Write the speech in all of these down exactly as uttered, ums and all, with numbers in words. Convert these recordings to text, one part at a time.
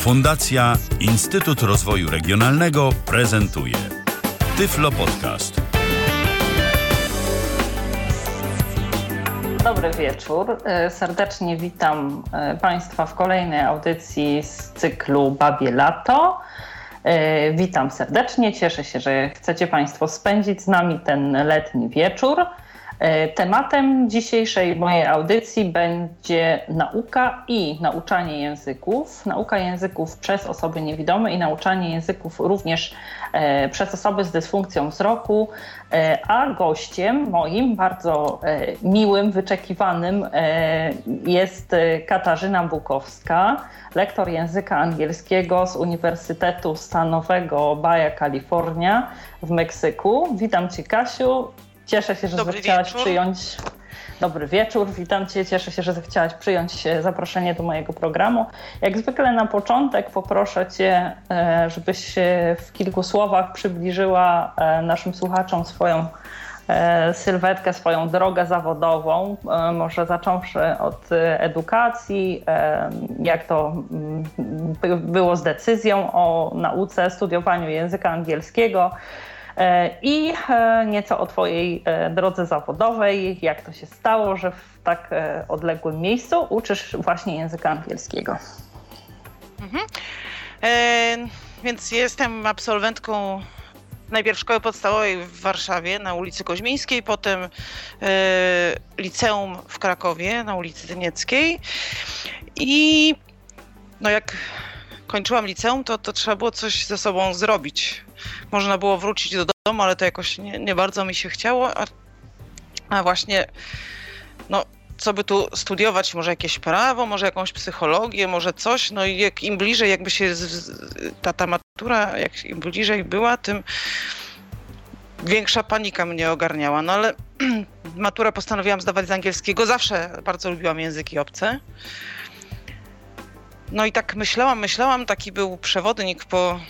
Fundacja Instytut Rozwoju Regionalnego prezentuje Tyflo Podcast. Dobry wieczór. Serdecznie witam Państwa w kolejnej audycji z cyklu Babie Lato. Witam serdecznie, cieszę się, że chcecie Państwo spędzić z nami ten letni wieczór. Tematem dzisiejszej mojej audycji będzie nauka i nauczanie języków. Nauka języków przez osoby niewidome i nauczanie języków również przez osoby z dysfunkcją wzroku. A gościem moim bardzo miłym, wyczekiwanym jest Katarzyna Bukowska, lektor języka angielskiego z Uniwersytetu Stanowego Baja California w Meksyku. Witam Cię, Kasiu. Cieszę się, że Dobry zechciałaś wieczór. przyjąć... Dobry wieczór, witam Cię. Cieszę się, że zechciałaś przyjąć zaproszenie do mojego programu. Jak zwykle na początek poproszę Cię, żebyś w kilku słowach przybliżyła naszym słuchaczom swoją sylwetkę, swoją drogę zawodową. Może zacząwszy od edukacji, jak to było z decyzją o nauce, studiowaniu języka angielskiego, i nieco o Twojej drodze zawodowej, jak to się stało, że w tak odległym miejscu uczysz właśnie języka angielskiego. Mhm. E, więc jestem absolwentką najpierw szkoły podstawowej w Warszawie na ulicy Koźmińskiej, potem e, liceum w Krakowie na ulicy Dnieckiej i no jak kończyłam liceum, to, to trzeba było coś ze sobą zrobić. Można było wrócić do domu, ale to jakoś nie, nie bardzo mi się chciało, a, a właśnie, no co by tu studiować, może jakieś prawo, może jakąś psychologię, może coś, no i jak, im bliżej jakby się z, ta, ta matura, jak im bliżej była, tym większa panika mnie ogarniała, no ale maturę postanowiłam zdawać z angielskiego, zawsze bardzo lubiłam języki obce. No i tak myślałam, myślałam, taki był przewodnik po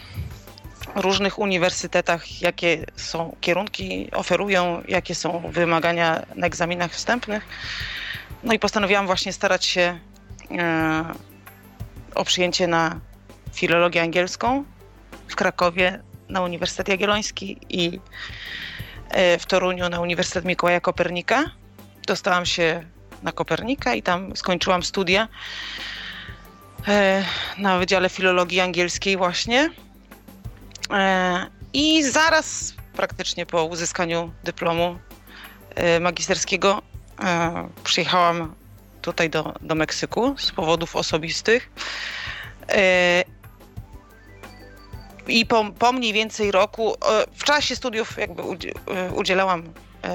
różnych uniwersytetach, jakie są kierunki, oferują, jakie są wymagania na egzaminach wstępnych. No i postanowiłam właśnie starać się e, o przyjęcie na filologię angielską w Krakowie na Uniwersytet Jagielloński i e, w Toruniu na Uniwersytet Mikołaja Kopernika. Dostałam się na Kopernika i tam skończyłam studia e, na Wydziale Filologii Angielskiej właśnie. I zaraz praktycznie po uzyskaniu dyplomu magisterskiego przyjechałam tutaj do, do Meksyku z powodów osobistych i po, po mniej więcej roku, w czasie studiów jakby udzielałam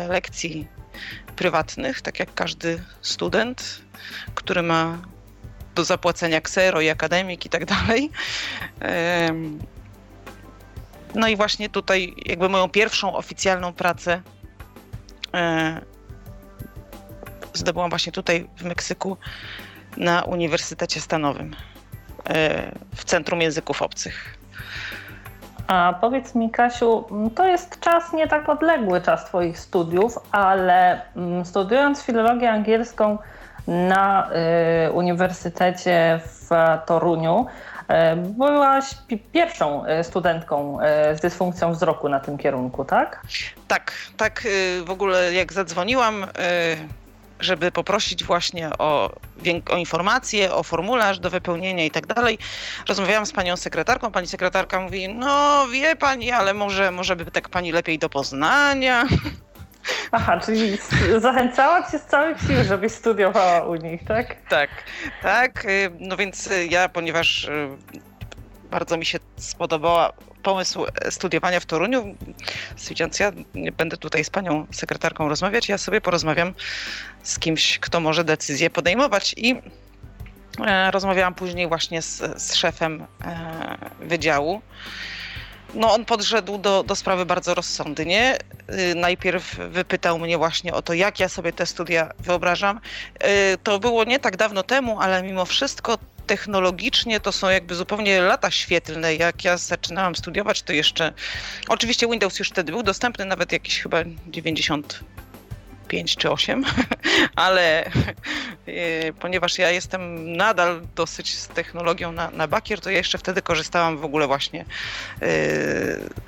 lekcji prywatnych, tak jak każdy student, który ma do zapłacenia ksero i akademik i tak dalej. No i właśnie tutaj jakby moją pierwszą oficjalną pracę e, zdobyłam właśnie tutaj w Meksyku na Uniwersytecie Stanowym e, w Centrum Języków Obcych. A powiedz mi, Kasiu, to jest czas nie tak odległy, czas Twoich studiów, ale m, studiując filologię angielską na y, Uniwersytecie w Toruniu, byłaś pierwszą studentką z dysfunkcją wzroku na tym kierunku, tak? Tak, tak. W ogóle jak zadzwoniłam, żeby poprosić właśnie o, o informacje, o formularz do wypełnienia i tak dalej, rozmawiałam z panią sekretarką. Pani sekretarka mówi, no wie pani, ale może, może by tak pani lepiej do Poznania. Aha, czyli zachęcała cię z całych sił, żebyś studiowała u nich, tak? Tak, tak. No więc ja, ponieważ bardzo mi się spodobała pomysł studiowania w Toruniu, stwierdziłam, ja nie będę tutaj z panią sekretarką rozmawiać, ja sobie porozmawiam z kimś, kto może decyzję podejmować i rozmawiałam później właśnie z, z szefem wydziału. No on podszedł do, do sprawy bardzo rozsądnie. Yy, najpierw wypytał mnie właśnie o to, jak ja sobie te studia wyobrażam. Yy, to było nie tak dawno temu, ale mimo wszystko technologicznie to są jakby zupełnie lata świetlne. Jak ja zaczynałam studiować, to jeszcze... Oczywiście Windows już wtedy był dostępny, nawet jakiś chyba dziewięćdziesiąt pięć czy osiem ale e, ponieważ ja jestem nadal dosyć z technologią na, na bakier, to ja jeszcze wtedy korzystałam w ogóle właśnie e,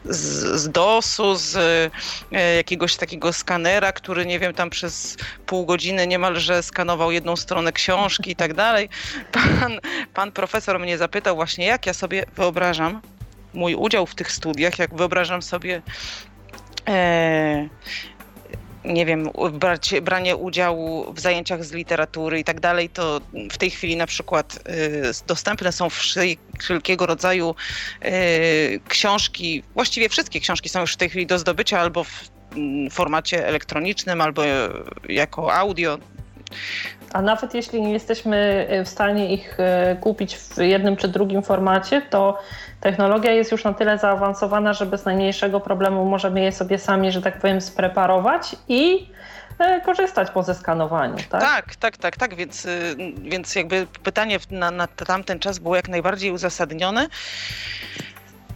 z, z dosu, z e, jakiegoś takiego skanera, który nie wiem, tam przez pół godziny niemalże skanował jedną stronę książki i tak dalej. Pan, pan profesor mnie zapytał właśnie, jak ja sobie wyobrażam mój udział w tych studiach, jak wyobrażam sobie e, nie wiem, brać, branie udziału w zajęciach z literatury i tak dalej, to w tej chwili na przykład y, dostępne są wszelkiego rodzaju y, książki, właściwie wszystkie książki są już w tej chwili do zdobycia albo w y, formacie elektronicznym, albo y, jako audio. A nawet jeśli nie jesteśmy w stanie ich kupić w jednym czy drugim formacie, to technologia jest już na tyle zaawansowana, że bez najmniejszego problemu możemy je sobie sami, że tak powiem, spreparować i korzystać po zeskanowaniu, tak? Tak, tak, tak, tak, więc, więc jakby pytanie na, na tamten czas było jak najbardziej uzasadnione.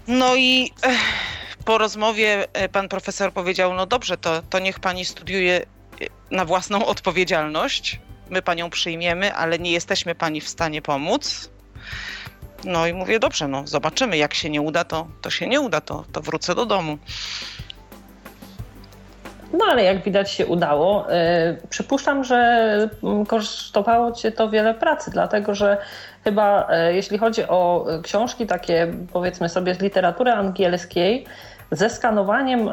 No i po rozmowie pan profesor powiedział, no dobrze, to, to niech pani studiuje na własną odpowiedzialność. My panią przyjmiemy, ale nie jesteśmy pani w stanie pomóc. No i mówię, dobrze, no zobaczymy, jak się nie uda, to, to się nie uda, to, to wrócę do domu. No ale jak widać się udało. Przypuszczam, że kosztowało cię to wiele pracy, dlatego że chyba jeśli chodzi o książki takie, powiedzmy sobie, z literatury angielskiej, ze skanowaniem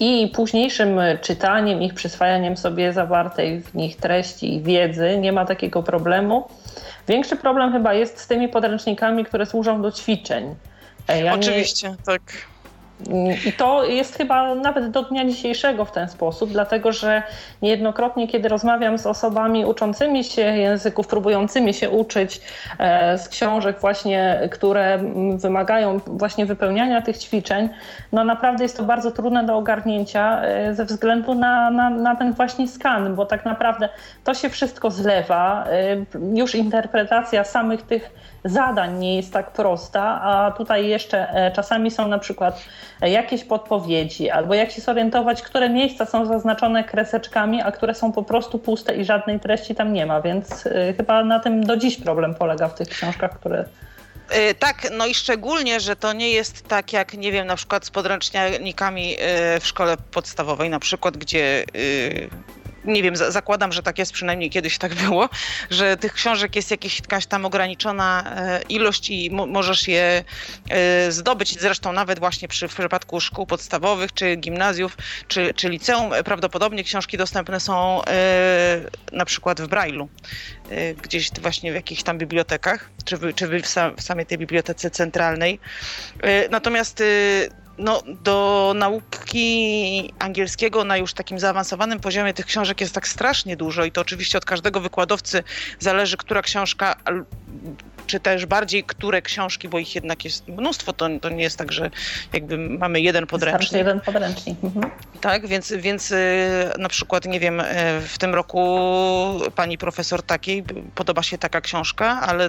i późniejszym czytaniem ich, przyswajaniem sobie zawartej w nich treści i wiedzy nie ma takiego problemu. Większy problem chyba jest z tymi podręcznikami, które służą do ćwiczeń. Ja Oczywiście, nie... tak. I to jest chyba nawet do dnia dzisiejszego w ten sposób, dlatego że niejednokrotnie, kiedy rozmawiam z osobami uczącymi się języków, próbującymi się uczyć e, z książek właśnie, które wymagają właśnie wypełniania tych ćwiczeń, no naprawdę jest to bardzo trudne do ogarnięcia e, ze względu na, na, na ten właśnie skan, bo tak naprawdę to się wszystko zlewa, e, już interpretacja samych tych zadań nie jest tak prosta, a tutaj jeszcze czasami są na przykład jakieś podpowiedzi, albo jak się zorientować, które miejsca są zaznaczone kreseczkami, a które są po prostu puste i żadnej treści tam nie ma, więc chyba na tym do dziś problem polega w tych książkach, które... Tak, no i szczególnie, że to nie jest tak jak, nie wiem, na przykład z podręcznikami w szkole podstawowej, na przykład, gdzie... nie wiem, zakładam, że tak jest, przynajmniej kiedyś tak było, że tych książek jest jakaś tam ograniczona ilość i mo- możesz je zdobyć. Zresztą nawet właśnie przy, w przypadku szkół podstawowych, czy gimnazjów, czy, czy liceum, prawdopodobnie książki dostępne są na przykład w Braille'u, gdzieś właśnie w jakichś tam bibliotekach, czy w, czy w, sam, w samej tej bibliotece centralnej. Natomiast no, do nauki angielskiego na już takim zaawansowanym poziomie tych książek jest tak strasznie dużo i to oczywiście od każdego wykładowcy zależy, która książka, czy też bardziej które książki, bo ich jednak jest mnóstwo, to, to nie jest tak, że jakby mamy jeden podręcznik. Starczy jeden podręcznik. Mhm. Tak, więc, więc na przykład, nie wiem, w tym roku pani profesor takiej podoba się taka książka, ale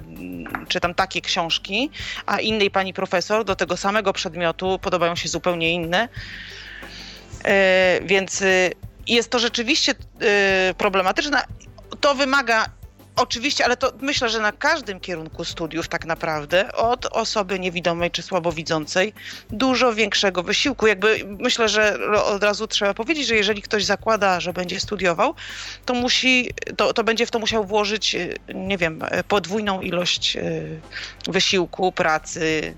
czy tam takie książki, a innej pani profesor do tego samego przedmiotu podobają się zupełnie inne, e, więc jest to rzeczywiście e, problematyczne. To wymaga oczywiście, ale to myślę, że na każdym kierunku studiów tak naprawdę od osoby niewidomej czy słabowidzącej dużo większego wysiłku. Jakby myślę, że od razu trzeba powiedzieć, że jeżeli ktoś zakłada, że będzie studiował, to musi, to, to będzie w to musiał włożyć, nie wiem, podwójną ilość wysiłku, pracy,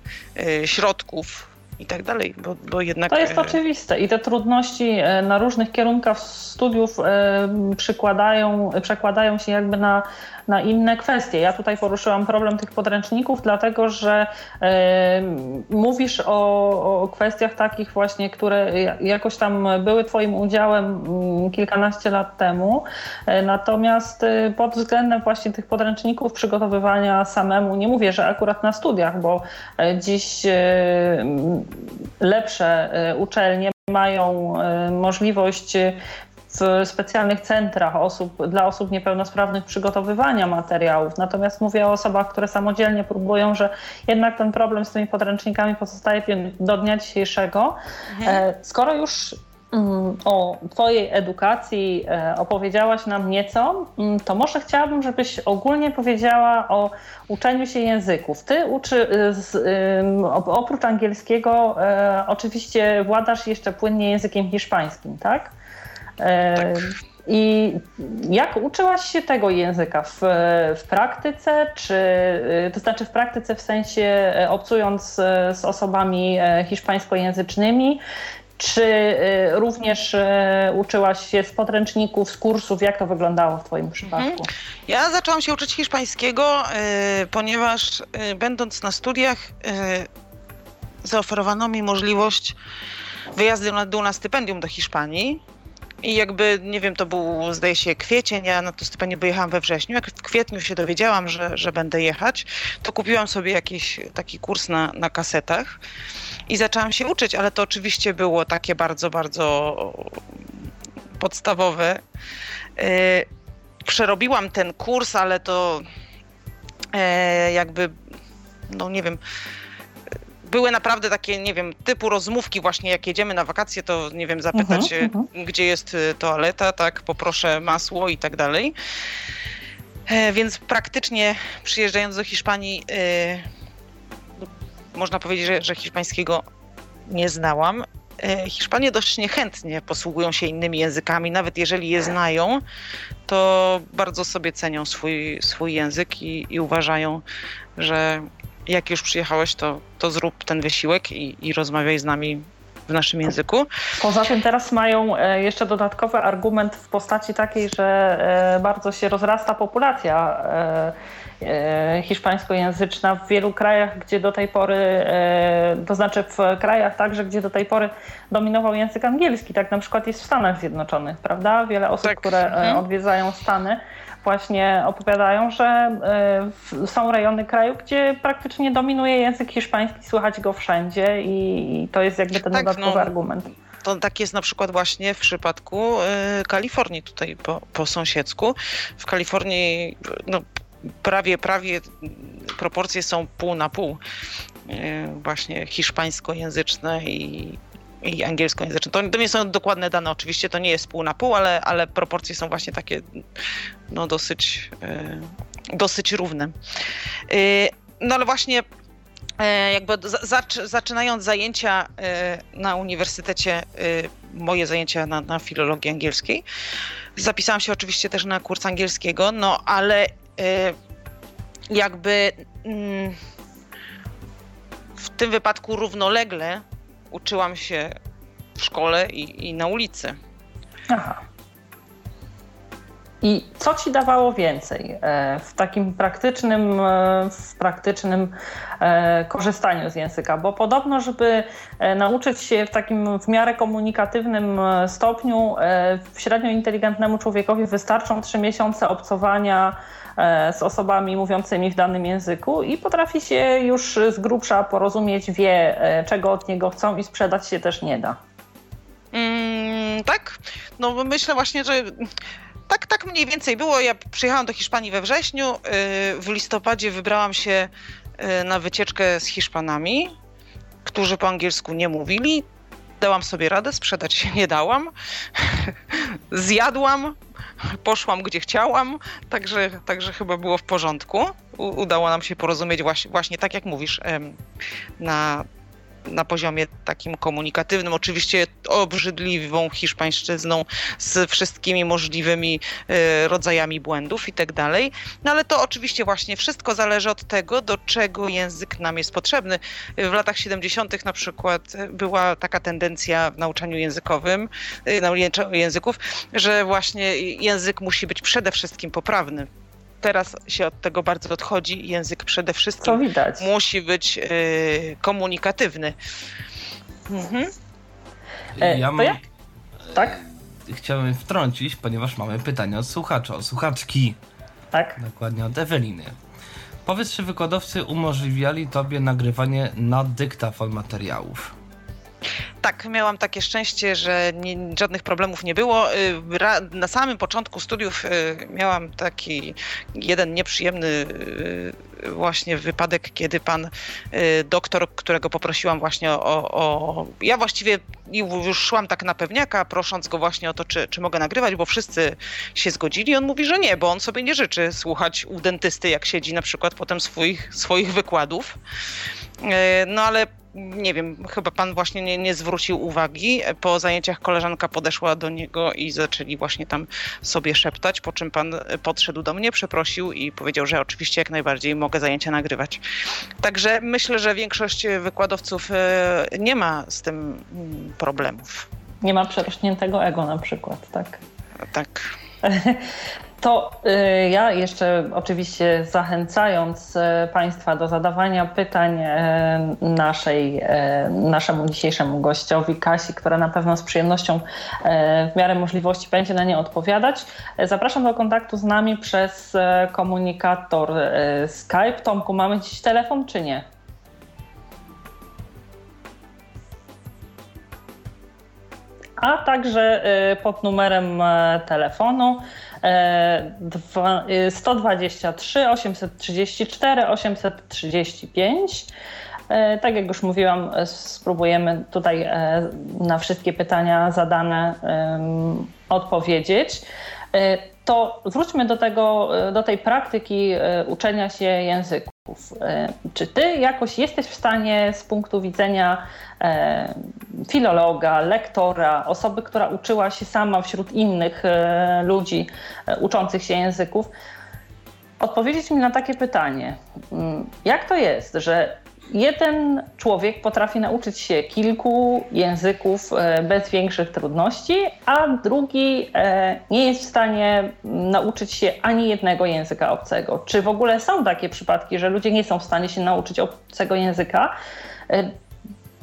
środków i tak dalej, bo, bo jednak... To jest oczywiste i te trudności na różnych kierunkach studiów przykładają, przekładają się jakby na, na inne kwestie. Ja tutaj poruszyłam problem tych podręczników, dlatego że y, mówisz o, o kwestiach takich właśnie, które jakoś tam były twoim udziałem kilkanaście lat temu, natomiast pod względem właśnie tych podręczników przygotowywania samemu, nie mówię, że akurat na studiach, bo dziś y, lepsze uczelnie mają możliwość w specjalnych centrach osób, dla osób niepełnosprawnych przygotowywania materiałów. Natomiast mówię o osobach, które samodzielnie próbują, że jednak ten problem z tymi podręcznikami pozostaje do dnia dzisiejszego. Mhm. Skoro już o twojej edukacji opowiedziałaś nam nieco, to może chciałabym, żebyś ogólnie powiedziała o uczeniu się języków. Ty uczy, z, oprócz angielskiego oczywiście władasz jeszcze płynnie językiem hiszpańskim, tak? Tak. I jak uczyłaś się tego języka w, w praktyce, czy to znaczy w praktyce w sensie obcując z osobami hiszpańskojęzycznymi, czy również uczyłaś się z podręczników, z kursów? Jak to wyglądało w twoim przypadku? Ja zaczęłam się uczyć hiszpańskiego, ponieważ będąc na studiach zaoferowano mi możliwość wyjazdu na, na stypendium do Hiszpanii. I jakby, nie wiem, to był, zdaje się, kwiecień, ja na to stypendium wyjechałam we wrześniu. Jak w kwietniu się dowiedziałam, że, że będę jechać, to kupiłam sobie jakiś taki kurs na, na kasetach i zaczęłam się uczyć, ale to oczywiście było takie bardzo, bardzo podstawowe. Yy, przerobiłam ten kurs, ale to yy, jakby, no nie wiem... Były naprawdę takie, nie wiem, typu rozmówki właśnie, jak jedziemy na wakacje, to nie wiem, zapytać, uh-huh, uh-huh. gdzie jest toaleta, tak, poproszę masło i tak dalej. E, więc praktycznie przyjeżdżając do Hiszpanii, e, można powiedzieć, że, że hiszpańskiego nie znałam. E, Hiszpanie dość niechętnie posługują się innymi językami, nawet jeżeli je znają, to bardzo sobie cenią swój, swój język i, i uważają, że... Jak już przyjechałeś, to, to zrób ten wysiłek i, i rozmawiaj z nami w naszym języku. Poza tym teraz mają jeszcze dodatkowy argument w postaci takiej, że bardzo się rozrasta populacja hiszpańskojęzyczna w wielu krajach, gdzie do tej pory, to znaczy w krajach także, gdzie do tej pory dominował język angielski. Tak na przykład jest w Stanach Zjednoczonych, prawda? Wiele osób, tak. które mhm. odwiedzają Stany, właśnie opowiadają, że y, są rejony kraju, gdzie praktycznie dominuje język hiszpański, słychać go wszędzie i, i to jest jakby ten tak, dodatkowy no, argument. To tak jest na przykład właśnie w przypadku y, Kalifornii tutaj po, po sąsiedzku. W Kalifornii no, prawie, prawie proporcje są pół na pół y, właśnie hiszpańskojęzyczne i i angielskojęzyczne. To, to nie są dokładne dane, oczywiście to nie jest pół na pół, ale, ale proporcje są właśnie takie no dosyć, e, dosyć równe. E, no ale właśnie e, jakby za, za, zaczynając zajęcia e, na uniwersytecie, e, moje zajęcia na, na filologii angielskiej, zapisałam się oczywiście też na kurs angielskiego, no ale e, jakby mm, w tym wypadku równolegle uczyłam się w szkole i, i na ulicy. Aha. I co ci dawało więcej w takim praktycznym, w praktycznym korzystaniu z języka? Bo podobno, żeby nauczyć się w takim w miarę komunikatywnym stopniu, średnio inteligentnemu człowiekowi wystarczą trzy miesiące obcowania z osobami mówiącymi w danym języku i potrafi się już z grubsza porozumieć, wie, czego od niego chcą i sprzedać się też nie da. Mm, tak? No myślę właśnie, że tak, tak mniej więcej było. Ja przyjechałam do Hiszpanii we wrześniu, w listopadzie wybrałam się na wycieczkę z Hiszpanami, którzy po angielsku nie mówili. Dałam sobie radę, sprzedać się nie dałam, zjadłam, poszłam gdzie chciałam, także, także chyba było w porządku. U, udało nam się porozumieć właśnie, właśnie tak jak mówisz, na, na poziomie takim komunikatywnym, oczywiście obrzydliwą hiszpańszczyzną z wszystkimi możliwymi rodzajami błędów i tak dalej. No ale to oczywiście właśnie wszystko zależy od tego, do czego język nam jest potrzebny. W latach siedemdziesiątych na przykład była taka tendencja w nauczaniu językowym, języków, że właśnie język musi być przede wszystkim poprawny. Teraz się od tego bardzo odchodzi. Język przede wszystkim musi być y, komunikatywny. Mhm. Ja mam, to jak? Tak? Chciałbym wtrącić, ponieważ mamy pytanie od słuchacza, od słuchaczki. Tak. Dokładnie od Eweliny. Powiedz, czy wykładowcy umożliwiali tobie nagrywanie na dyktafon materiałów? tak, miałam takie szczęście, że nie, żadnych problemów nie było. Na samym początku studiów miałam taki jeden nieprzyjemny właśnie wypadek, kiedy pan doktor, którego poprosiłam właśnie o... o ja właściwie już szłam tak na pewniaka, prosząc go właśnie o to, czy, czy mogę nagrywać, bo wszyscy się zgodzili. On mówi, że nie, bo on sobie nie życzy słuchać u dentysty, jak siedzi na przykład potem swoich, swoich wykładów. No ale nie wiem, chyba pan właśnie nie, nie zwrócił uwagi. Po zajęciach koleżanka podeszła do niego i zaczęli właśnie tam sobie szeptać, po czym pan podszedł do mnie, przeprosił i powiedział, że oczywiście jak najbardziej mogę zajęcia nagrywać. Także myślę, że większość wykładowców nie ma z tym problemów. Nie ma przerośniętego ego na przykład, tak? Tak. To y, ja jeszcze oczywiście zachęcając y, Państwa do zadawania pytań y, naszej, y, naszemu dzisiejszemu gościowi Kasi, która na pewno z przyjemnością y, w miarę możliwości będzie na nie odpowiadać. Y, zapraszam do kontaktu z nami przez y, komunikator y, Skype. Tomku, mamy dziś telefon czy nie? A także pod numerem telefonu sto dwadzieścia trzy osiemset trzydzieści cztery osiemset trzydzieści pięć. Tak jak już mówiłam, spróbujemy tutaj na wszystkie pytania zadane odpowiedzieć. To wróćmy do tego, do tej praktyki uczenia się języków. Czy ty jakoś jesteś w stanie z punktu widzenia e, filologa, lektora, osoby, która uczyła się sama wśród innych e, ludzi e, uczących się języków, odpowiedzieć mi na takie pytanie. Jak to jest, że jeden człowiek potrafi nauczyć się kilku języków bez większych trudności, a drugi nie jest w stanie nauczyć się ani jednego języka obcego? Czy w ogóle są takie przypadki, że ludzie nie są w stanie się nauczyć obcego języka?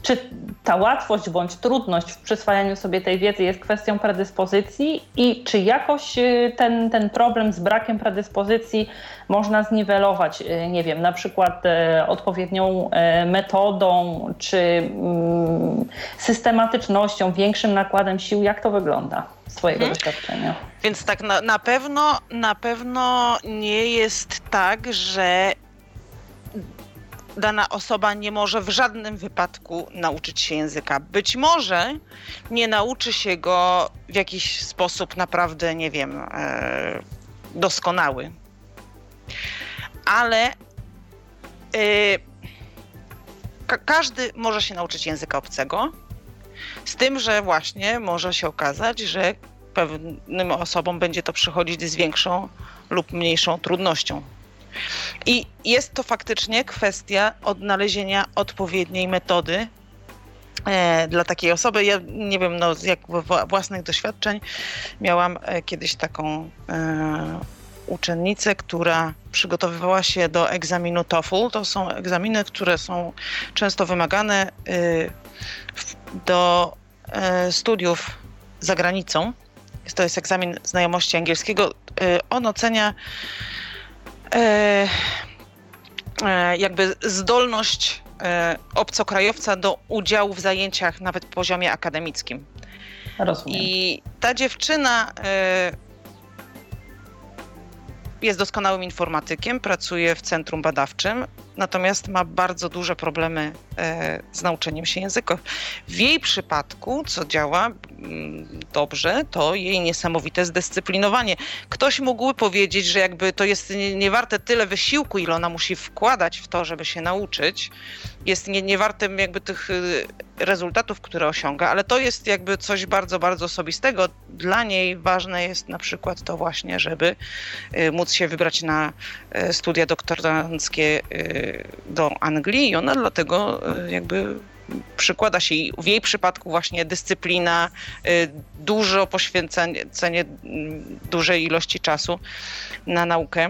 Czy ta łatwość bądź trudność w przyswajaniu sobie tej wiedzy jest kwestią predyspozycji i czy jakoś ten, ten problem z brakiem predyspozycji można zniwelować, nie wiem, na przykład odpowiednią metodą czy systematycznością, większym nakładem sił, jak to wygląda z twojego hmm. doświadczenia? Więc tak, na, na pewno, na pewno nie jest tak, że dana osoba nie może w żadnym wypadku nauczyć się języka. Być może nie nauczy się go w jakiś sposób naprawdę, nie wiem, e, doskonały. Ale e, ka- każdy może się nauczyć języka obcego, z tym, że właśnie może się okazać, że pewnym osobom będzie to przychodzić z większą lub mniejszą trudnością. I jest to faktycznie kwestia odnalezienia odpowiedniej metody e, dla takiej osoby. Ja nie wiem, no, z jak własnych doświadczeń miałam e, kiedyś taką e, uczennicę, która przygotowywała się do egzaminu TOEFL. To są egzaminy, które są często wymagane e, w, do e, studiów za granicą. To jest egzamin znajomości angielskiego. E, on ocenia E, e, jakby zdolność e, obcokrajowca do udziału w zajęciach nawet w poziomie akademickim. Rozumiem. I ta dziewczyna e, jest doskonałym informatykiem, pracuje w centrum badawczym, natomiast ma bardzo duże problemy e, z nauczeniem się języka. W jej przypadku, co działa mm, dobrze, to jej niesamowite zdyscyplinowanie. Ktoś mógłby powiedzieć, że jakby to jest nie, nie warte tyle wysiłku, ile ona musi wkładać w to, żeby się nauczyć. Jest nie, nie wartym jakby tych y, rezultatów, które osiąga, ale to jest jakby coś bardzo, bardzo osobistego. Dla niej ważne jest na przykład to właśnie, żeby y, móc się wybrać na y, studia doktoranckie y, do Anglii i ona dlatego jakby przykłada się i w jej przypadku właśnie dyscyplina, dużo poświęcenie dużej ilości czasu na naukę,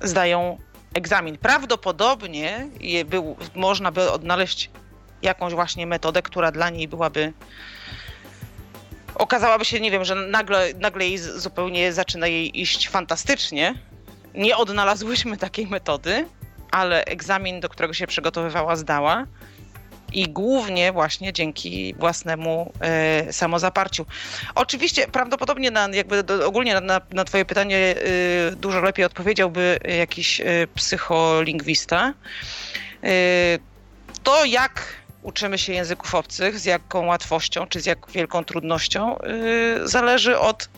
zdają egzamin. Prawdopodobnie był, można by odnaleźć jakąś właśnie metodę, która dla niej byłaby okazałaby się, nie wiem, że nagle, nagle jej zupełnie zaczyna jej iść fantastycznie. Nie odnalazłyśmy takiej metody, ale egzamin, do którego się przygotowywała, zdała i głównie właśnie dzięki własnemu y, samozaparciu. Oczywiście prawdopodobnie na, jakby do, ogólnie na, na twoje pytanie y, dużo lepiej odpowiedziałby jakiś y, psycholingwista. Y, to jak uczymy się języków obcych, z jaką łatwością czy z jak wielką trudnością y, zależy od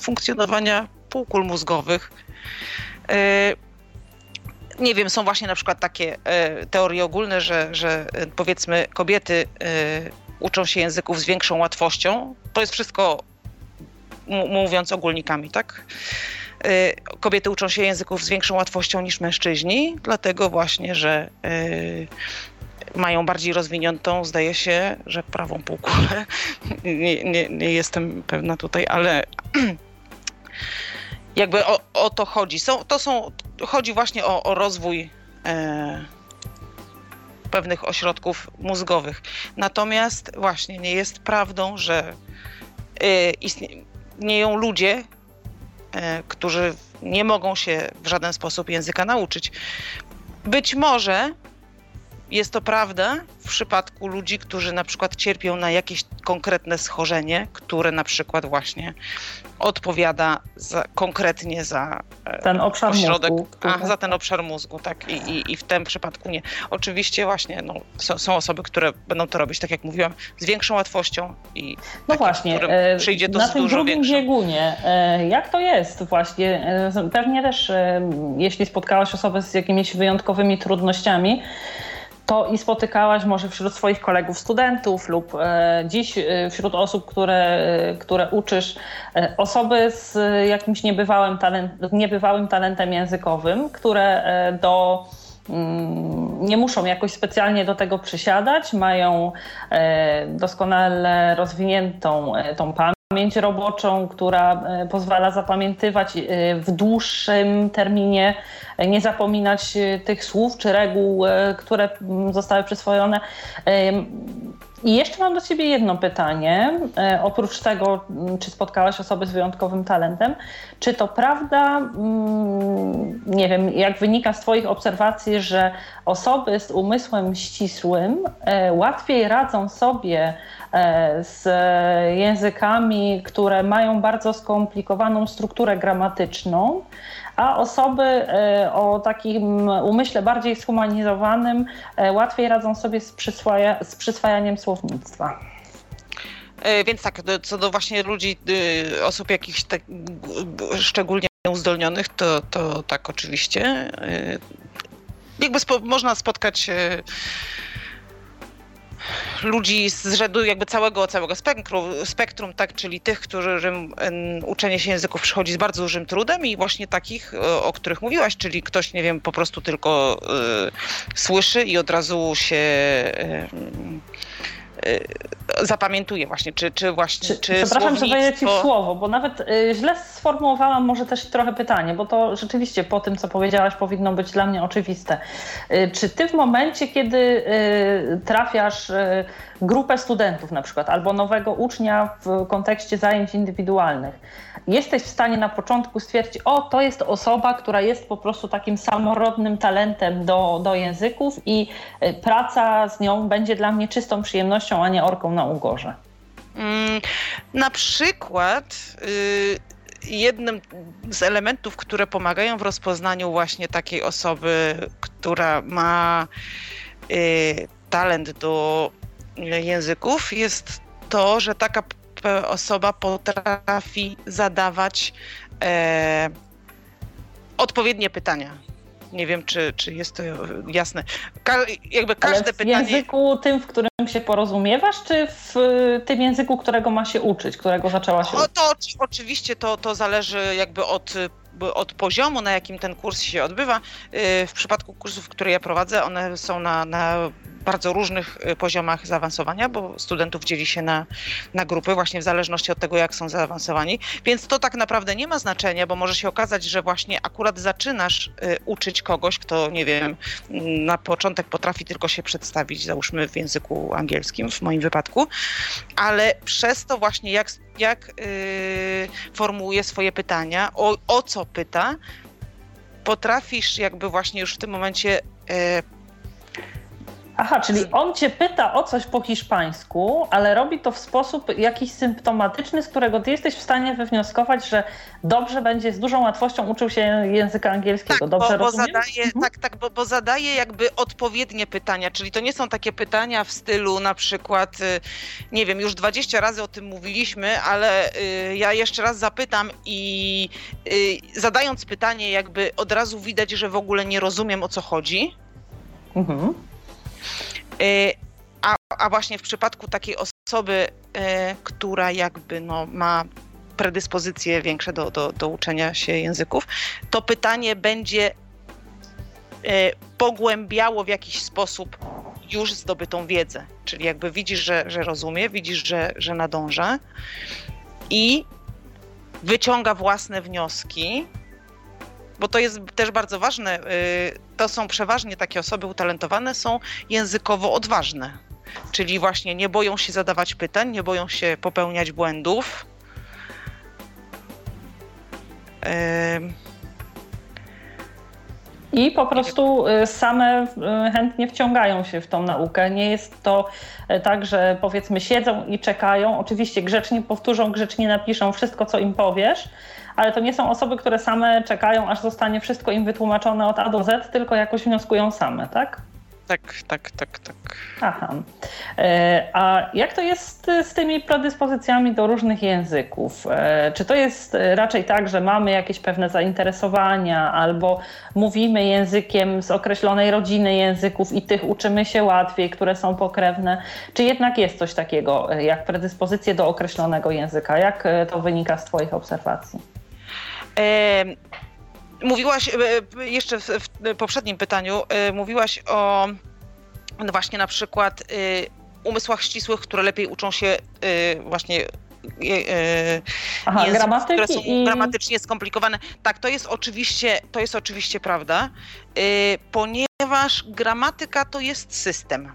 funkcjonowania półkul mózgowych. Y, Nie wiem, są właśnie na przykład takie e, teorie ogólne, że, że powiedzmy kobiety e, uczą się języków z większą łatwością. To jest wszystko m- mówiąc ogólnikami, tak? E, kobiety uczą się języków z większą łatwością niż mężczyźni, dlatego właśnie, że e, mają bardziej rozwiniętą, zdaje się, że prawą półkulę. Nie, nie, nie jestem pewna tutaj, ale... Jakby o, o to chodzi. Są, to są, chodzi właśnie o, o rozwój e, pewnych ośrodków mózgowych. Natomiast właśnie nie jest prawdą, że e, istnieją ludzie, e, którzy nie mogą się w żaden sposób języka nauczyć. Być może jest to prawda w przypadku ludzi, którzy na przykład cierpią na jakieś konkretne schorzenie, które na przykład właśnie odpowiada za, konkretnie za ten obszar ośrodek, mózgu. A, za ten obszar mózgu, tak. I, i, i w tym przypadku nie. Oczywiście właśnie no, są, są osoby, które będą to robić, tak jak mówiłam, z większą łatwością i no takie, właśnie, przyjdzie to na z tym dużo drugim biegunie. Jak to jest właśnie? Pewnie też, jeśli spotkałaś osobę z jakimiś wyjątkowymi trudnościami, to i spotykałaś może wśród swoich kolegów studentów lub e, dziś e, wśród osób, które, e, które uczysz, e, osoby z jakimś niebywałym, talent, niebywałym talentem językowym, które e, do, mm, nie muszą jakoś specjalnie do tego przysiadać, mają e, doskonale rozwiniętą e, tą pamięć. Pamięć roboczą, która pozwala zapamiętywać w dłuższym terminie, nie zapominać tych słów czy reguł, które zostały przyswojone. I jeszcze mam do ciebie jedno pytanie. Oprócz tego, czy spotkałaś osoby z wyjątkowym talentem, czy to prawda, nie wiem, jak wynika z twoich obserwacji, że osoby z umysłem ścisłym łatwiej radzą sobie z językami, które mają bardzo skomplikowaną strukturę gramatyczną, a osoby o takim umyśle bardziej zhumanizowanym łatwiej radzą sobie z, przyswaja- z przyswajaniem słownictwa? Więc tak, co do właśnie ludzi, osób jakichś tak szczególnie uzdolnionych, to, to tak oczywiście. Jakby spo- można spotkać ludzi z rzędu jakby całego, całego spektrum, spektrum, tak, czyli tych, którym uczenie się języków przychodzi z bardzo dużym trudem i właśnie takich, o których mówiłaś, czyli ktoś, nie wiem, po prostu tylko y, słyszy i od razu się y, y, zapamiętuje właśnie, czy, czy właśnie, czy, czy Przepraszam, że wejdę ci w słowo, bo nawet y, źle sformułowałam może też trochę pytanie, bo to rzeczywiście po tym, co powiedziałaś, powinno być dla mnie oczywiste. Y, czy ty w momencie, kiedy y, trafiasz y, grupę studentów na przykład, albo nowego ucznia w kontekście zajęć indywidualnych, jesteś w stanie na początku stwierdzić, o, to jest osoba, która jest po prostu takim samorodnym talentem do, do języków i praca z nią będzie dla mnie czystą przyjemnością, a nie orką na ugorze? Mm, na przykład y, jednym z elementów, które pomagają w rozpoznaniu właśnie takiej osoby, która ma y, talent do języków, jest to, że taka osoba potrafi zadawać e, odpowiednie pytania. Nie wiem, czy, czy jest to jasne. Ka- jakby każde Ale w pytanie... w języku tym, w którym się porozumiewasz, czy w tym języku, którego ma się uczyć, którego zaczęła się uczyć? No to oczywiście to, to zależy jakby od od poziomu, na jakim ten kurs się odbywa. W przypadku kursów, które ja prowadzę, one są na, na bardzo różnych poziomach zaawansowania, bo studentów dzieli się na, na grupy właśnie w zależności od tego, jak są zaawansowani. Więc to tak naprawdę nie ma znaczenia, bo może się okazać, że właśnie akurat zaczynasz uczyć kogoś, kto, nie wiem, na początek potrafi tylko się przedstawić, załóżmy w języku angielskim, w moim wypadku, ale przez to właśnie jak jak yy, formułuje swoje pytania, o, o co pyta, potrafisz jakby właśnie już w tym momencie yy, Aha, czyli on cię pyta o coś po hiszpańsku, ale robi to w sposób jakiś symptomatyczny, z którego ty jesteś w stanie wywnioskować, że dobrze będzie, z dużą łatwością uczył się języka angielskiego. Tak, dobrze bo, bo zadaje, mhm. tak, tak, bo, bo zadaje jakby odpowiednie pytania, czyli to nie są takie pytania w stylu na przykład, nie wiem, już dwadzieścia razy o tym mówiliśmy, ale ja jeszcze raz zapytam i zadając pytanie jakby od razu widać, że w ogóle nie rozumiem, o co chodzi. Mhm. A, a właśnie w przypadku takiej osoby, która jakby no ma predyspozycje większe do, do, do uczenia się języków, to pytanie będzie pogłębiało w jakiś sposób już zdobytą wiedzę. Czyli jakby widzisz, że, że rozumie, widzisz, że, że nadąża i wyciąga własne wnioski. Bo to jest też bardzo ważne, to są przeważnie takie osoby utalentowane, są językowo odważne, czyli właśnie nie boją się zadawać pytań, nie boją się popełniać błędów. I po prostu same chętnie wciągają się w tą naukę. Nie jest to tak, że powiedzmy siedzą i czekają, oczywiście grzecznie powtórzą, grzecznie napiszą wszystko, co im powiesz, ale to nie są osoby, które same czekają, aż zostanie wszystko im wytłumaczone od A do Z, tylko jakoś wnioskują same, tak? Tak, tak, tak, tak. Aha. A jak to jest z tymi predyspozycjami do różnych języków? Czy to jest raczej tak, że mamy jakieś pewne zainteresowania albo mówimy językiem z określonej rodziny języków i tych uczymy się łatwiej, które są pokrewne? Czy jednak jest coś takiego jak predyspozycje do określonego języka? Jak to wynika z Twoich obserwacji? Mówiłaś jeszcze w poprzednim pytaniu, mówiłaś o no właśnie na przykład umysłach ścisłych, które lepiej uczą się właśnie Aha, języków, które są i... gramatycznie skomplikowane. Tak, to jest oczywiście, to jest oczywiście prawda, ponieważ gramatyka to jest system,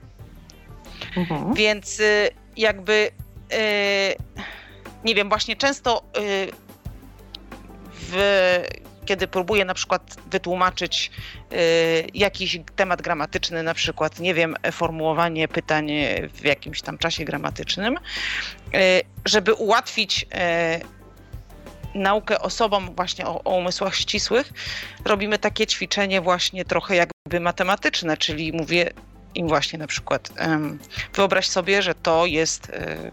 mhm. więc jakby nie wiem, właśnie często W, kiedy próbuję na przykład wytłumaczyć y, jakiś temat gramatyczny, na przykład, nie wiem, formułowanie pytań w jakimś tam czasie gramatycznym, y, żeby ułatwić y, naukę osobom właśnie o, o umysłach ścisłych, robimy takie ćwiczenie właśnie trochę jakby matematyczne, czyli mówię im właśnie na przykład, y, wyobraź sobie, że to jest... Y,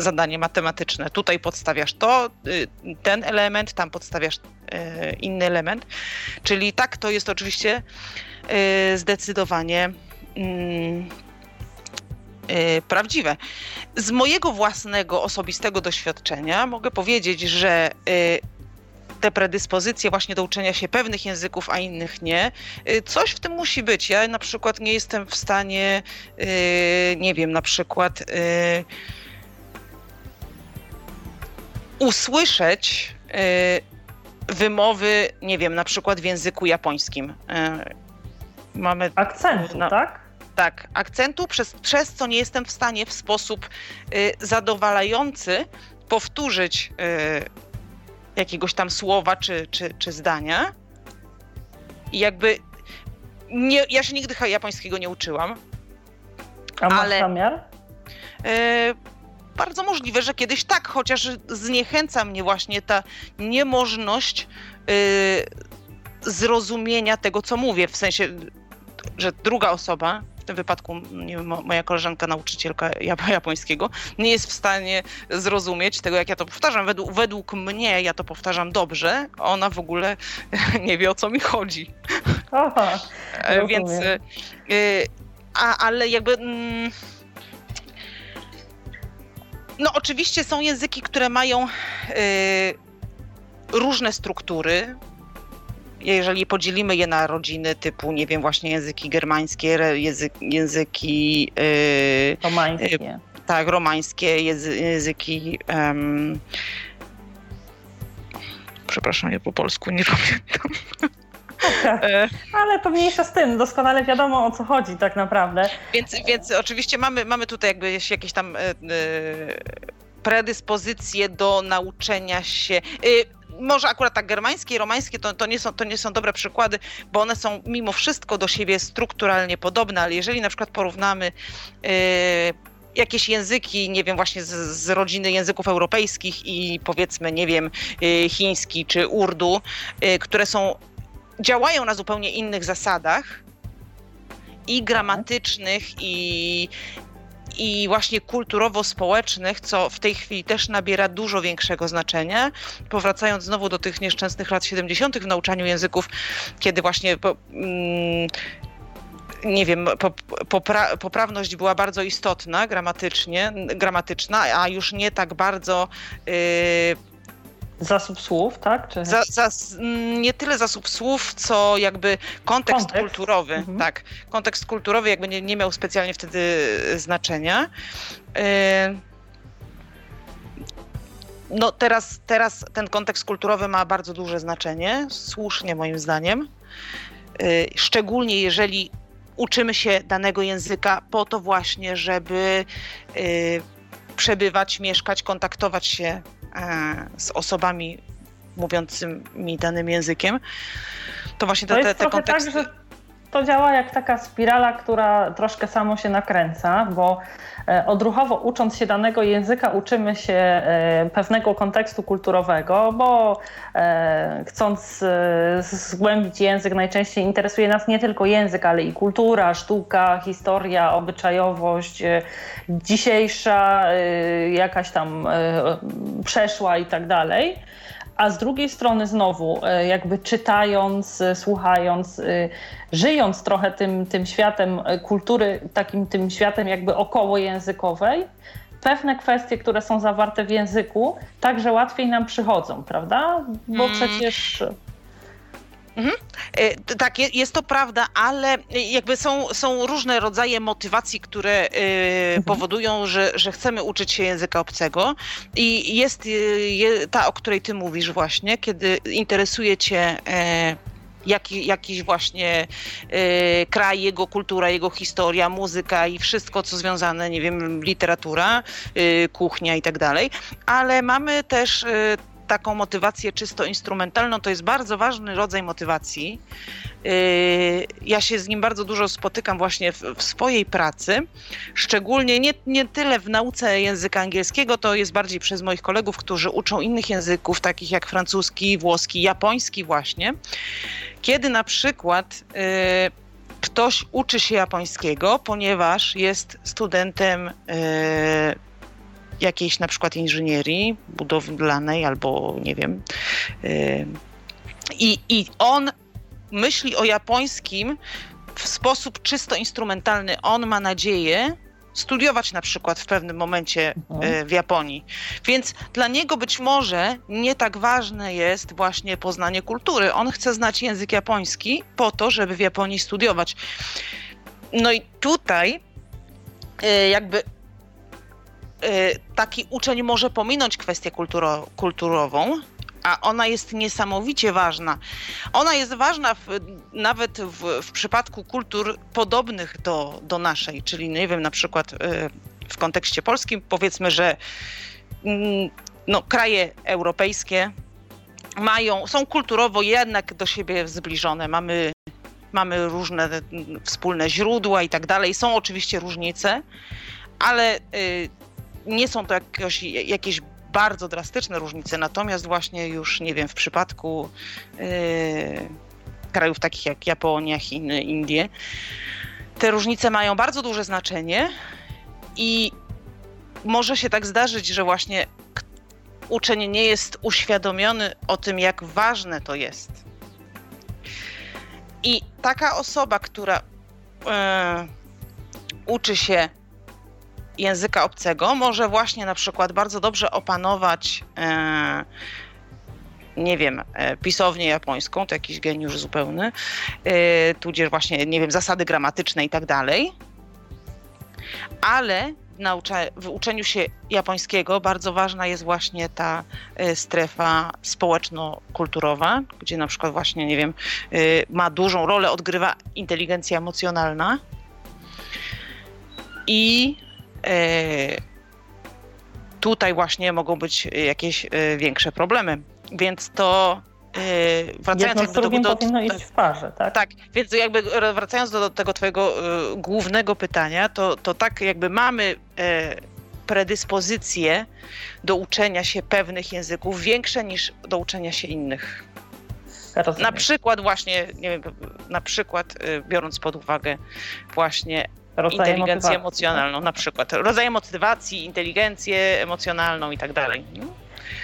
zadanie matematyczne. Tutaj podstawiasz to, ten element, tam podstawiasz inny element. Czyli tak, to jest oczywiście zdecydowanie prawdziwe. Z mojego własnego, osobistego doświadczenia mogę powiedzieć, że te predyspozycje właśnie do uczenia się pewnych języków, a innych nie, coś w tym musi być. Ja na przykład nie jestem w stanie, nie wiem, na przykład usłyszeć y, wymowy, nie wiem, na przykład w języku japońskim. Y, mamy akcentu, no, tak? Tak, akcentu, przez, przez co nie jestem w stanie w sposób y, zadowalający powtórzyć y, jakiegoś tam słowa czy, czy, czy zdania. I jakby nie, ja się nigdy japońskiego nie uczyłam. A masz ale, zamiar? Y, Bardzo możliwe, że kiedyś tak, chociaż zniechęca mnie właśnie ta niemożność yy, zrozumienia tego, co mówię. W sensie, że druga osoba, w tym wypadku nie wiem, moja koleżanka, nauczycielka japońskiego, nie jest w stanie zrozumieć tego, jak ja to powtarzam. Według, według mnie ja to powtarzam dobrze, a ona w ogóle nie wie, o co mi chodzi. Aha, Więc, yy, a, ale jakby... Mm, No oczywiście są języki, które mają y, różne struktury. Jeżeli podzielimy je na rodziny typu, nie wiem, właśnie języki germańskie, język, języki... Y, romańskie. Y, tak, romańskie, jezy, języki... Um, przepraszam, ja po polsku nie pamiętam. Tak, ale to mniejsza z tym, doskonale wiadomo, o co chodzi tak naprawdę. Więc, więc oczywiście mamy, mamy tutaj jakby jakieś tam y, predyspozycje do nauczenia się. Y, może akurat tak germańskie i romańskie to, to, nie są, to nie są dobre przykłady, bo one są mimo wszystko do siebie strukturalnie podobne, ale jeżeli na przykład porównamy yy, jakieś języki, nie wiem, właśnie z, z rodziny języków europejskich i powiedzmy, nie wiem, yy, chiński czy urdu, yy, które są, działają na zupełnie innych zasadach i gramatycznych, i i właśnie kulturowo-społecznych, co w tej chwili też nabiera dużo większego znaczenia. Powracając znowu do tych nieszczęsnych lat siedemdziesiątych w nauczaniu języków, kiedy właśnie po, mm, nie wiem, po, popra, poprawność była bardzo istotna gramatycznie, gramatyczna, a już nie tak bardzo... Yy, Zasób słów, tak? Czy... Za, za, nie tyle zasób słów, co jakby kontekst, kontekst. kulturowy. Mhm. Tak, kontekst kulturowy jakby nie, nie miał specjalnie wtedy znaczenia. Yy... No teraz, teraz ten kontekst kulturowy ma bardzo duże znaczenie, słusznie moim zdaniem. Yy, szczególnie jeżeli uczymy się danego języka po to właśnie, żeby yy, przebywać, mieszkać, kontaktować się z osobami mówiącymi danym językiem, to właśnie to te, te konteksty... Tak, że to działa jak taka spirala, która troszkę samo się nakręca, bo odruchowo ucząc się danego języka uczymy się pewnego kontekstu kulturowego, bo chcąc zgłębić język najczęściej interesuje nas nie tylko język, ale i kultura, sztuka, historia, obyczajowość, dzisiejsza jakaś tam przeszła i tak dalej. A z drugiej strony znowu, jakby czytając, słuchając, żyjąc trochę tym, tym światem kultury, takim tym światem jakby okołojęzykowej, pewne kwestie, które są zawarte w języku, także łatwiej nam przychodzą, prawda? Bo mm. przecież... Mhm. Tak, jest to prawda, ale jakby są, są różne rodzaje motywacji, które mhm. powodują, że, że chcemy uczyć się języka obcego i jest ta, o której ty mówisz właśnie, kiedy interesuje cię jaki, jakiś właśnie kraj, jego kultura, jego historia, muzyka i wszystko, co związane, nie wiem, literatura, kuchnia i tak dalej, ale mamy też taką motywację czysto instrumentalną, to jest bardzo ważny rodzaj motywacji. Yy, ja się z nim bardzo dużo spotykam właśnie w, w swojej pracy, szczególnie nie, nie tyle w nauce języka angielskiego, to jest bardziej przez moich kolegów, którzy uczą innych języków, takich jak francuski, włoski, japoński właśnie. Kiedy na przykład yy, ktoś uczy się japońskiego, ponieważ jest studentem yy, jakiejś na przykład inżynierii budowlanej albo nie wiem. I, i on myśli o japońskim w sposób czysto instrumentalny. On ma nadzieję studiować na przykład w pewnym momencie w Japonii. Więc dla niego być może nie tak ważne jest właśnie poznanie kultury. On chce znać język japoński po to, żeby w Japonii studiować. No i tutaj jakby taki uczeń może pominąć kwestię kulturo- kulturową, a ona jest niesamowicie ważna. Ona jest ważna w, nawet w, w przypadku kultur podobnych do, do naszej, czyli nie wiem, na przykład w kontekście polskim powiedzmy, że no, kraje europejskie mają, są kulturowo jednak do siebie zbliżone. Mamy, mamy różne wspólne źródła i tak dalej. Są oczywiście różnice, ale y, nie są to jakoś, jakieś bardzo drastyczne różnice, natomiast właśnie już, nie wiem, w przypadku yy, krajów takich jak Japonia, Chiny, Indie, te różnice mają bardzo duże znaczenie i może się tak zdarzyć, że właśnie uczeń nie jest uświadomiony o tym, jak ważne to jest. I taka osoba, która yy, uczy się języka obcego, może właśnie na przykład bardzo dobrze opanować e, nie wiem, e, pisownię japońską, to jakiś geniusz zupełny, e, tudzież właśnie, nie wiem, zasady gramatyczne i tak dalej, ale w, naucza- w uczeniu się japońskiego bardzo ważna jest właśnie ta e, strefa społeczno-kulturowa, gdzie na przykład właśnie, nie wiem, e, ma dużą rolę, odgrywa inteligencja emocjonalna i Yy, tutaj właśnie mogą być jakieś yy, większe problemy. Więc to yy, wracając jakby do, do, powinno iść w parze, tak? Tak, więc jakby wracając do, do tego twojego yy, głównego pytania, to, to tak jakby mamy yy, predyspozycje do uczenia się pewnych języków większe niż do uczenia się innych. Rozumiem. Na przykład właśnie, nie wiem, na przykład biorąc pod uwagę właśnie rodzaje inteligencję emocjonalną, tak? Na przykład rodzaje motywacji, inteligencję emocjonalną i tak dalej.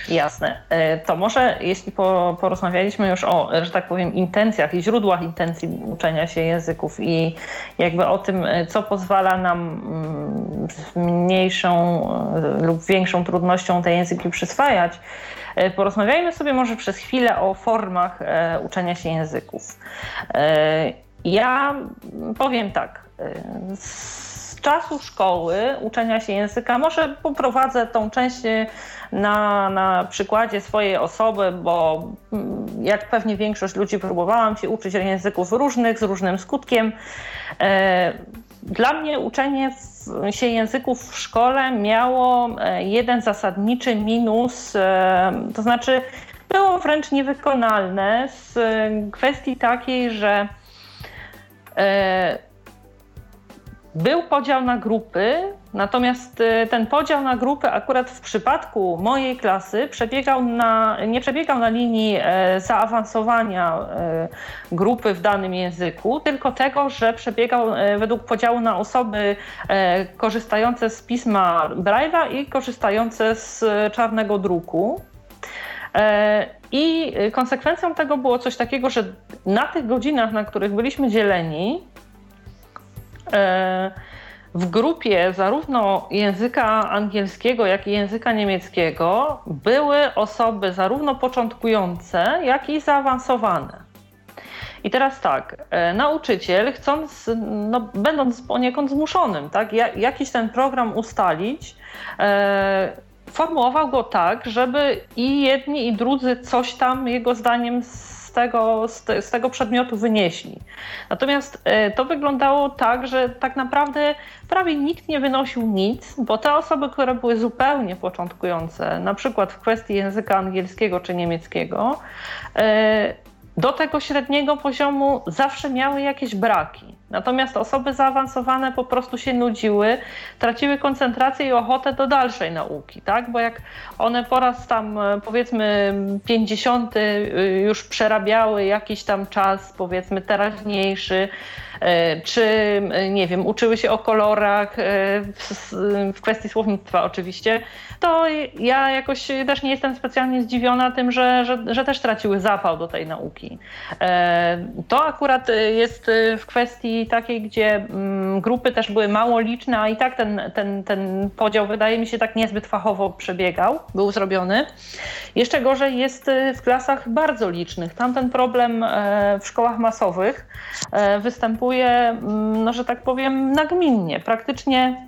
Jasne. To może jeśli porozmawialiśmy już o, że tak powiem, intencjach i źródłach intencji uczenia się języków i jakby o tym, co pozwala nam z mniejszą lub większą trudnością te języki przyswajać, porozmawiajmy sobie może przez chwilę o formach uczenia się języków. Ja powiem tak, z czasu szkoły uczenia się języka, może poprowadzę tą część na, na przykładzie swojej osoby, bo jak pewnie większość ludzi próbowałam się uczyć języków różnych, z różnym skutkiem. Dla mnie uczenie się języków w szkole miało jeden zasadniczy minus, to znaczy było wręcz niewykonalne z kwestii takiej, że był podział na grupy, natomiast ten podział na grupy akurat w przypadku mojej klasy przebiegał na, nie przebiegał na linii zaawansowania grupy w danym języku, tylko tego, że przebiegał według podziału na osoby korzystające z pisma Braille'a i korzystające z czarnego druku. I konsekwencją tego było coś takiego, że na tych godzinach, na których byliśmy dzieleni, w grupie zarówno języka angielskiego, jak i języka niemieckiego były osoby zarówno początkujące, jak i zaawansowane. I teraz tak, nauczyciel chcąc, no, będąc poniekąd zmuszonym, tak, jakiś ten program ustalić, formułował go tak, żeby i jedni, i drudzy coś tam jego zdaniem Tego, z, te, z tego przedmiotu wynieśli. Natomiast y, to wyglądało tak, że tak naprawdę prawie nikt nie wynosił nic, bo te osoby, które były zupełnie początkujące, na przykład w kwestii języka angielskiego czy niemieckiego, y, do tego średniego poziomu zawsze miały jakieś braki. Natomiast osoby zaawansowane po prostu się nudziły, traciły koncentrację i ochotę do dalszej nauki, tak? Bo jak one po raz tam powiedzmy pięćdziesiąty już przerabiały jakiś tam czas, powiedzmy teraźniejszy, czy nie wiem, uczyły się o kolorach w kwestii słownictwa oczywiście, to ja jakoś też nie jestem specjalnie zdziwiona tym, że, że, że też traciły zapał do tej nauki. To akurat jest w kwestii takiej, gdzie grupy też były mało liczne, a i tak ten, ten, ten podział wydaje mi się tak niezbyt fachowo przebiegał, był zrobiony. Jeszcze gorzej jest w klasach bardzo licznych. Tam ten problem w szkołach masowych występuje, no, że tak powiem, nagminnie. Praktycznie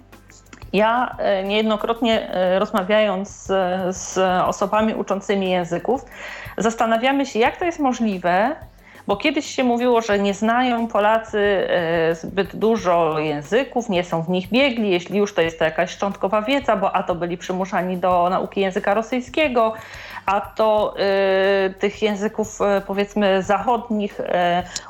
ja niejednokrotnie rozmawiając z, z osobami uczącymi języków, zastanawiamy się, jak to jest możliwe, bo kiedyś się mówiło, że nie znają Polacy zbyt dużo języków, nie są w nich biegli, jeśli już to jest to jakaś szczątkowa wiedza, bo a to byli przymuszani do nauki języka rosyjskiego, a to y, tych języków y, powiedzmy zachodnich y,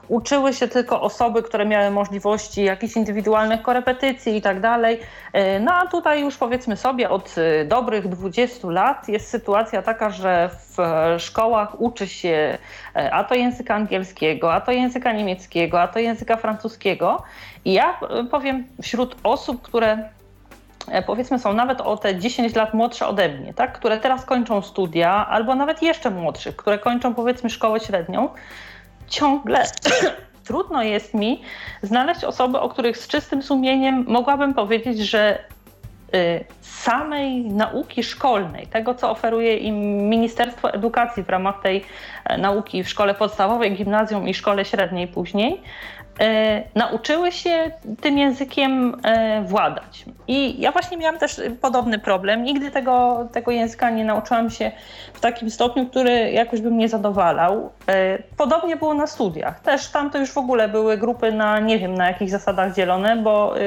uczyły się tylko osoby, które miały możliwości jakichś indywidualnych korepetycji i tak dalej. Y, no a tutaj już powiedzmy sobie od dobrych dwudziestu lat jest sytuacja taka, że w szkołach uczy się y, a to języka angielskiego, a to języka niemieckiego, a to języka francuskiego. I ja y, powiem wśród osób, które powiedzmy są nawet o te dziesięć lat młodsze ode mnie, tak? Które teraz kończą studia, albo nawet jeszcze młodszych, które kończą powiedzmy szkołę średnią, ciągle trudno jest mi znaleźć osoby, o których z czystym sumieniem mogłabym powiedzieć, że y, samej nauki szkolnej, tego co oferuje im Ministerstwo Edukacji w ramach tej y, nauki w szkole podstawowej, gimnazjum i szkole średniej później, E, nauczyły się tym językiem e, władać. I ja właśnie miałam też podobny problem. Nigdy tego, tego języka nie nauczyłam się w takim stopniu, który jakoś by mnie zadowalał. E, podobnie było na studiach. Też tam to już w ogóle były grupy na nie wiem na jakich zasadach dzielone, bo e,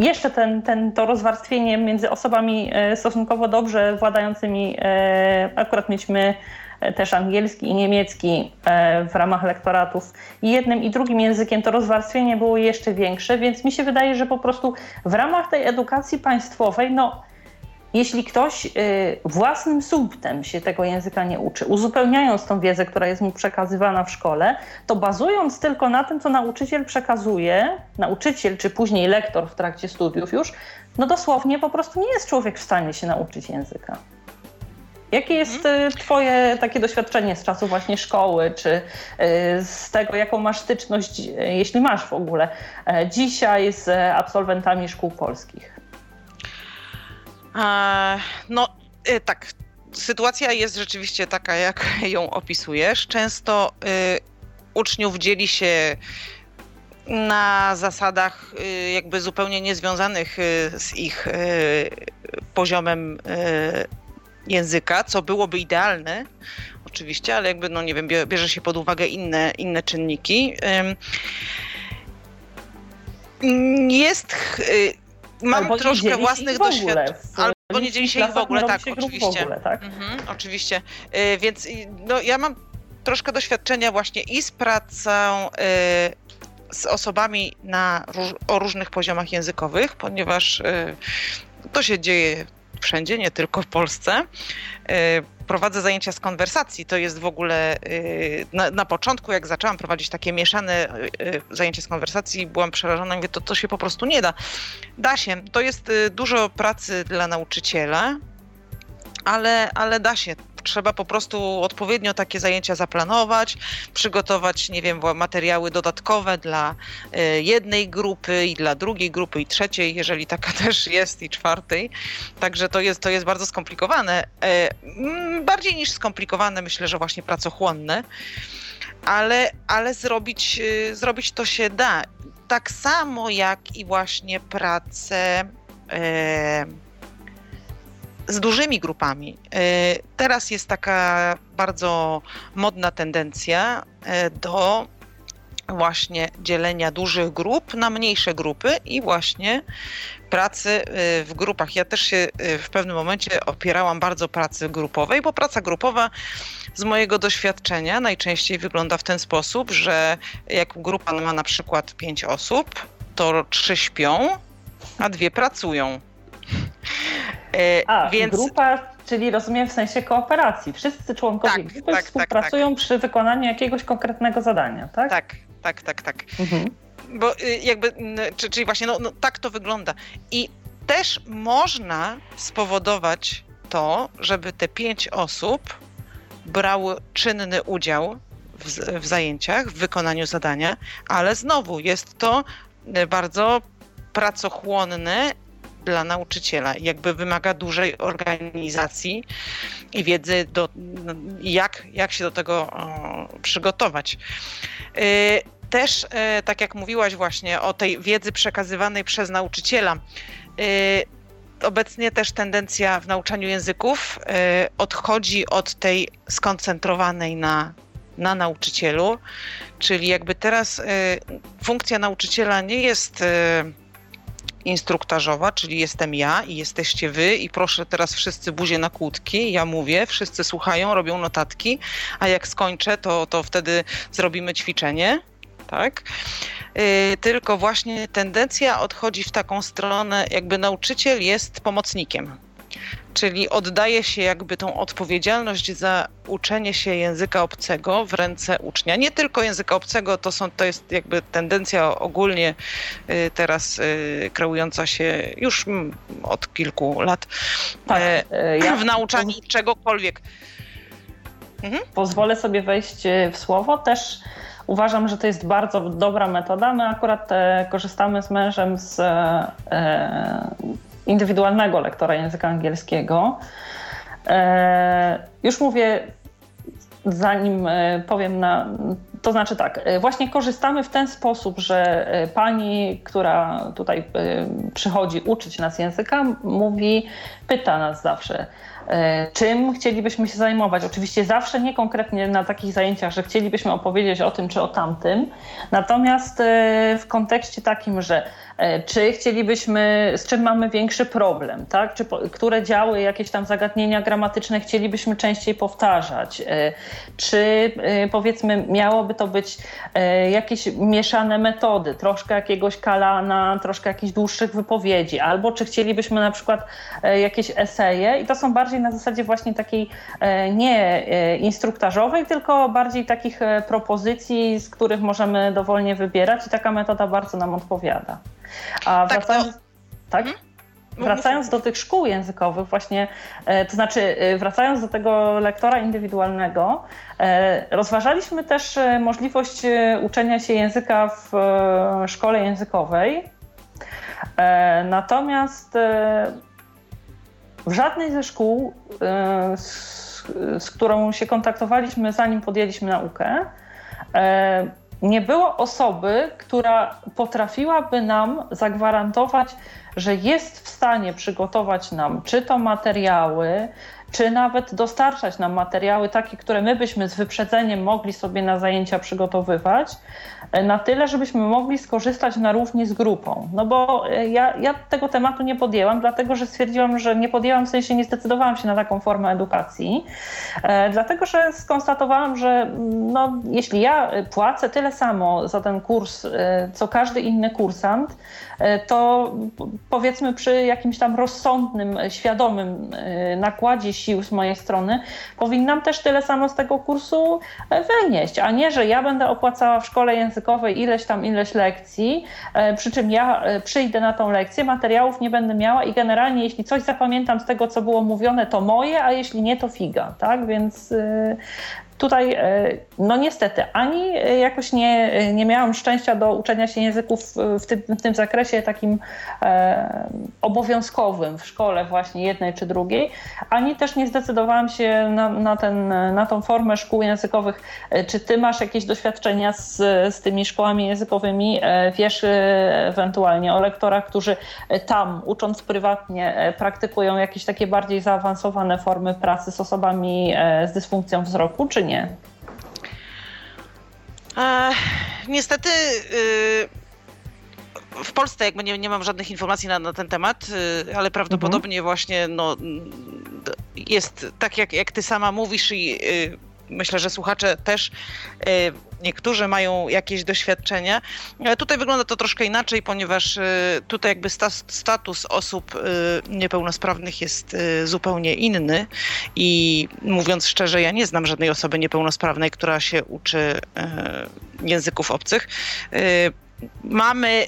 jeszcze ten, ten, to rozwarstwienie między osobami stosunkowo dobrze władającymi, akurat mieliśmy też angielski i niemiecki w ramach lektoratów, i jednym i drugim językiem to rozwarstwienie było jeszcze większe, więc mi się wydaje, że po prostu w ramach tej edukacji państwowej, no jeśli ktoś własnym sumptem się tego języka nie uczy, uzupełniając tą wiedzę, która jest mu przekazywana w szkole, to bazując tylko na tym, co nauczyciel przekazuje, nauczyciel czy później lektor w trakcie studiów już, no dosłownie po prostu nie jest człowiek w stanie się nauczyć języka. Jakie jest twoje takie doświadczenie z czasu właśnie szkoły, czy z tego, jaką masz styczność, jeśli masz w ogóle, dzisiaj z absolwentami szkół polskich? No tak, sytuacja jest rzeczywiście taka, jak ją opisujesz. Często y, uczniów dzieli się na zasadach y, jakby zupełnie niezwiązanych y, z ich y, poziomem y, języka, co byłoby idealne oczywiście, ale jakby no nie wiem, bierze się pod uwagę inne, inne czynniki. Y, jest... Y, Mam albo troszkę własnych doświadczeń, albo nie dzieli się ich w ogóle, tak, oczywiście. W ogóle, tak? Mhm, oczywiście. Yy, więc no, ja mam troszkę doświadczenia właśnie i z pracą yy, z osobami na, róż, o różnych poziomach językowych, ponieważ yy, to się dzieje wszędzie, nie tylko w Polsce. Yy, prowadzę zajęcia z konwersacji, to jest w ogóle yy, na, na początku, jak zaczęłam prowadzić takie mieszane yy, zajęcia z konwersacji, byłam przerażona, mówię, to, to się po prostu nie da. Da się, to jest yy, dużo pracy dla nauczyciela, ale, ale da się. Trzeba po prostu odpowiednio takie zajęcia zaplanować, przygotować, nie wiem, materiały dodatkowe dla jednej grupy i dla drugiej grupy i trzeciej, jeżeli taka też jest, i czwartej. Także to jest, to jest bardzo skomplikowane. Bardziej niż skomplikowane, myślę, że właśnie pracochłonne, ale, ale zrobić, zrobić to się da. Tak samo jak i właśnie pracę z dużymi grupami. Teraz jest taka bardzo modna tendencja do właśnie dzielenia dużych grup na mniejsze grupy i właśnie pracy w grupach. Ja też się w pewnym momencie opierałam bardzo pracy grupowej, bo praca grupowa z mojego doświadczenia najczęściej wygląda w ten sposób, że jak grupa ma na przykład pięć osób, to trzy śpią, a dwie pracują. Yy, A, więc... grupa, czyli rozumiem w sensie kooperacji. Wszyscy członkowie tak, grupy tak, współpracują tak, tak. przy wykonaniu jakiegoś konkretnego zadania, tak? Tak, tak, tak, tak. Mhm. Bo jakby, czyli właśnie no, no, tak to wygląda. I też można spowodować to, żeby te pięć osób brały czynny udział w, w zajęciach, w wykonaniu zadania, ale znowu jest to bardzo pracochłonne dla nauczyciela, jakby wymaga dużej organizacji i wiedzy, do, jak, jak się do tego o, przygotować. Yy, też, yy, tak jak mówiłaś właśnie o tej wiedzy przekazywanej przez nauczyciela, yy, obecnie też tendencja w nauczaniu języków yy, odchodzi od tej skoncentrowanej na na nauczycielu, czyli jakby teraz yy, funkcja nauczyciela nie jest yy, instruktażowa, czyli jestem ja i jesteście wy i proszę teraz wszyscy buzię na kłódki, ja mówię, wszyscy słuchają, robią notatki, a jak skończę, to, to wtedy zrobimy ćwiczenie, tak? Yy, tylko właśnie tendencja odchodzi w taką stronę, jakby nauczyciel jest pomocnikiem, czyli oddaje się jakby tą odpowiedzialność za uczenie się języka obcego w ręce ucznia. Nie tylko języka obcego, to, są, to jest jakby tendencja ogólnie y, teraz y, kreująca się już mm, od kilku lat tak, e, ja... w nauczaniu czegokolwiek. Mhm. Pozwolę sobie wejść w słowo też. Uważam, że to jest bardzo dobra metoda. My akurat e, korzystamy z mężem z e, indywidualnego lektora języka angielskiego. Już mówię, zanim powiem na... To znaczy tak, właśnie korzystamy w ten sposób, że pani, która tutaj przychodzi uczyć nas języka, mówi, pyta nas zawsze, czym chcielibyśmy się zajmować. Oczywiście zawsze nie konkretnie na takich zajęciach, że chcielibyśmy opowiedzieć o tym czy o tamtym, natomiast w kontekście takim, że czy chcielibyśmy, z czym mamy większy problem, tak? Czy po, które działy, jakieś tam zagadnienia gramatyczne chcielibyśmy częściej powtarzać, czy powiedzmy miałoby to być jakieś mieszane metody, troszkę jakiegoś kalana, troszkę jakichś dłuższych wypowiedzi, albo czy chcielibyśmy na przykład jakieś eseje i to są bardziej na zasadzie właśnie takiej nie instruktażowej, tylko bardziej takich propozycji, z których możemy dowolnie wybierać i taka metoda bardzo nam odpowiada. A tak, wracając, to... tak? wracając do tych szkół językowych właśnie, to znaczy wracając do tego lektora indywidualnego, rozważaliśmy też możliwość uczenia się języka w szkole językowej, natomiast w żadnej ze szkół, z, z którą się kontaktowaliśmy zanim podjęliśmy naukę, nie było osoby, która potrafiłaby nam zagwarantować, że jest w stanie przygotować nam czy to materiały, czy nawet dostarczać nam materiały takie, które my byśmy z wyprzedzeniem mogli sobie na zajęcia przygotowywać, na tyle, żebyśmy mogli skorzystać na równi z grupą. No bo ja, ja tego tematu nie podjęłam, dlatego że stwierdziłam, że nie podjęłam, w sensie nie zdecydowałam się na taką formę edukacji, dlatego że skonstatowałam, że no, jeśli ja płacę tyle samo za ten kurs, co każdy inny kursant, to powiedzmy przy jakimś tam rozsądnym, świadomym nakładzie sił z mojej strony, powinnam też tyle samo z tego kursu wynieść, a nie, że ja będę opłacała w szkole językowej ileś tam, ileś lekcji, przy czym ja przyjdę na tą lekcję, materiałów nie będę miała i generalnie jeśli coś zapamiętam z tego, co było mówione, to moje, a jeśli nie, to figa, tak? Więc tutaj, no niestety, ani jakoś nie, nie miałam szczęścia do uczenia się języków w tym, w tym zakresie takim e, obowiązkowym w szkole właśnie jednej czy drugiej, ani też nie zdecydowałam się na, na, ten, na tą formę szkół językowych. Czy ty masz jakieś doświadczenia z, z tymi szkołami językowymi? Wiesz ewentualnie o lektorach, którzy tam, ucząc prywatnie, praktykują jakieś takie bardziej zaawansowane formy pracy z osobami z dysfunkcją wzroku, czy nie? Nie. E, niestety y, w Polsce jakby nie, nie mam żadnych informacji na, na ten temat, y, ale prawdopodobnie mhm. właśnie no, jest tak jak, jak ty sama mówisz i y, myślę, że słuchacze też y, niektórzy mają jakieś doświadczenia. Ale tutaj wygląda to troszkę inaczej, ponieważ y, tutaj jakby sta, status osób y, niepełnosprawnych jest y, zupełnie inny i mówiąc szczerze, ja nie znam żadnej osoby niepełnosprawnej, która się uczy y, języków obcych. Y, mamy,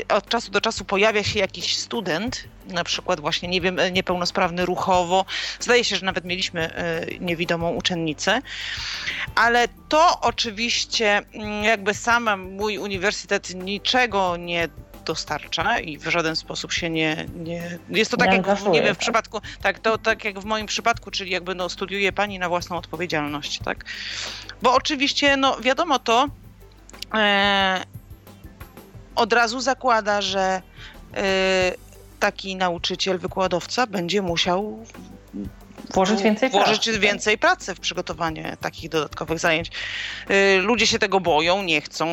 y, od czasu do czasu pojawia się jakiś student, na przykład właśnie, nie wiem, niepełnosprawny ruchowo. Zdaje się, że nawet mieliśmy niewidomą uczennicę. Ale to oczywiście jakby sam mój uniwersytet niczego nie dostarcza i w żaden sposób się nie... nie jest to tak nie jak w, nie wiem, w przypadku... Tak, to tak jak w moim przypadku, czyli jakby no, studiuje pani na własną odpowiedzialność, tak? Bo oczywiście, no wiadomo to e, od razu zakłada, że e, taki nauczyciel, wykładowca będzie musiał włożyć więcej, włożyć pracy. więcej pracy w przygotowanie takich dodatkowych zajęć. Ludzie się tego boją, nie chcą.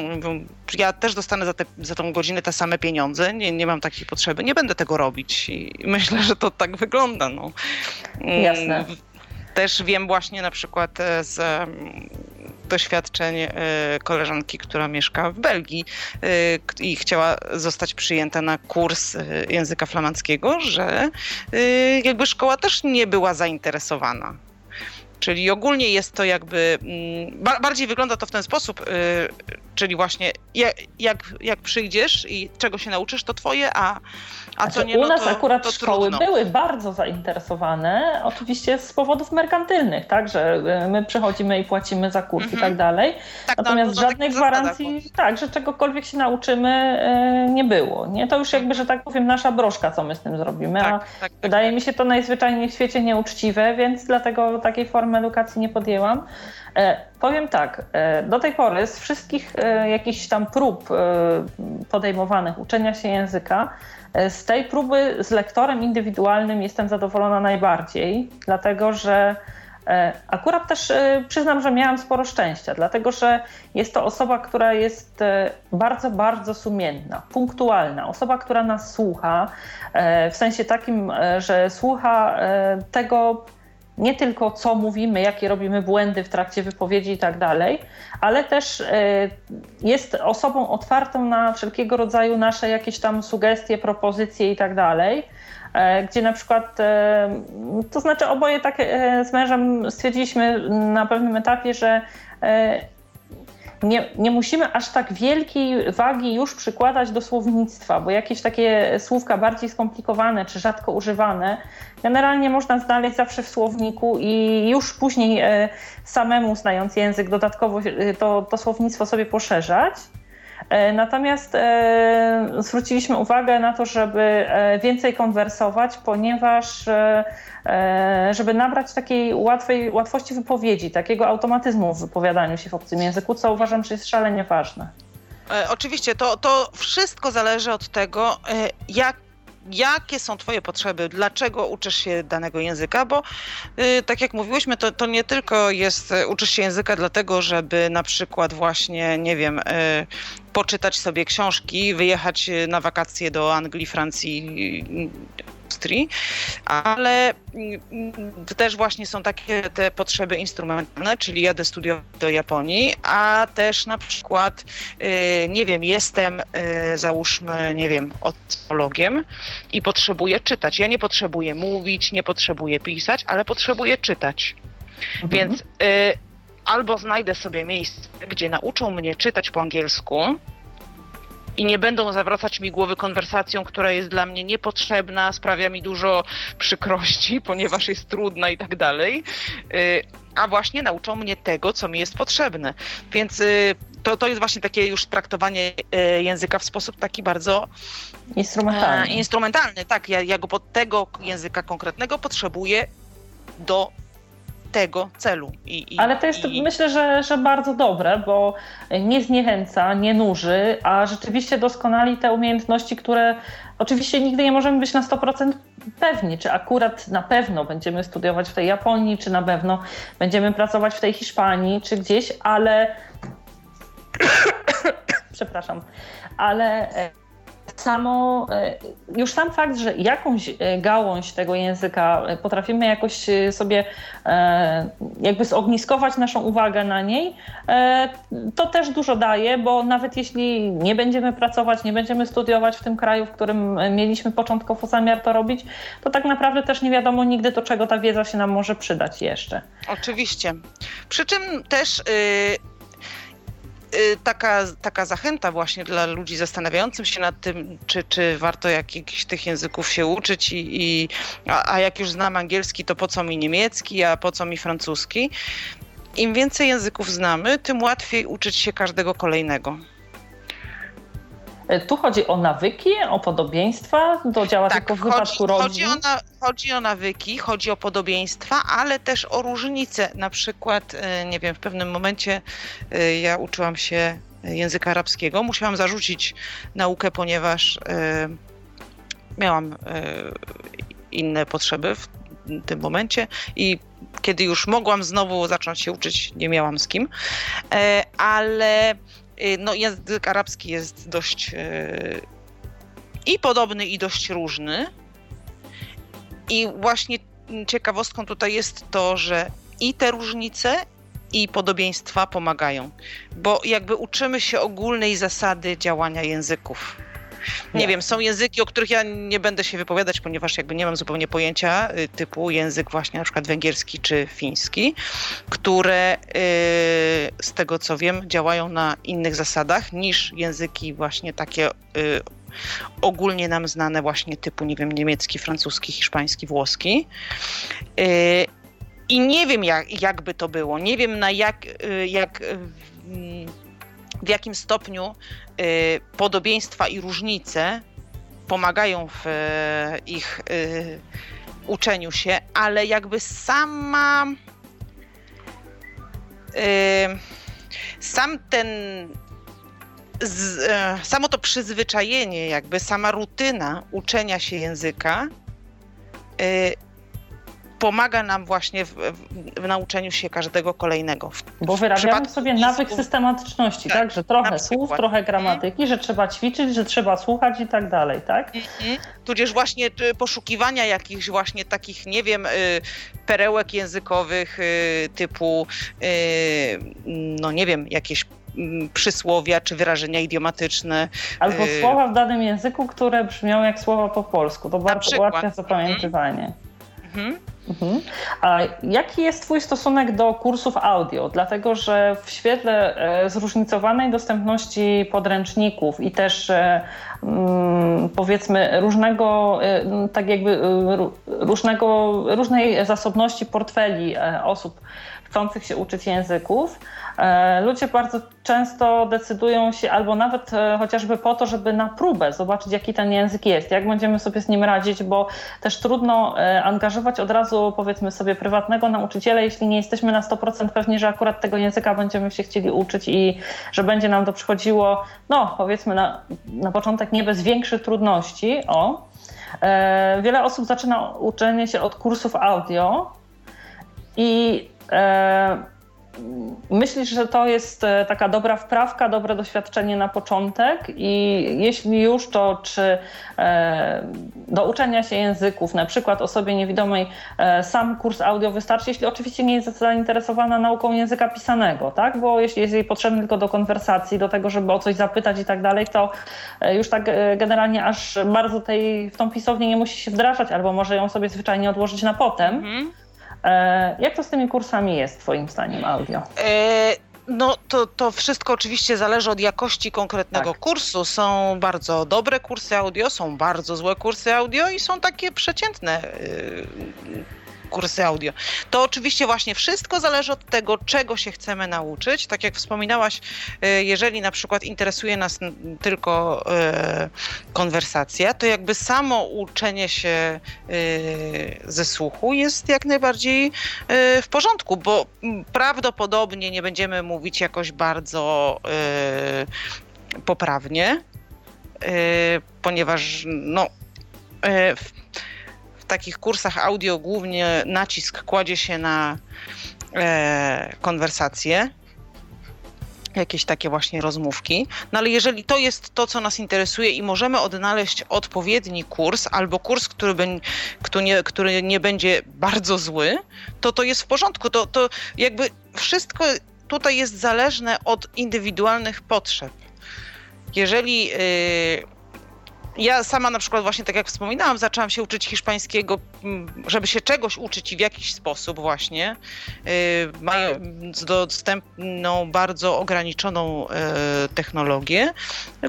Ja też dostanę za, te, za tą godzinę te same pieniądze, nie, nie mam takiej potrzeby, nie będę tego robić i myślę, że to tak wygląda. No. Jasne. Też wiem właśnie na przykład z doświadczeń koleżanki, która mieszka w Belgii i chciała zostać przyjęta na kurs języka flamandzkiego, że jakby szkoła też nie była zainteresowana. Czyli ogólnie jest to jakby, bardziej wygląda to w ten sposób, czyli właśnie jak, jak przyjdziesz i czego się nauczysz, to twoje, a, a co nie, no to trudno. U nas akurat szkoły były bardzo zainteresowane, oczywiście z powodów merkantylnych, tak, że my przychodzimy i płacimy za kurs mhm. i tak dalej, tak, natomiast no, żadnej gwarancji, bo... tak, że czegokolwiek się nauczymy nie było. Nie? To już jakby, że tak powiem, nasza broszka, co my z tym zrobimy, tak, a tak, wydaje tak. mi się to najzwyczajniej w świecie nieuczciwe, więc dlatego takiej formy edukacji nie podjęłam. Powiem tak, do tej pory z wszystkich jakichś tam prób podejmowanych uczenia się języka, z tej próby z lektorem indywidualnym jestem zadowolona najbardziej, dlatego że akurat też przyznam, że miałam sporo szczęścia, dlatego że jest to osoba, która jest bardzo, bardzo sumienna, punktualna, osoba, która nas słucha, w sensie takim, że słucha tego, nie tylko co mówimy, jakie robimy błędy w trakcie wypowiedzi i tak dalej, ale też jest osobą otwartą na wszelkiego rodzaju nasze jakieś tam sugestie, propozycje i tak dalej, gdzie na przykład, to znaczy oboje tak z mężem stwierdziliśmy na pewnym etapie, że Nie, nie musimy aż tak wielkiej wagi już przykładać do słownictwa, bo jakieś takie słówka bardziej skomplikowane czy rzadko używane generalnie można znaleźć zawsze w słowniku i już później e, samemu znając język dodatkowo e, to, to słownictwo sobie poszerzać. E, natomiast e, zwróciliśmy uwagę na to, żeby e, więcej konwersować, ponieważ e, żeby nabrać takiej łatwej, łatwości wypowiedzi, takiego automatyzmu w wypowiadaniu się w obcym języku, co uważam, że jest szalenie ważne. E, oczywiście, to, to wszystko zależy od tego, e, jak jakie są twoje potrzeby, dlaczego uczysz się danego języka, bo yy, tak jak mówiłyśmy, to, to nie tylko jest y, uczysz się języka dlatego, żeby na przykład właśnie, nie wiem, y, poczytać sobie książki, wyjechać na wakacje do Anglii, Francji, Austrii, ale y, też właśnie są takie te potrzeby instrumentalne, czyli jadę studiować do Japonii, a też na przykład, y, nie wiem, jestem, y, załóżmy, nie wiem, oceanologiem i potrzebuję czytać. Ja nie potrzebuję mówić, nie potrzebuję pisać, ale potrzebuję czytać. Mhm. Więc y, albo znajdę sobie miejsce, gdzie nauczą mnie czytać po angielsku i nie będą zawracać mi głowy konwersacją, która jest dla mnie niepotrzebna, sprawia mi dużo przykrości, ponieważ jest trudna i tak dalej, a właśnie nauczą mnie tego, co mi jest potrzebne. Więc to, to jest właśnie takie już traktowanie języka w sposób taki bardzo instrumentalny. instrumentalny tak, ja, ja go pod tego języka konkretnego potrzebuję do tego celu. I, i, Ale to jest, i... myślę, że, że bardzo dobre, bo nie zniechęca, nie nuży, a rzeczywiście doskonali te umiejętności, które oczywiście nigdy nie możemy być na sto procent pewni, czy akurat na pewno będziemy studiować w tej Japonii, czy na pewno będziemy pracować w tej Hiszpanii, czy gdzieś, ale... Przepraszam. Ale... Samo, już sam fakt, że jakąś gałąź tego języka potrafimy jakoś sobie jakby zogniskować naszą uwagę na niej, to też dużo daje, bo nawet jeśli nie będziemy pracować, nie będziemy studiować w tym kraju, w którym mieliśmy początkowo zamiar to robić, to tak naprawdę też nie wiadomo nigdy, do czego ta wiedza się nam może przydać jeszcze. Oczywiście. Przy czym też... Yy... Taka, taka zachęta właśnie dla ludzi zastanawiających się nad tym, czy, czy warto jakichś tych języków się uczyć i, i a, a jak już znam angielski, to po co mi niemiecki, a po co mi francuski. Im więcej języków znamy, tym łatwiej uczyć się każdego kolejnego. Tu chodzi o nawyki, o podobieństwa, to działa tak, tylko w wypadku rodzin. Chodzi, chodzi o nawyki, chodzi o podobieństwa, ale też o różnice. Na przykład, nie wiem, w pewnym momencie ja uczyłam się języka arabskiego, musiałam zarzucić naukę, ponieważ miałam inne potrzeby w tym momencie i kiedy już mogłam znowu zacząć się uczyć, nie miałam z kim, ale... No, język arabski jest dość yy, i podobny, i dość różny. I właśnie ciekawostką tutaj jest to, że i te różnice, i podobieństwa pomagają, bo jakby uczymy się ogólnej zasady działania języków. Nie, nie wiem, są języki, o których ja nie będę się wypowiadać, ponieważ jakby nie mam zupełnie pojęcia, typu język właśnie na przykład węgierski czy fiński, które yy, z tego co wiem działają na innych zasadach niż języki właśnie takie yy, ogólnie nam znane właśnie typu, nie wiem, niemiecki, francuski, hiszpański, włoski. Yy, I nie wiem jak, jak by to było, nie wiem na jak... Yy, jak yy, w jakim stopniu y, podobieństwa i różnice pomagają w y, ich y, uczeniu się, ale jakby sama sam ten, samo to przyzwyczajenie, jakby sama rutyna uczenia się języka pomaga nam właśnie w, w, w nauczeniu się każdego kolejnego. W, Bo wyrabiamy sobie nawyk systematyczności, tak, tak? Że trochę słów, trochę gramatyki, mm-hmm. że trzeba ćwiczyć, że trzeba słuchać i tak dalej, tak? Mm-hmm. Tudzież właśnie poszukiwania jakichś właśnie takich, nie wiem, perełek językowych typu, no nie wiem, jakieś przysłowia czy wyrażenia idiomatyczne. Albo słowa w danym języku, które brzmią jak słowa po polsku. To bardzo ułatwia zapamiętywanie. Mm-hmm. Mhm. Mhm. A jaki jest twój stosunek do kursów audio? Dlatego, że w świetle zróżnicowanej dostępności podręczników i też powiedzmy różnego, tak jakby różnego, różnej zasobności portfeli osób chcących się uczyć języków, ludzie bardzo często decydują się albo nawet chociażby po to, żeby na próbę zobaczyć, jaki ten język jest, jak będziemy sobie z nim radzić, bo też trudno angażować od razu, powiedzmy sobie, prywatnego nauczyciela, jeśli nie jesteśmy na sto procent pewni, że akurat tego języka będziemy się chcieli uczyć i że będzie nam to przychodziło, no powiedzmy na, na początek nie bez większych trudności. O, e, wiele osób zaczyna uczenie się od kursów audio i e, myślisz, że to jest taka dobra wprawka, dobre doświadczenie na początek i jeśli już, to czy do uczenia się języków, na przykład osobie niewidomej, sam kurs audio wystarczy, jeśli oczywiście nie jest zainteresowana nauką języka pisanego, tak? Bo jeśli jest jej potrzebny tylko do konwersacji, do tego, żeby o coś zapytać i tak dalej, to już tak generalnie aż bardzo tej, w tą pisownię nie musi się wdrażać, albo może ją sobie zwyczajnie odłożyć na potem. Mhm. Jak to z tymi kursami jest twoim zdaniem audio? No to, to wszystko oczywiście zależy od jakości konkretnego tak. kursu. Są bardzo dobre kursy audio, są bardzo złe kursy audio i są takie przeciętne kursy audio. To oczywiście właśnie wszystko zależy od tego, czego się chcemy nauczyć. Tak jak wspominałaś, jeżeli na przykład interesuje nas tylko konwersacja, to jakby samo uczenie się ze słuchu jest jak najbardziej w porządku, bo prawdopodobnie nie będziemy mówić jakoś bardzo poprawnie, ponieważ no w takich kursach audio głównie nacisk kładzie się na e, konwersacje, jakieś takie właśnie rozmówki. No ale jeżeli to jest to, co nas interesuje i możemy odnaleźć odpowiedni kurs albo kurs, który, be, który, nie, który nie będzie bardzo zły, to to jest w porządku. To, to jakby wszystko tutaj jest zależne od indywidualnych potrzeb. Jeżeli... Y, Ja sama na przykład właśnie, tak jak wspominałam, zaczęłam się uczyć hiszpańskiego, żeby się czegoś uczyć i w jakiś sposób właśnie, yy, mając dostępną, bardzo ograniczoną yy, technologię,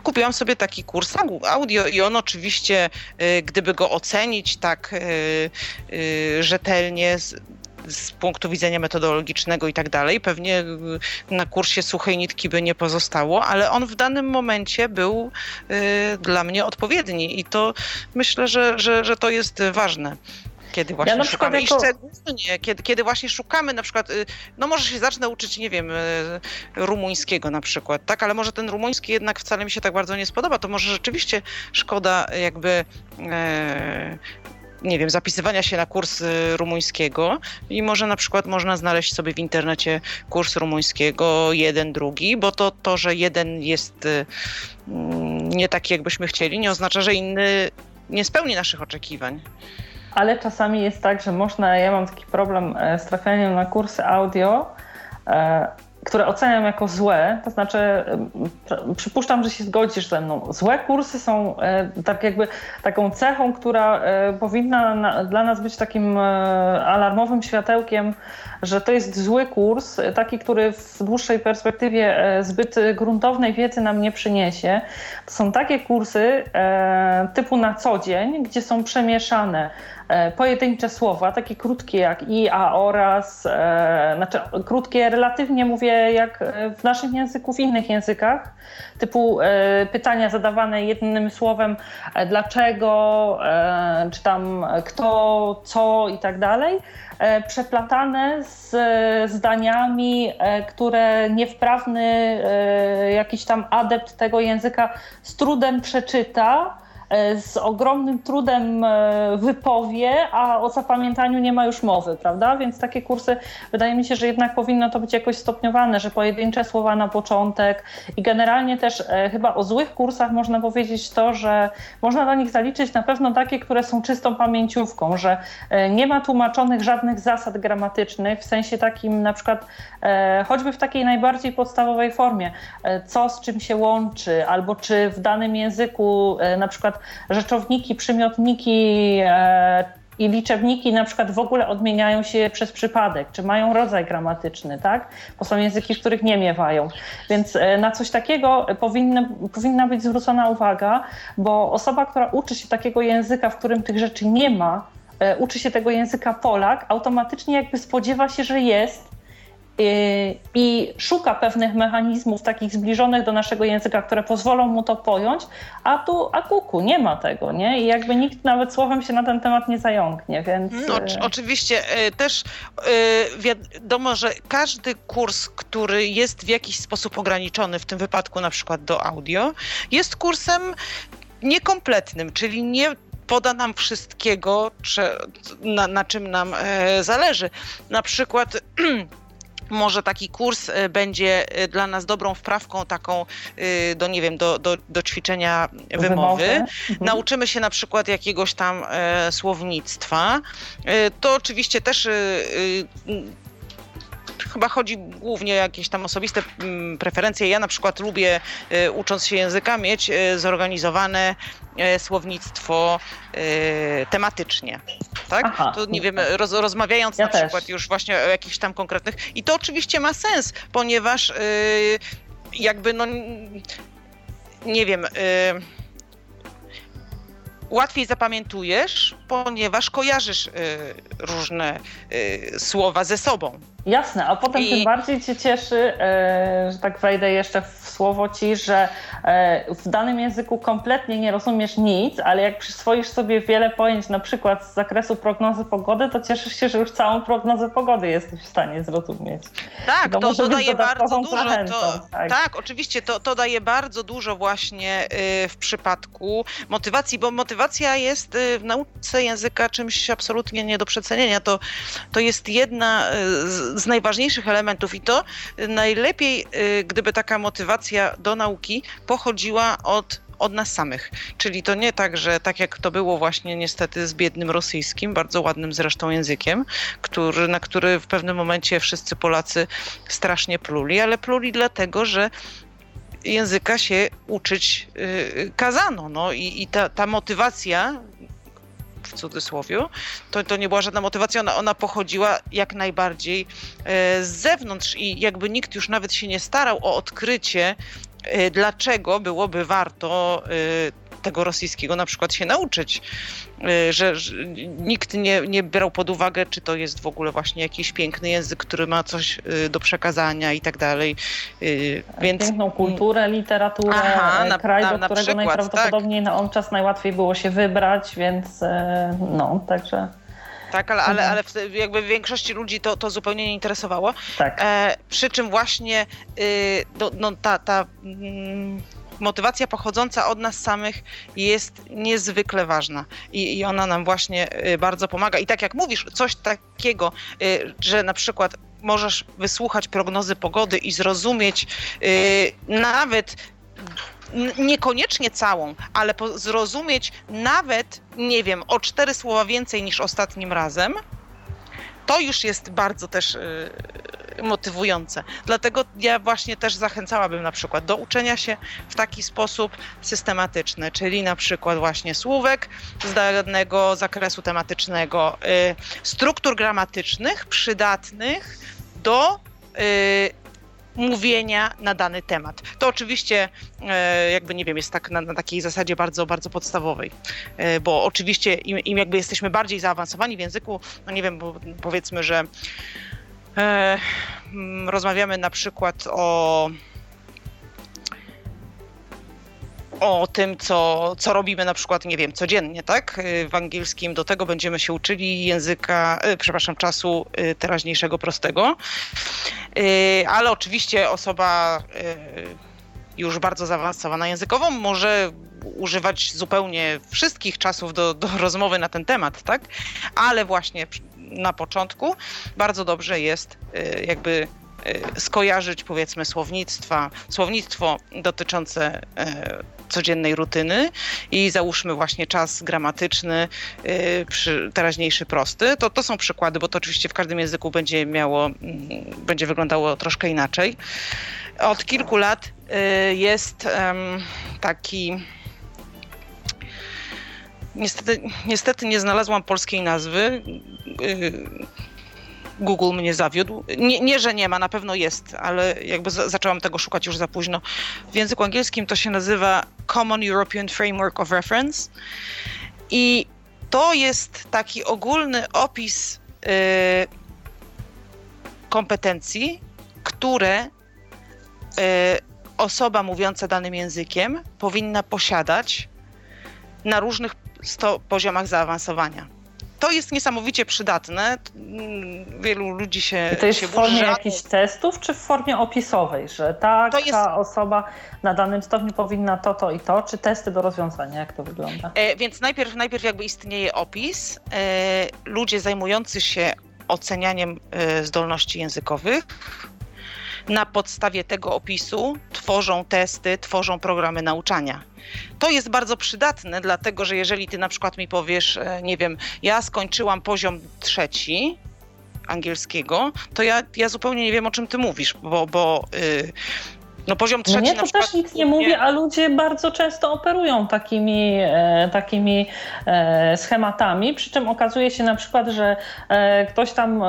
kupiłam sobie taki kurs audio i on oczywiście, yy, gdyby go ocenić tak yy, yy, rzetelnie, z, z punktu widzenia metodologicznego i tak dalej, pewnie na kursie suchej nitki by nie pozostało, ale on w danym momencie był y, dla mnie odpowiedni i to myślę, że, że, że to jest ważne. Kiedy właśnie ja szukamy, jako... szczególnie, kiedy, kiedy właśnie szukamy na przykład, no może się zacznę uczyć, nie wiem, rumuńskiego na przykład, tak, ale może ten rumuński jednak wcale mi się tak bardzo nie spodoba, to może rzeczywiście szkoda jakby... E, nie wiem, zapisywania się na kurs rumuńskiego i może na przykład można znaleźć sobie w internecie kurs rumuńskiego, jeden, drugi, bo to, to że jeden jest nie taki, jakbyśmy chcieli, nie oznacza, że inny nie spełni naszych oczekiwań. Ale czasami jest tak, że można, ja mam taki problem z trafianiem na kursy audio, które oceniam jako złe, to znaczy przypuszczam, że się zgodzisz ze mną. Złe kursy są tak jakby taką cechą, która powinna na, dla nas być takim alarmowym światełkiem, że to jest zły kurs, taki, który w dłuższej perspektywie zbyt gruntownej wiedzy nam nie przyniesie. To są takie kursy typu na co dzień, gdzie są przemieszane pojedyncze słowa, takie krótkie jak i, a, oraz, e, znaczy krótkie relatywnie mówię jak w naszym języku, w innych językach, typu e, pytania zadawane jednym słowem e, dlaczego, e, czy tam kto, co i tak dalej, e, przeplatane z e, zdaniami, e, które niewprawny e, jakiś tam adept tego języka z trudem przeczyta, z ogromnym trudem wypowie, a o zapamiętaniu nie ma już mowy, prawda? Więc takie kursy, wydaje mi się, że jednak powinno to być jakoś stopniowane, że pojedyncze słowa na początek i generalnie też chyba o złych kursach można powiedzieć to, że można do nich zaliczyć na pewno takie, które są czystą pamięciówką, że nie ma tłumaczonych żadnych zasad gramatycznych, w sensie takim na przykład choćby w takiej najbardziej podstawowej formie, co z czym się łączy, albo czy w danym języku na przykład rzeczowniki, przymiotniki e, i liczebniki na przykład w ogóle odmieniają się przez przypadek, czy mają rodzaj gramatyczny, tak? Bo są języki, w których nie miewają. Więc e, na coś takiego powinny, powinna być zwrócona uwaga, bo osoba, która uczy się takiego języka, w którym tych rzeczy nie ma, e, uczy się tego języka Polak, automatycznie jakby spodziewa się, że jest, i szuka pewnych mechanizmów takich zbliżonych do naszego języka, które pozwolą mu to pojąć, a tu a kuku, nie ma tego, nie? I jakby nikt nawet słowem się na ten temat nie zająknie, więc... No, oczywiście też wiadomo, że każdy kurs, który jest w jakiś sposób ograniczony, w tym wypadku na przykład do audio, jest kursem niekompletnym, czyli nie poda nam wszystkiego, na, na czym nam zależy. Na przykład... Może taki kurs będzie dla nas dobrą wprawką taką do, nie wiem, do, do, do ćwiczenia wymowy. wymowy. Mhm. Nauczymy się na przykład jakiegoś tam e, słownictwa. E, to oczywiście też e, e, chyba chodzi głównie o jakieś tam osobiste preferencje. Ja na przykład lubię, ucząc się języka, mieć zorganizowane słownictwo tematycznie. Tak? Aha. To nie wiem, roz, rozmawiając ja na też. przykład już właśnie o jakichś tam konkretnych... I to oczywiście ma sens, ponieważ jakby no... Nie wiem... Łatwiej zapamiętujesz, ponieważ kojarzysz y, różne y, słowa ze sobą. Jasne, a potem I... tym bardziej cię cieszy, y, że tak wejdę jeszcze w słowo ci, że y, w danym języku kompletnie nie rozumiesz nic, ale jak przyswoisz sobie wiele pojęć, na przykład z zakresu prognozy pogody, to cieszysz się, że już całą prognozę pogody jesteś w stanie zrozumieć. Tak, to, to, to daje bardzo dużo. Zachętą, to, tak. tak, oczywiście, to, to daje bardzo dużo właśnie y, w przypadku motywacji, bo motywacja Motywacja jest w nauce języka czymś absolutnie nie do przecenienia. To, to jest jedna z najważniejszych elementów i to najlepiej, gdyby taka motywacja do nauki pochodziła od, od nas samych. Czyli to nie tak, że tak jak to było właśnie niestety z biednym rosyjskim, bardzo ładnym zresztą językiem, który, na który w pewnym momencie wszyscy Polacy strasznie pluli, ale pluli dlatego, że języka się uczyć yy, kazano, no i, i ta, ta motywacja, w cudzysłowie, to, to nie była żadna motywacja, ona, ona pochodziła jak najbardziej yy, z zewnątrz i jakby nikt już nawet się nie starał o odkrycie, yy, dlaczego byłoby warto yy, tego rosyjskiego na przykład się nauczyć, że, że nikt nie, nie brał pod uwagę, czy to jest w ogóle właśnie jakiś piękny język, który ma coś do przekazania i tak dalej. Więc... Piękną kulturę, literaturę, Aha, na, kraj, na, na, do którego na przykład, najprawdopodobniej tak. na on czas najłatwiej było się wybrać, więc no, także... Tak, ale, ale, ale w, jakby w większości ludzi to, to zupełnie nie interesowało. Tak. E, przy czym właśnie y, do, no, ta... ta mm, motywacja pochodząca od nas samych jest niezwykle ważna i, i ona nam właśnie bardzo pomaga. I tak jak mówisz, coś takiego, że na przykład możesz wysłuchać prognozy pogody i zrozumieć nawet niekoniecznie całą, ale zrozumieć nawet, nie wiem, o cztery słowa więcej niż ostatnim razem, to już jest bardzo też y, motywujące. Dlatego ja właśnie też zachęcałabym na przykład do uczenia się w taki sposób systematyczny, czyli na przykład właśnie słówek z danego zakresu tematycznego, y, struktur gramatycznych przydatnych do y, mówienia na dany temat. To oczywiście jakby, nie wiem, jest tak na, na takiej zasadzie bardzo, bardzo podstawowej, bo oczywiście im, im jakby jesteśmy bardziej zaawansowani w języku, no nie wiem, bo powiedzmy, że e, rozmawiamy na przykład o o tym, co, co robimy na przykład, nie wiem, codziennie, tak? W angielskim do tego będziemy się uczyli języka, przepraszam, czasu teraźniejszego prostego, ale oczywiście osoba już bardzo zaawansowana językowo może używać zupełnie wszystkich czasów do, do rozmowy na ten temat, tak? Ale właśnie na początku bardzo dobrze jest jakby skojarzyć, powiedzmy, słownictwa, słownictwo dotyczące e, codziennej rutyny i załóżmy właśnie czas gramatyczny, e, przy, teraźniejszy prosty. To, to są przykłady, bo to oczywiście w każdym języku będzie miało, m, będzie wyglądało troszkę inaczej. Od kilku lat e, jest e, taki... Niestety, niestety nie znalazłam polskiej nazwy. E, Google mnie zawiódł. Nie, nie, że nie ma, na pewno jest, ale jakby za, zaczęłam tego szukać już za późno. W języku angielskim to się nazywa Common European Framework of Reference i to jest taki ogólny opis yy, kompetencji, które yy, osoba mówiąca danym językiem powinna posiadać na różnych sto poziomach zaawansowania. To jest niesamowicie przydatne. Wielu ludzi się... I to jest się w formie burza. Jakichś testów, czy w formie opisowej, że tak, jest... ta osoba na danym stopniu powinna to, to i to, czy testy do rozwiązania, jak to wygląda? E, więc najpierw, najpierw jakby istnieje opis. E, ludzie zajmujący się ocenianiem e, zdolności językowych na podstawie tego opisu tworzą testy, tworzą programy nauczania. To jest bardzo przydatne, dlatego że jeżeli ty na przykład mi powiesz, nie wiem, ja skończyłam poziom trzeci angielskiego, to ja, ja zupełnie nie wiem, o czym ty mówisz, bo... bo yy, no poziom trzeci nie, na przykład... to też nic nie mówię, a ludzie bardzo często operują takimi, e, takimi e, schematami, przy czym okazuje się na przykład, że e, ktoś tam e,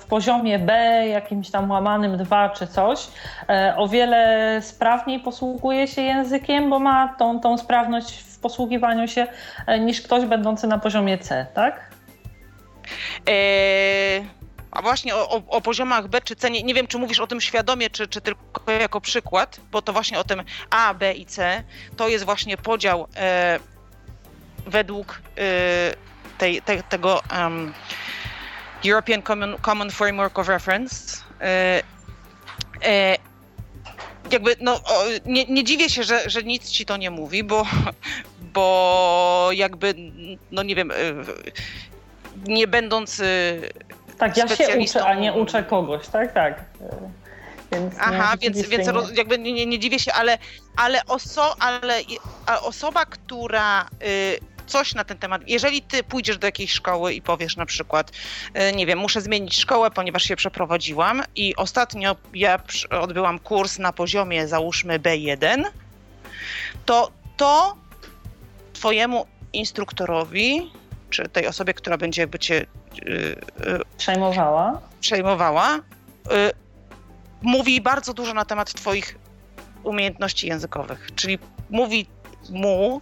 w poziomie B, jakimś tam łamanym dwa czy coś, e, o wiele sprawniej posługuje się językiem, bo ma tą, tą sprawność w posługiwaniu się e, niż ktoś będący na poziomie C, tak? E... A właśnie o, o, o poziomach B czy C, nie, nie wiem, czy mówisz o tym świadomie, czy, czy tylko jako przykład, bo to właśnie o tym A, B i C, to jest właśnie podział e, według e, tej, te, tego um, European Common, Common Framework of Reference. E, e, jakby, no, o, nie, nie dziwię się, że, że nic ci to nie mówi, bo, bo jakby, no nie wiem, nie będąc... Tak, ja się uczę, a nie uczę kogoś, tak, tak. Więc Aha, więc, więc roz, jakby nie, nie, nie dziwię się, ale, ale, oso, ale osoba, która y, coś na ten temat, jeżeli ty pójdziesz do jakiejś szkoły i powiesz na przykład, y, nie wiem, muszę zmienić szkołę, ponieważ się przeprowadziłam i ostatnio ja odbyłam kurs na poziomie, załóżmy, B jeden, to to twojemu instruktorowi, czy tej osobie, która będzie jakby cię Yy, yy, przejmowała, przejmowała yy, mówi bardzo dużo na temat twoich umiejętności językowych, czyli mówi mu,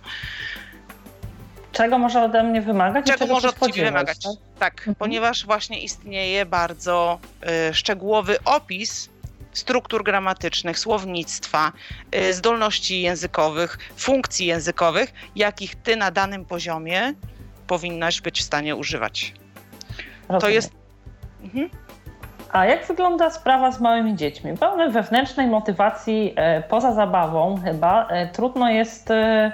czego może ode mnie wymagać, czego, czego może od ciebie wymagać, tak, tak mhm. ponieważ właśnie istnieje bardzo yy, szczegółowy opis struktur gramatycznych, słownictwa, yy, zdolności językowych, funkcji językowych, jakich ty na danym poziomie powinnaś być w stanie używać. Rozumiem. To jest... Mhm. A jak wygląda sprawa z małymi dziećmi? Bo one wewnętrznej motywacji e, poza zabawą chyba e, trudno jest e,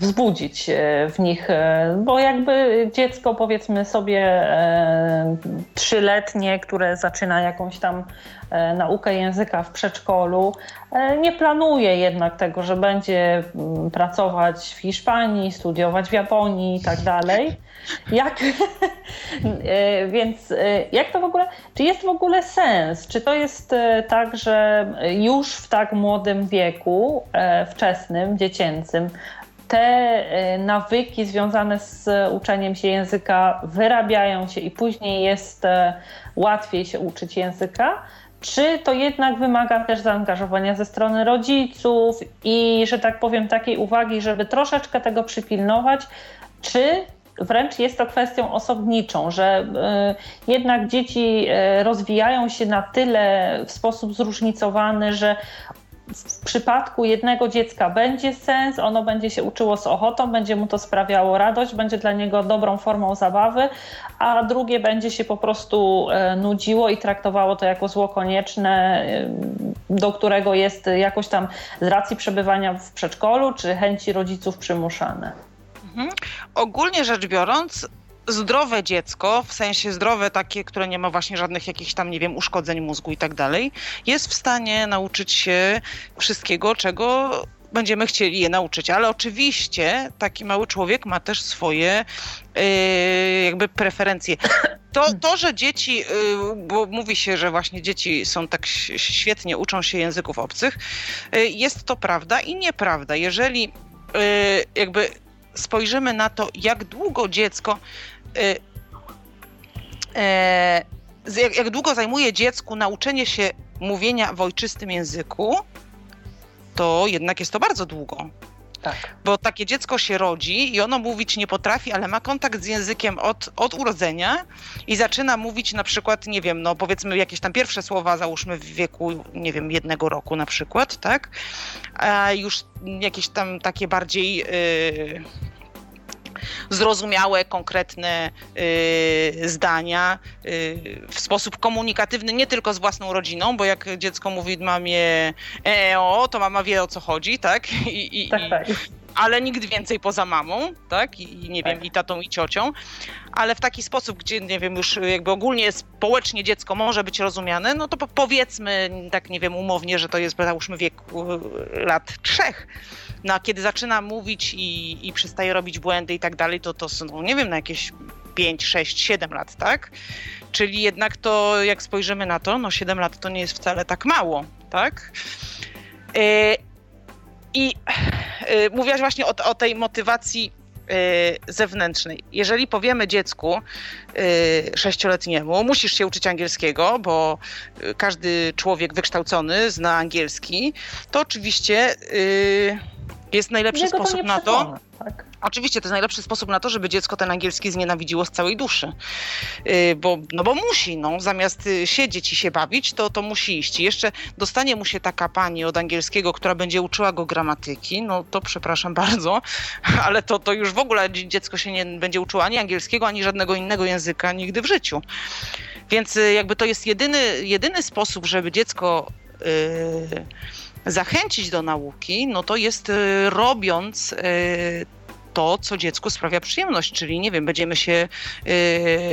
wzbudzić e, w nich, e, bo jakby dziecko, powiedzmy sobie e, trzyletnie, które zaczyna jakąś tam e, naukę języka w przedszkolu, e, nie planuje jednak tego, że będzie m, pracować w Hiszpanii, studiować w Japonii i tak dalej. Jak, więc jak to w ogóle, czy jest w ogóle sens? Czy to jest tak, że już w tak młodym wieku, wczesnym, dziecięcym, te nawyki związane z uczeniem się języka wyrabiają się i później jest łatwiej się uczyć języka? czy to jednak wymaga też zaangażowania ze strony rodziców i, że tak powiem, takiej uwagi, żeby troszeczkę tego przypilnować, czy wręcz jest to kwestią osobniczą, że y, jednak dzieci y, rozwijają się na tyle w sposób zróżnicowany, że w przypadku jednego dziecka będzie sens, ono będzie się uczyło z ochotą, będzie mu to sprawiało radość, będzie dla niego dobrą formą zabawy, a drugie będzie się po prostu nudziło i traktowało to jako zło konieczne, do którego jest jakoś tam z racji przebywania w przedszkolu czy chęci rodziców przymuszane. Mhm. Ogólnie rzecz biorąc, zdrowe dziecko, w sensie zdrowe takie, które nie ma właśnie żadnych jakichś tam, nie wiem, uszkodzeń mózgu i tak dalej, jest w stanie nauczyć się wszystkiego, czego będziemy chcieli je nauczyć. Ale oczywiście taki mały człowiek ma też swoje yy, jakby preferencje. To, to, że dzieci, bo mówi się, że właśnie dzieci są tak świetnie, uczą się języków obcych, jest to prawda i nieprawda. Jeżeli yy, jakby spojrzymy na to, jak długo dziecko... Yy, yy, jak, jak długo zajmuje dziecku nauczenie się mówienia w ojczystym języku, to jednak jest to bardzo długo. Tak. Bo takie dziecko się rodzi i ono mówić nie potrafi, ale ma kontakt z językiem od, od urodzenia i zaczyna mówić na przykład, nie wiem, no powiedzmy jakieś tam pierwsze słowa, załóżmy w wieku, nie wiem, jednego roku na przykład, tak? A już jakieś tam takie bardziej yy, zrozumiałe, konkretne yy, zdania yy, w sposób komunikatywny, nie tylko z własną rodziną, bo jak dziecko mówi mamie e o, to mama wie, o co chodzi, tak? I, i, tak, tak. Ale nikt więcej poza mamą, tak? I nie tak. wiem, i tatą, i ciocią. Ale w taki sposób, gdzie, nie wiem, już jakby ogólnie społecznie dziecko może być rozumiane, no to powiedzmy, tak nie wiem, umownie, że to jest, załóżmy, wiek lat trzech. No a kiedy zaczyna mówić i, i przestaje robić błędy i tak dalej, to to są, no, nie wiem, na jakieś pięć, sześć, siedem lat, tak? Czyli jednak to, jak spojrzymy na to, no siedem lat to nie jest wcale tak mało, tak? Y- I y, mówiłaś właśnie o, o tej motywacji y, zewnętrznej. Jeżeli powiemy dziecku y, sześcioletniemu, musisz się uczyć angielskiego, bo y, każdy człowiek wykształcony zna angielski, to oczywiście y, jest najlepszy Jego sposób to na to... Tak. Oczywiście to jest najlepszy sposób na to, żeby dziecko ten angielski znienawidziło z całej duszy, yy, bo, no bo musi, no, zamiast siedzieć i się bawić, to, to musi iść. I jeszcze dostanie mu się taka pani od angielskiego, która będzie uczyła go gramatyki, no to przepraszam bardzo, ale to, to już w ogóle dziecko się nie będzie uczyło ani angielskiego, ani żadnego innego języka nigdy w życiu. Więc jakby to jest jedyny, jedyny sposób, żeby dziecko... Yy, zachęcić do nauki, no to jest y, robiąc y, to, co dziecku sprawia przyjemność, czyli nie wiem, będziemy się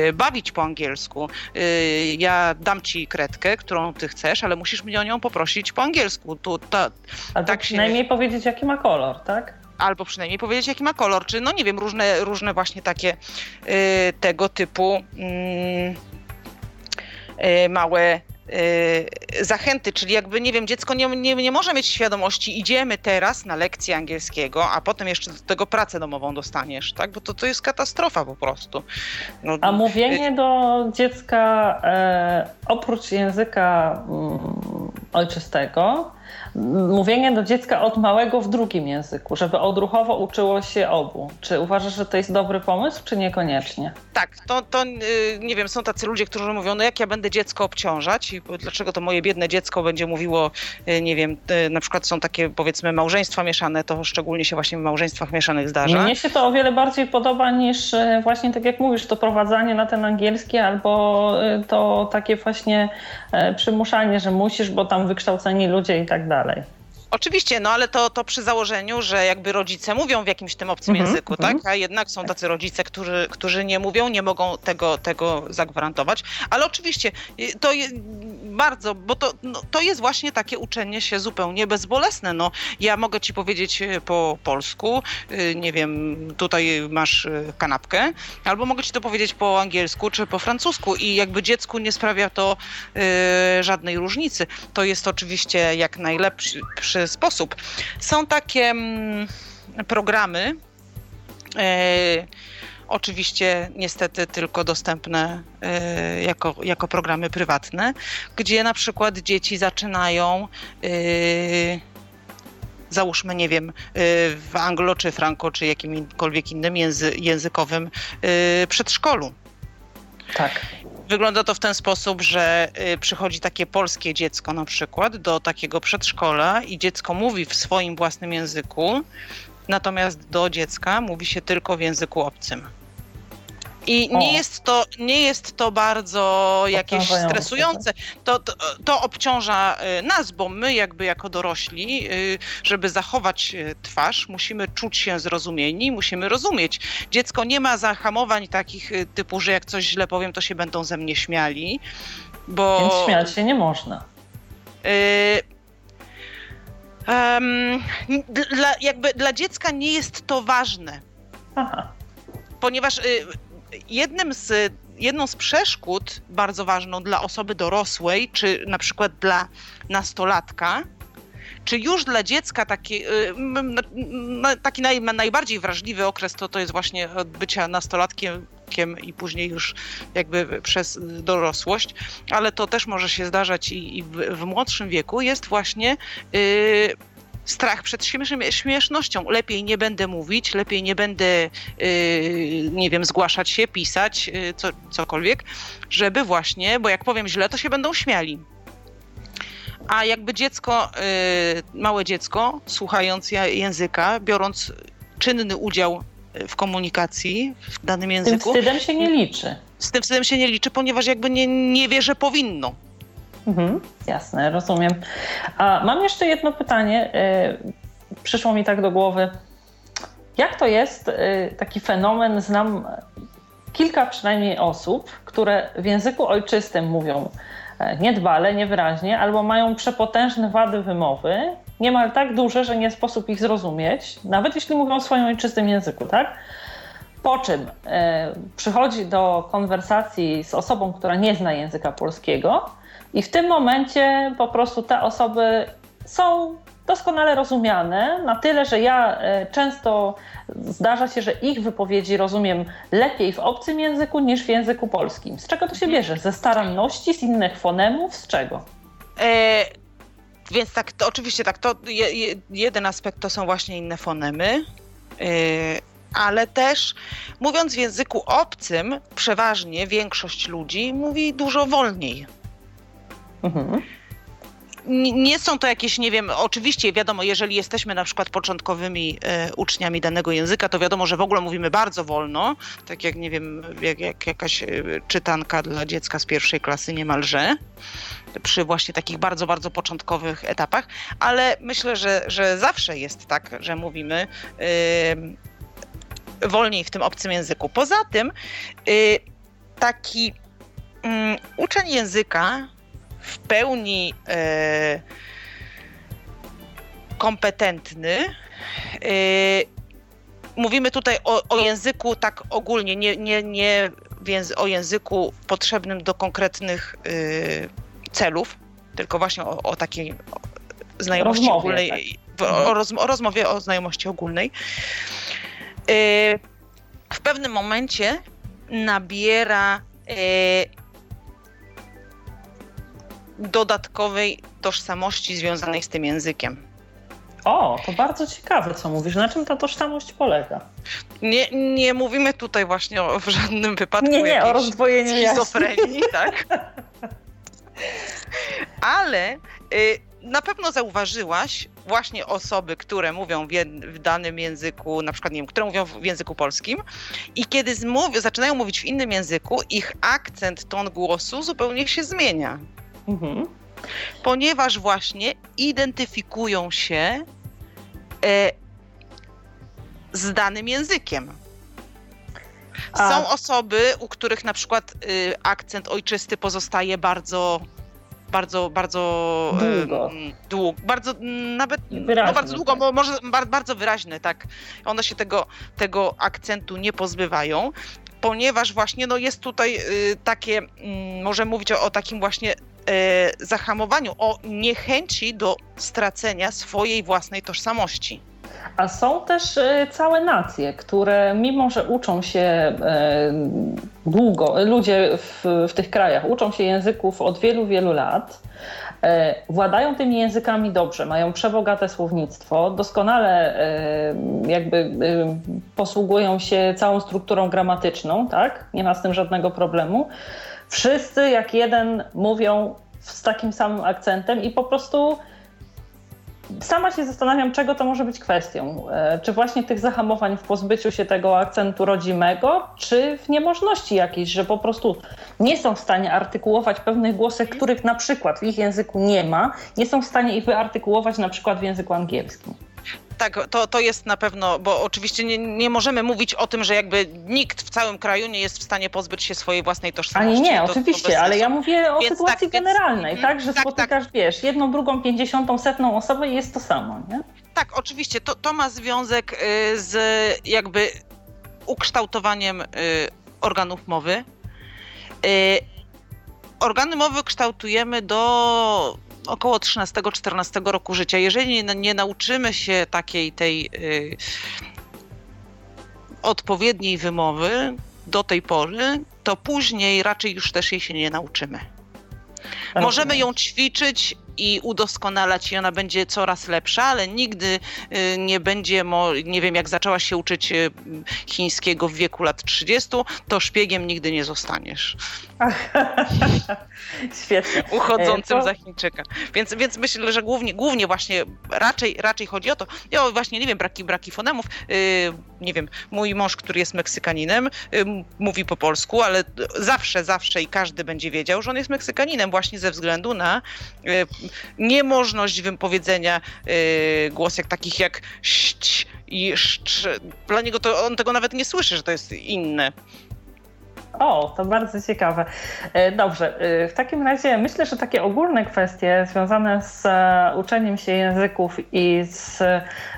y, bawić po angielsku. Y, ja dam ci kredkę, którą ty chcesz, ale musisz mnie o nią poprosić po angielsku. Tu, ta, A tak przynajmniej się... powiedzieć, jaki ma kolor, tak? Albo przynajmniej powiedzieć, jaki ma kolor, czy no nie wiem, różne, różne właśnie takie y, tego typu y, y, małe Yy, zachęty, czyli jakby, nie wiem, dziecko nie, nie, nie może mieć świadomości, idziemy teraz na lekcję angielskiego, a potem jeszcze do tego pracę domową dostaniesz, tak? Bo to, to jest katastrofa po prostu. No, a mówienie yy... do dziecka e, oprócz języka mm, ojczystego, mówienie do dziecka od małego w drugim języku, żeby odruchowo uczyło się obu. Czy uważasz, że to jest dobry pomysł, czy niekoniecznie? Tak, to, to nie wiem, są tacy ludzie, którzy mówią, no jak ja będę dziecko obciążać i dlaczego to moje biedne dziecko będzie mówiło, nie wiem, na przykład są takie, powiedzmy, małżeństwa mieszane, to szczególnie się właśnie w małżeństwach mieszanych zdarza. Mnie się to o wiele bardziej podoba niż właśnie, tak jak mówisz, to prowadzenie na ten angielski albo to takie właśnie przymuszanie, że musisz, bo tam wykształceni ludzie i tak dalej. Dalej. Oczywiście, no ale to, to przy założeniu, że jakby rodzice mówią w jakimś tym obcym mm-hmm, języku, mm. tak? A jednak są tacy rodzice, którzy, którzy nie mówią, nie mogą tego, tego zagwarantować. Ale oczywiście to je, bardzo, bo to, no, to jest właśnie takie uczenie się zupełnie bezbolesne. No, ja mogę ci powiedzieć po polsku, nie wiem, tutaj masz kanapkę, albo mogę ci to powiedzieć po angielsku czy po francusku i jakby dziecku nie sprawia to y, żadnej różnicy. To jest oczywiście jak najlepszy sposób. Są takie mm, programy, y, oczywiście niestety tylko dostępne y, jako, jako programy prywatne, gdzie na przykład dzieci zaczynają y, załóżmy, nie wiem, w anglo, czy franko, czy jakimkolwiek innym języ- językowym y, przedszkolu. Tak. Wygląda to w ten sposób, że przychodzi takie polskie dziecko na przykład do takiego przedszkola i dziecko mówi w swoim własnym języku, natomiast do dziecka mówi się tylko w języku obcym. I nie jest to, nie jest to bardzo jakieś stresujące, to, to, to obciąża nas, bo my jakby jako dorośli, żeby zachować twarz, musimy czuć się zrozumieni, musimy rozumieć. Dziecko nie ma zahamowań takich typu, że jak coś źle powiem, to się będą ze mnie śmiali, bo... Więc śmiać się nie można. Y- um, dla, jakby dla dziecka nie jest to ważne. Aha. Ponieważ... Y- Jednym z, jedną z przeszkód bardzo ważną dla osoby dorosłej, czy na przykład dla nastolatka, czy już dla dziecka taki, taki naj, najbardziej wrażliwy okres to, to jest właśnie od bycia nastolatkiem i później już jakby przez dorosłość, ale to też może się zdarzać i, i w, w młodszym wieku, jest właśnie yy, strach przed śmiesznością. Lepiej nie będę mówić, lepiej nie będę, yy, nie wiem, zgłaszać się, pisać, yy, co, cokolwiek, żeby właśnie, bo jak powiem źle, to się będą śmiali. A jakby dziecko, yy, małe dziecko, słuchając języka, biorąc czynny udział w komunikacji w danym języku... Z tym wstydem się nie liczy. Z tym wstydem się nie liczy, ponieważ jakby nie, nie wie, że powinno. Mhm, jasne, rozumiem. A mam jeszcze jedno pytanie, yy, przyszło mi tak do głowy. Jak to jest, yy, taki fenomen, znam kilka przynajmniej osób, które w języku ojczystym mówią yy, niedbale, niewyraźnie, albo mają przepotężne wady wymowy, niemal tak duże, że nie sposób ich zrozumieć, nawet jeśli mówią w swoim ojczystym języku, tak? Po czym yy, przychodzi do konwersacji z osobą, która nie zna języka polskiego, i w tym momencie po prostu te osoby są doskonale rozumiane, na tyle, że ja często zdarza się, że ich wypowiedzi rozumiem lepiej w obcym języku niż w języku polskim. Z czego to się bierze? Ze staranności, z innych fonemów, z czego? E, więc tak, to, oczywiście tak, to je, jeden aspekt to są właśnie inne fonemy. E, ale też mówiąc w języku obcym, przeważnie większość ludzi mówi dużo wolniej. Mhm. Nie są to jakieś, nie wiem, oczywiście wiadomo, jeżeli jesteśmy na przykład początkowymi e, uczniami danego języka, to wiadomo, że w ogóle mówimy bardzo wolno, tak jak, nie wiem, jak, jak jakaś e, czytanka dla dziecka z pierwszej klasy niemalże, przy właśnie takich bardzo, bardzo początkowych etapach, ale myślę, że, że zawsze jest tak, że mówimy e, wolniej w tym obcym języku. Poza tym e, taki mm, uczeń języka w pełni e, kompetentny. E, mówimy tutaj o, o języku tak ogólnie, nie, nie, nie o języku potrzebnym do konkretnych e, celów, tylko właśnie o, o takiej o znajomości rozmowie, ogólnej, tak. o, o, roz, o rozmowie o znajomości ogólnej. E, w pewnym momencie nabiera e, dodatkowej tożsamości związanej z tym językiem. O, to bardzo ciekawe, co mówisz. Na czym ta tożsamość polega? Nie, nie mówimy tutaj właśnie o, w żadnym wypadku nie, nie, o rozdwojeniu schizofrenii, tak? Ale y, na pewno zauważyłaś właśnie osoby, które mówią w, jed- w danym języku, na przykład, nie wiem, które mówią w języku polskim i kiedy zmów- zaczynają mówić w innym języku, ich akcent, ton głosu zupełnie się zmienia. Mhm. Ponieważ właśnie identyfikują się e, z danym językiem. A. Są osoby, u których na przykład y, akcent ojczysty pozostaje bardzo, bardzo, bardzo długo. Y, dług, bardzo nawet wyraźny, no bardzo długo, tak. Może bardzo wyraźny, tak. One się tego, tego akcentu nie pozbywają. Ponieważ właśnie no jest tutaj y, takie, y, możemy mówić o, o takim właśnie y, zahamowaniu, o niechęci do stracenia swojej własnej tożsamości. A są też całe nacje, które mimo, że uczą się długo, ludzie w, w tych krajach uczą się języków od wielu, wielu lat, władają tymi językami dobrze, mają przebogate słownictwo, doskonale jakby posługują się całą strukturą gramatyczną, tak? Nie ma z tym żadnego problemu. Wszyscy jak jeden mówią z takim samym akcentem i po prostu sama się zastanawiam, czego to może być kwestią. Czy właśnie tych zahamowań w pozbyciu się tego akcentu rodzimego, czy w niemożności jakiejś, że po prostu nie są w stanie artykułować pewnych głosek, których na przykład w ich języku nie ma, nie są w stanie ich wyartykułować na przykład w języku angielskim. Tak, to, to jest na pewno, bo oczywiście nie, nie możemy mówić o tym, że jakby nikt w całym kraju nie jest w stanie pozbyć się swojej własnej tożsamości. Ani nie, to, oczywiście, to ale ja mówię o więc sytuacji tak, generalnej, więc, tak, że tak, spotykasz, tak. wiesz, jedną, drugą, pięćdziesiątą, setną osobę i jest to samo, nie? Tak, oczywiście, to, to ma związek z jakby ukształtowaniem organów mowy. Organy mowy kształtujemy do około trzynastego czternastego roku życia. Jeżeli nie, nie nauczymy się takiej tej y, odpowiedniej wymowy do tej pory, to później raczej już też jej się nie nauczymy. Tak. Możemy ją ćwiczyć i udoskonalać i ona będzie coraz lepsza, ale nigdy y, nie będzie, mo- nie wiem, jak zaczęłaś się uczyć y, chińskiego w wieku lat trzydziestu, to szpiegiem nigdy nie zostaniesz. Świetnie. Uchodzącym to... za Chińczyka. Więc, więc myślę, że głównie, głównie właśnie raczej, raczej chodzi o to. Ja właśnie, nie wiem, braki, braki fonemów. Yy, nie wiem, mój mąż, który jest Meksykaninem, yy, mówi po polsku, ale zawsze, zawsze i każdy będzie wiedział, że on jest Meksykaninem właśnie ze względu na yy, niemożność wypowiedzenia yy, głosek takich jak ść i sz. Dla niego to on tego nawet nie słyszy, że to jest inne. O, to bardzo ciekawe. Dobrze, w takim razie myślę, że takie ogólne kwestie związane z uczeniem się języków i z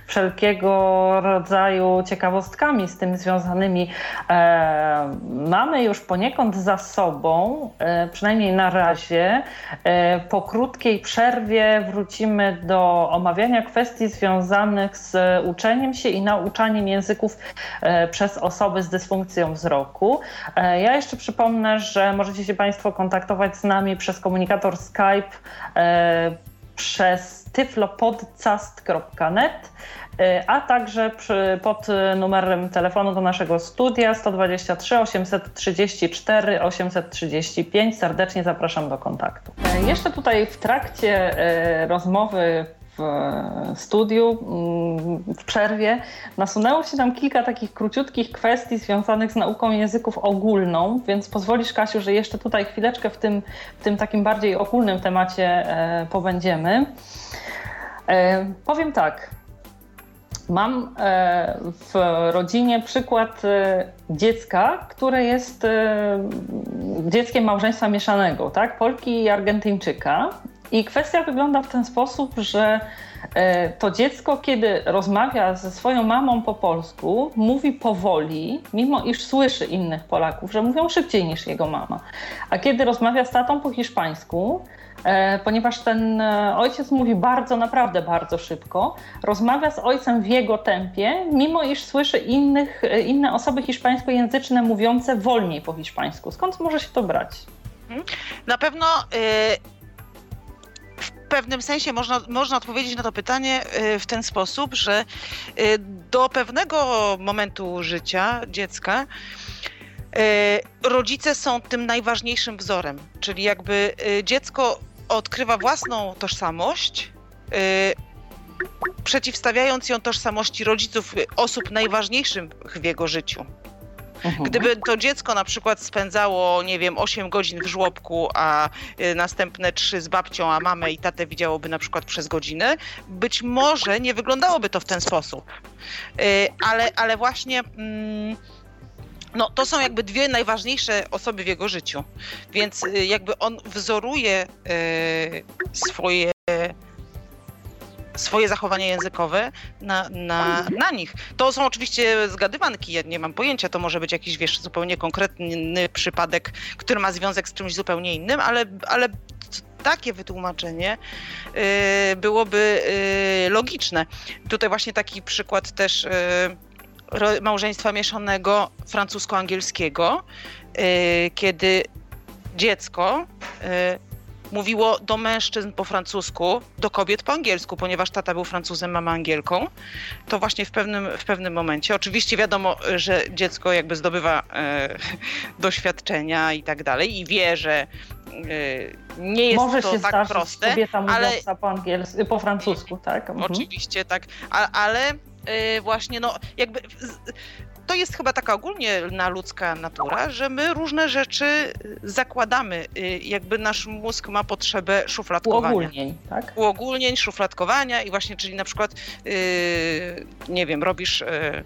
wszelkiego rodzaju ciekawostkami z tym związanymi e, mamy już poniekąd za sobą, e, przynajmniej na razie. E, po krótkiej przerwie wrócimy do omawiania kwestii związanych z uczeniem się i nauczaniem języków e, przez osoby z dysfunkcją wzroku. E, ja jeszcze przypomnę, że możecie się Państwo kontaktować z nami przez komunikator Skype, e, przez tyflopodcast kropka net, a także przy, pod numerem telefonu do naszego studia sto dwadzieścia trzy osiemset trzydzieści cztery osiemset trzydzieści pięć. Serdecznie zapraszam do kontaktu. Jeszcze tutaj w trakcie rozmowy w studiu, w przerwie, nasunęło się nam kilka takich króciutkich kwestii związanych z nauką języków ogólną, więc pozwolisz, Kasiu, że jeszcze tutaj chwileczkę w tym, w tym takim bardziej ogólnym temacie pobędziemy. Powiem tak, mam w rodzinie przykład dziecka, które jest dzieckiem małżeństwa mieszanego, tak? Polki i Argentyńczyka. I kwestia wygląda w ten sposób, że to dziecko, kiedy rozmawia ze swoją mamą po polsku, mówi powoli, mimo iż słyszy innych Polaków, że mówią szybciej niż jego mama. A kiedy rozmawia z tatą po hiszpańsku, ponieważ ten ojciec mówi bardzo, naprawdę bardzo szybko, rozmawia z ojcem w jego tempie, mimo iż słyszy innych, inne osoby hiszpańskojęzyczne mówiące wolniej po hiszpańsku. Skąd może się to brać? Na pewno... Y- W pewnym sensie można, można odpowiedzieć na to pytanie w ten sposób, że do pewnego momentu życia dziecka rodzice są tym najważniejszym wzorem, czyli jakby dziecko odkrywa własną tożsamość, przeciwstawiając ją tożsamości rodziców, osób najważniejszych w jego życiu. Gdyby to dziecko na przykład spędzało, nie wiem, osiem godzin w żłobku, a następne trzy z babcią, a mamę i tatę widziałoby na przykład przez godzinę, być może nie wyglądałoby to w ten sposób. Ale, ale właśnie no, to są jakby dwie najważniejsze osoby w jego życiu. Więc jakby on wzoruje swoje... swoje zachowania językowe na, na, na nich. To są oczywiście zgadywanki, ja nie mam pojęcia, to może być jakiś, wiesz, zupełnie konkretny przypadek, który ma związek z czymś zupełnie innym, ale, ale takie wytłumaczenie byłoby logiczne. Tutaj właśnie taki przykład też małżeństwa mieszanego francusko-angielskiego, kiedy dziecko mówiło do mężczyzn po francusku, do kobiet po angielsku, ponieważ tata był Francuzem, mama Angielką, to właśnie w pewnym, w pewnym momencie, oczywiście wiadomo, że dziecko jakby zdobywa e, doświadczenia i tak dalej i wie, że e, nie jest może to się tak zdarzyć, proste, kobieta mówiąca po angielsku, po francusku, tak? Mhm. Oczywiście tak, a, ale e, właśnie no jakby... Z, To jest chyba taka ogólnie ludzka natura, że my różne rzeczy zakładamy, jakby nasz mózg ma potrzebę szufladkowania. Uogólnień, tak? Uogólnień, szufladkowania i właśnie, czyli na przykład, yy, nie wiem, robisz yy,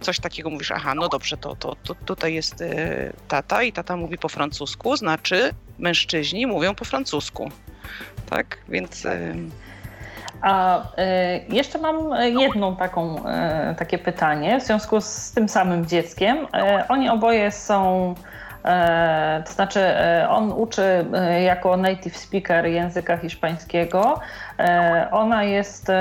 coś takiego, mówisz, aha, no dobrze, to, to, to tutaj jest yy, tata i tata mówi po francusku, znaczy mężczyźni mówią po francusku, tak, więc... Yy, A y, jeszcze mam jedną taką, y, takie pytanie w związku z tym samym dzieckiem. Y, oni oboje są, y, to znaczy y, on uczy y, jako native speaker języka hiszpańskiego, y, ona jest y,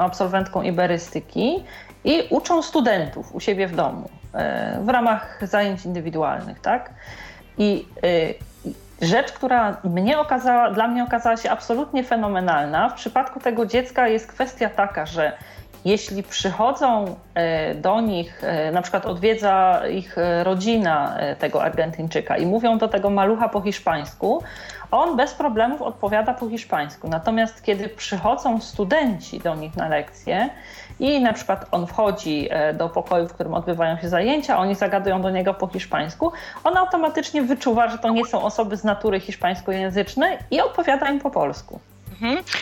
absolwentką iberystyki i uczą studentów u siebie w domu y, w ramach zajęć indywidualnych, tak? I y, rzecz, która mnie okazała, dla mnie okazała się absolutnie fenomenalna, w przypadku tego dziecka jest kwestia taka, że jeśli przychodzą do nich, na przykład odwiedza ich rodzina tego Argentyńczyka i mówią do tego malucha po hiszpańsku, on bez problemów odpowiada po hiszpańsku. Natomiast kiedy przychodzą studenci do nich na lekcje i na przykład on wchodzi do pokoju, w którym odbywają się zajęcia, oni zagadują do niego po hiszpańsku, on automatycznie wyczuwa, że to nie są osoby z natury hiszpańskojęzyczne i odpowiada im po polsku.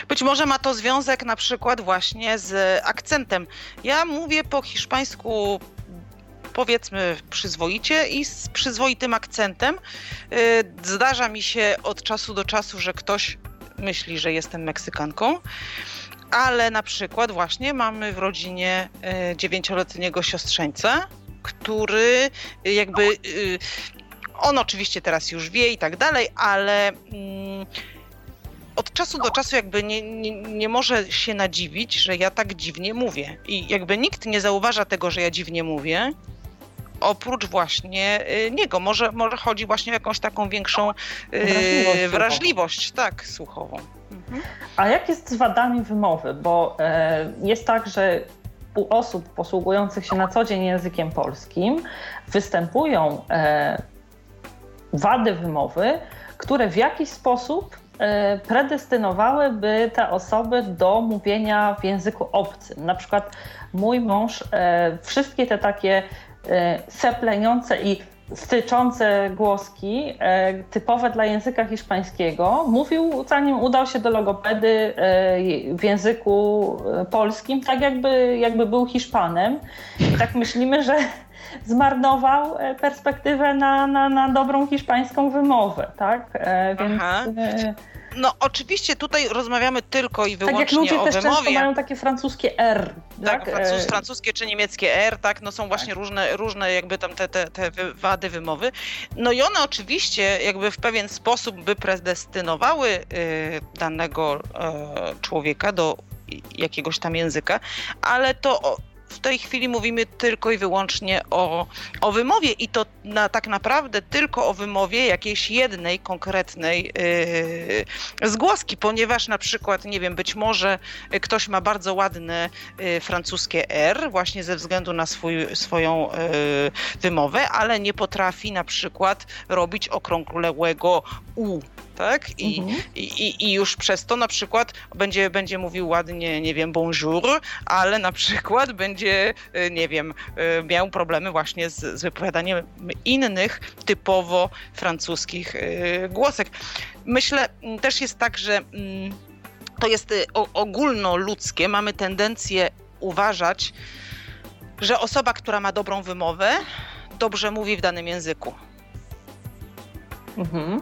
Być może ma to związek na przykład właśnie z akcentem. Ja mówię po hiszpańsku, powiedzmy, przyzwoicie i z przyzwoitym akcentem. Zdarza mi się od czasu do czasu, że ktoś myśli, że jestem Meksykanką, ale na przykład właśnie mamy w rodzinie dziewięcioletniego siostrzeńca, który jakby... On oczywiście teraz już wie i tak dalej, ale... Od czasu do czasu jakby nie, nie, nie może się nadziwić, że ja tak dziwnie mówię. I jakby nikt nie zauważa tego, że ja dziwnie mówię, oprócz właśnie y, niego. Może, może chodzi właśnie o jakąś taką większą y, wrażliwość, wrażliwość słuchową. tak, słuchową. Mhm. A jak jest z wadami wymowy? Bo y, jest tak, że u osób posługujących się na co dzień językiem polskim występują y, wady wymowy, które w jakiś sposób predestynowałyby te osoby do mówienia w języku obcym. Na przykład mój mąż e, wszystkie te takie e, sepleniące i styczące głoski e, typowe dla języka hiszpańskiego mówił, zanim udał się do logopedy e, w języku polskim, tak jakby, jakby był Hiszpanem. I tak myślimy, że zmarnował perspektywę na, na, na dobrą hiszpańską wymowę, tak? E, więc, e, no oczywiście tutaj rozmawiamy tylko i wyłącznie tak jak ludzie o też wymowie. Często mają takie francuskie R. Tak, tak? Francus, francuskie czy niemieckie R, tak? No są właśnie tak. różne, różne jakby tam te, te, te wady wymowy. No i one oczywiście jakby w pewien sposób by predestynowały y, danego y, człowieka do jakiegoś tam języka, ale to... O, w tej chwili mówimy tylko i wyłącznie o, o wymowie i to na, tak naprawdę tylko o wymowie jakiejś jednej konkretnej yy, zgłoski, ponieważ na przykład, nie wiem, być może ktoś ma bardzo ładne yy, francuskie R właśnie ze względu na swój, swoją yy, wymowę, ale nie potrafi na przykład robić okrągłego U. Tak? I, mhm. i, i już przez to na przykład będzie, będzie mówił ładnie, nie wiem, bonjour, ale na przykład będzie, nie wiem, miał problemy właśnie z, z wypowiadaniem innych typowo francuskich głosek. Myślę, też jest tak, że to jest ogólnoludzkie, mamy tendencję uważać, że osoba, która ma dobrą wymowę, dobrze mówi w danym języku. Mhm.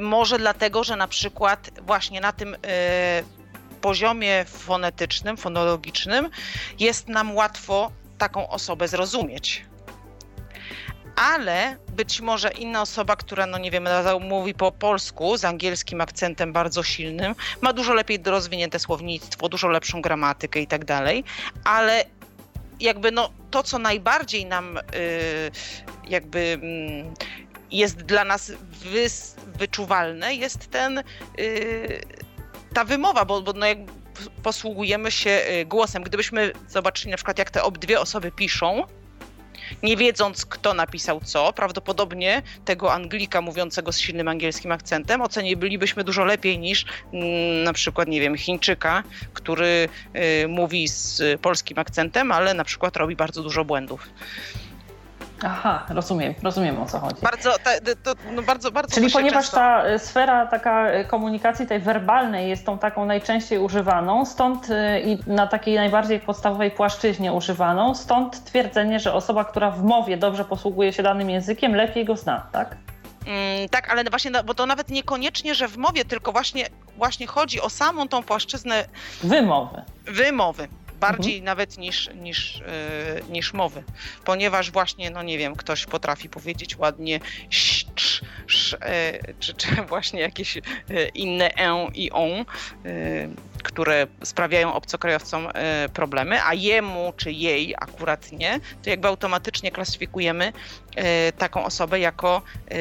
Może dlatego, że na przykład właśnie na tym y, poziomie fonetycznym, fonologicznym jest nam łatwo taką osobę zrozumieć. ale być może inna osoba, która, no nie wiem, mówi po polsku z angielskim akcentem bardzo silnym, ma dużo lepiej rozwinięte słownictwo, dużo lepszą gramatykę i tak dalej, ale jakby no to, co najbardziej nam yy, jakby yy, jest dla nas wys- wyczuwalne, jest ten, yy, ta wymowa, bo, bo no jak posługujemy się głosem. Gdybyśmy zobaczyli na przykład, jak te obydwie osoby piszą, nie wiedząc, kto napisał co, prawdopodobnie tego Anglika mówiącego z silnym angielskim akcentem ocenilibyśmy dużo lepiej niż mm, na przykład, nie wiem, Chińczyka, który y, mówi z polskim akcentem, ale na przykład robi bardzo dużo błędów. Aha, rozumiem, rozumiem o co chodzi. Bardzo, to, to, no bardzo, bardzo. Czyli ponieważ często... ta sfera taka komunikacji tej werbalnej jest tą taką najczęściej używaną, stąd i na takiej najbardziej podstawowej płaszczyźnie używaną, stąd twierdzenie, że osoba, która w mowie dobrze posługuje się danym językiem, lepiej go zna, tak? Mm, tak, ale właśnie, bo to nawet niekoniecznie, że w mowie, tylko właśnie, właśnie chodzi o samą tą płaszczyznę... Wymowy. Wymowy. Bardziej mhm. nawet niż, niż, yy, niż mowy, ponieważ właśnie, no nie wiem, ktoś potrafi powiedzieć ładnie ś, cz, sz, yy, czy, czy właśnie jakieś yy, inne e i on, yy, które sprawiają obcokrajowcom yy, problemy, a jemu czy jej akurat nie, to jakby automatycznie klasyfikujemy yy, taką osobę jako yy,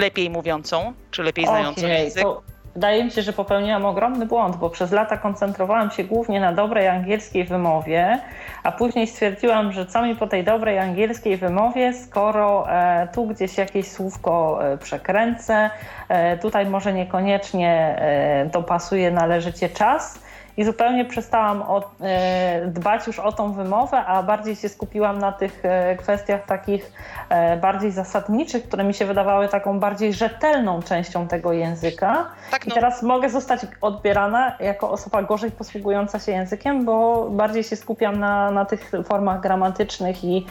lepiej mówiącą, czy lepiej znającą okay, język. To... Wydaje mi się, że popełniłam ogromny błąd, bo przez lata koncentrowałam się głównie na dobrej angielskiej wymowie, a później stwierdziłam, że co mi po tej dobrej angielskiej wymowie, skoro e, tu gdzieś jakieś słówko e, przekręcę, e, tutaj może niekoniecznie e, dopasuję należycie czas i zupełnie przestałam o, e, dbać już o tą wymowę, a bardziej się skupiłam na tych e, kwestiach takich e, bardziej zasadniczych, które mi się wydawały taką bardziej rzetelną częścią tego języka. Tak, no. I teraz mogę zostać odbierana jako osoba gorzej posługująca się językiem, bo bardziej się skupiam na, na tych formach gramatycznych i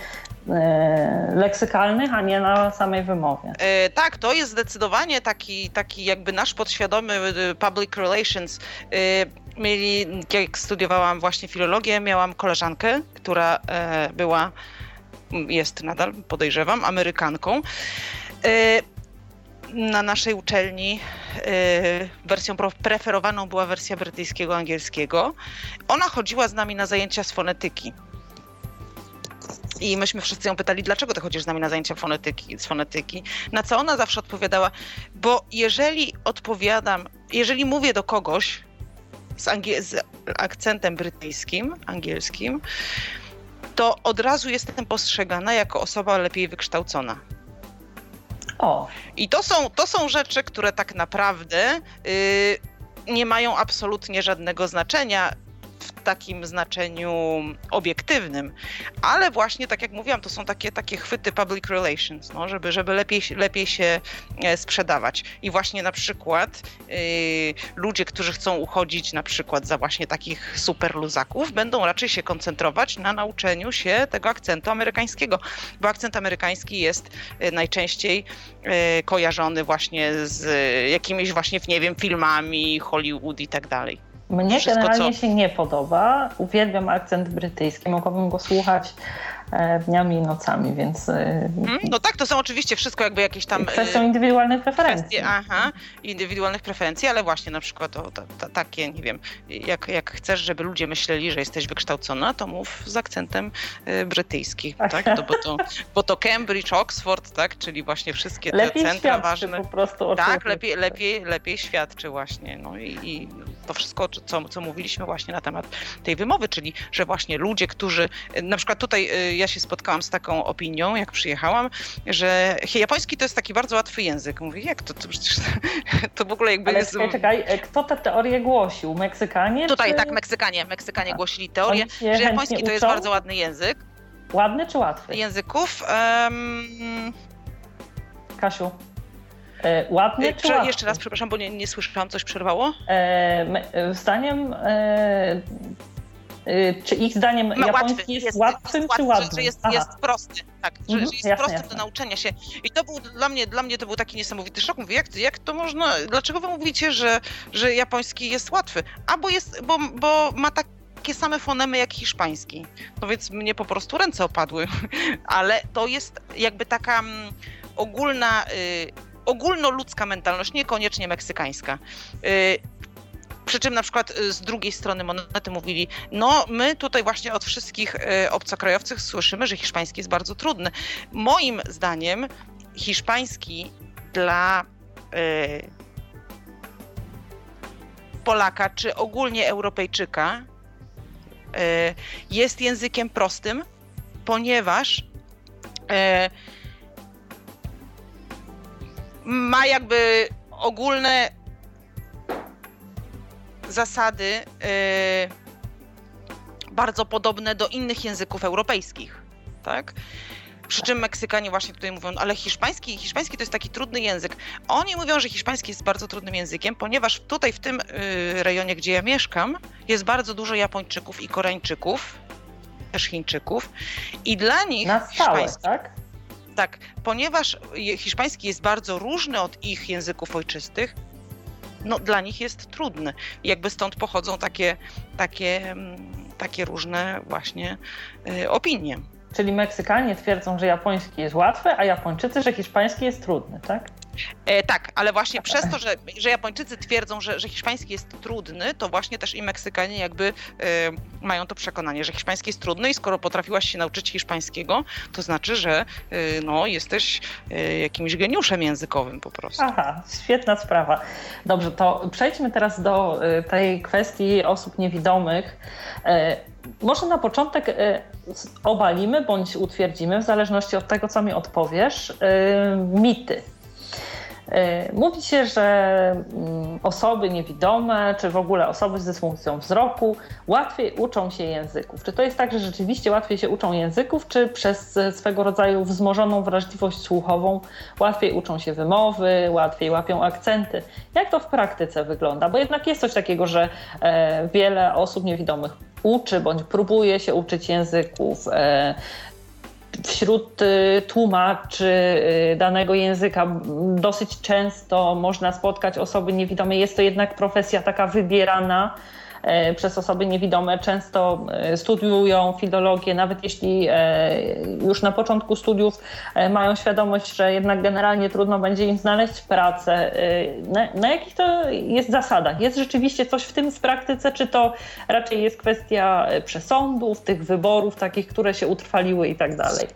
e, leksykalnych, a nie na samej wymowie. E, tak, to jest zdecydowanie taki, taki jakby nasz podświadomy public relations. E, Mieli, jak studiowałam właśnie filologię, miałam koleżankę, która e, była, jest nadal, podejrzewam, Amerykanką. E, na naszej uczelni e, wersją preferowaną była wersja brytyjskiego angielskiego. Ona chodziła z nami na zajęcia z fonetyki. I myśmy wszyscy ją pytali, dlaczego ty chodzisz z nami na zajęcia fonetyki, z fonetyki. Na co ona zawsze odpowiadała, bo jeżeli odpowiadam, jeżeli mówię do kogoś, Z, angiel- z akcentem brytyjskim, angielskim, to od razu jestem postrzegana jako osoba lepiej wykształcona. O. I to są, to są rzeczy, które tak naprawdę yy, nie mają absolutnie żadnego znaczenia w takim znaczeniu obiektywnym, ale właśnie, tak jak mówiłam, to są takie, takie chwyty public relations, no, żeby, żeby lepiej, lepiej się sprzedawać. I właśnie na przykład yy, ludzie, którzy chcą uchodzić na przykład za właśnie takich super luzaków, będą raczej się koncentrować na nauczeniu się tego akcentu amerykańskiego, bo akcent amerykański jest najczęściej yy, kojarzony właśnie z jakimiś właśnie, nie wiem, filmami, Hollywood i tak dalej. Mnie Wszystko, generalnie co... się nie podoba. Uwielbiam akcent brytyjski. Mogłabym go słuchać dniami i nocami, więc... Hmm, no tak, to są oczywiście wszystko jakby jakieś tam... Kwestią indywidualnych preferencji. Kwestie, aha, indywidualnych preferencji, ale właśnie na przykład o, to, to, takie, nie wiem, jak, jak chcesz, żeby ludzie myśleli, że jesteś wykształcona, to mów z akcentem brytyjskim, tak? To, bo, to, bo to Cambridge, Oxford, tak? Czyli właśnie wszystkie te lepiej centra ważne. Po prostu o tak, lepiej, lepiej, lepiej świadczy właśnie. No i, i to wszystko, co, co mówiliśmy właśnie na temat tej wymowy, czyli, że właśnie ludzie, którzy... Na przykład tutaj... Ja się spotkałam z taką opinią, jak przyjechałam, że japoński to jest taki bardzo łatwy język. Mówię, jak to? To, przecież, to w ogóle jakby... Ale jest... czekaj, czekaj, kto tę teorię głosił? Meksykanie? Tutaj czy... tak, Meksykanie. Meksykanie tak. głosili teorię, że japoński to uczą? Jest bardzo ładny język. Ładny czy łatwy? Języków... Um... Kasiu, e, ładny e, czy prze, łatwy? Jeszcze raz, przepraszam, bo nie, nie słyszałam, coś przerwało. E, me, zdaniem... E... Czy ich zdaniem no, japoński łatwy, jest, jest łatwym jest, czy ładnym? Że, że jest, jest prosty, tak, że, mhm, że jest jasne, prosty jasne. do nauczenia się. I to był dla mnie, dla mnie to był taki niesamowity szok. Mówię, jak, jak to można, dlaczego wy mówicie, że, że japoński jest łatwy? A bo, jest, bo, bo ma tak takie same fonemy jak hiszpański. No więc mnie po prostu ręce opadły, ale to jest jakby taka ogólna, y, ogólnoludzka mentalność, niekoniecznie meksykańska. Y, Przy czym na przykład z drugiej strony monety mówili, no my tutaj właśnie od wszystkich obcokrajowców słyszymy, że hiszpański jest bardzo trudny. Moim zdaniem hiszpański dla y, Polaka czy ogólnie Europejczyka y, jest językiem prostym, ponieważ y, ma jakby ogólne zasady y, bardzo podobne do innych języków europejskich, tak? Przy czym Meksykanie właśnie tutaj mówią, ale hiszpański, hiszpański to jest taki trudny język. Oni mówią, że hiszpański jest bardzo trudnym językiem, ponieważ tutaj w tym y, rejonie, gdzie ja mieszkam, jest bardzo dużo Japończyków i Koreańczyków, też Chińczyków i dla nich na stałe, tak? Tak, ponieważ hiszpański jest bardzo różny od ich języków ojczystych, no dla nich jest trudny. Jakby stąd pochodzą takie, takie, takie różne właśnie y, opinie. Czyli Meksykanie twierdzą, że japoński jest łatwy, a Japończycy, że hiszpański jest trudny, tak? E, tak, ale właśnie okay. Przez to, że, że Japończycy twierdzą, że, że hiszpański jest trudny, to właśnie też i Meksykanie jakby y, mają to przekonanie, że hiszpański jest trudny i skoro potrafiłaś się nauczyć hiszpańskiego, to znaczy, że y, no, jesteś y, jakimś geniuszem językowym po prostu. Aha, świetna sprawa. Dobrze, to przejdźmy teraz do y, tej kwestii osób niewidomych. Y, Może na początek obalimy bądź utwierdzimy, w zależności od tego, co mi odpowiesz, mity. Mówi się, że osoby niewidome, czy w ogóle osoby z dysfunkcją wzroku łatwiej uczą się języków. Czy to jest tak, że rzeczywiście łatwiej się uczą języków, czy przez swego rodzaju wzmożoną wrażliwość słuchową łatwiej uczą się wymowy, łatwiej łapią akcenty? Jak to w praktyce wygląda? Bo jednak jest coś takiego, że wiele osób niewidomych uczy bądź próbuje się uczyć języków. Wśród tłumaczy danego języka dosyć często można spotkać osoby niewidome. Jest to jednak profesja taka wybierana przez osoby niewidome. Często studiują filologię, nawet jeśli już na początku studiów mają świadomość, że jednak generalnie trudno będzie im znaleźć pracę. Na, na jakich to jest zasadach? Jest rzeczywiście coś w tym w praktyce, czy to raczej jest kwestia przesądów, tych wyborów takich, które się utrwaliły i tak dalej?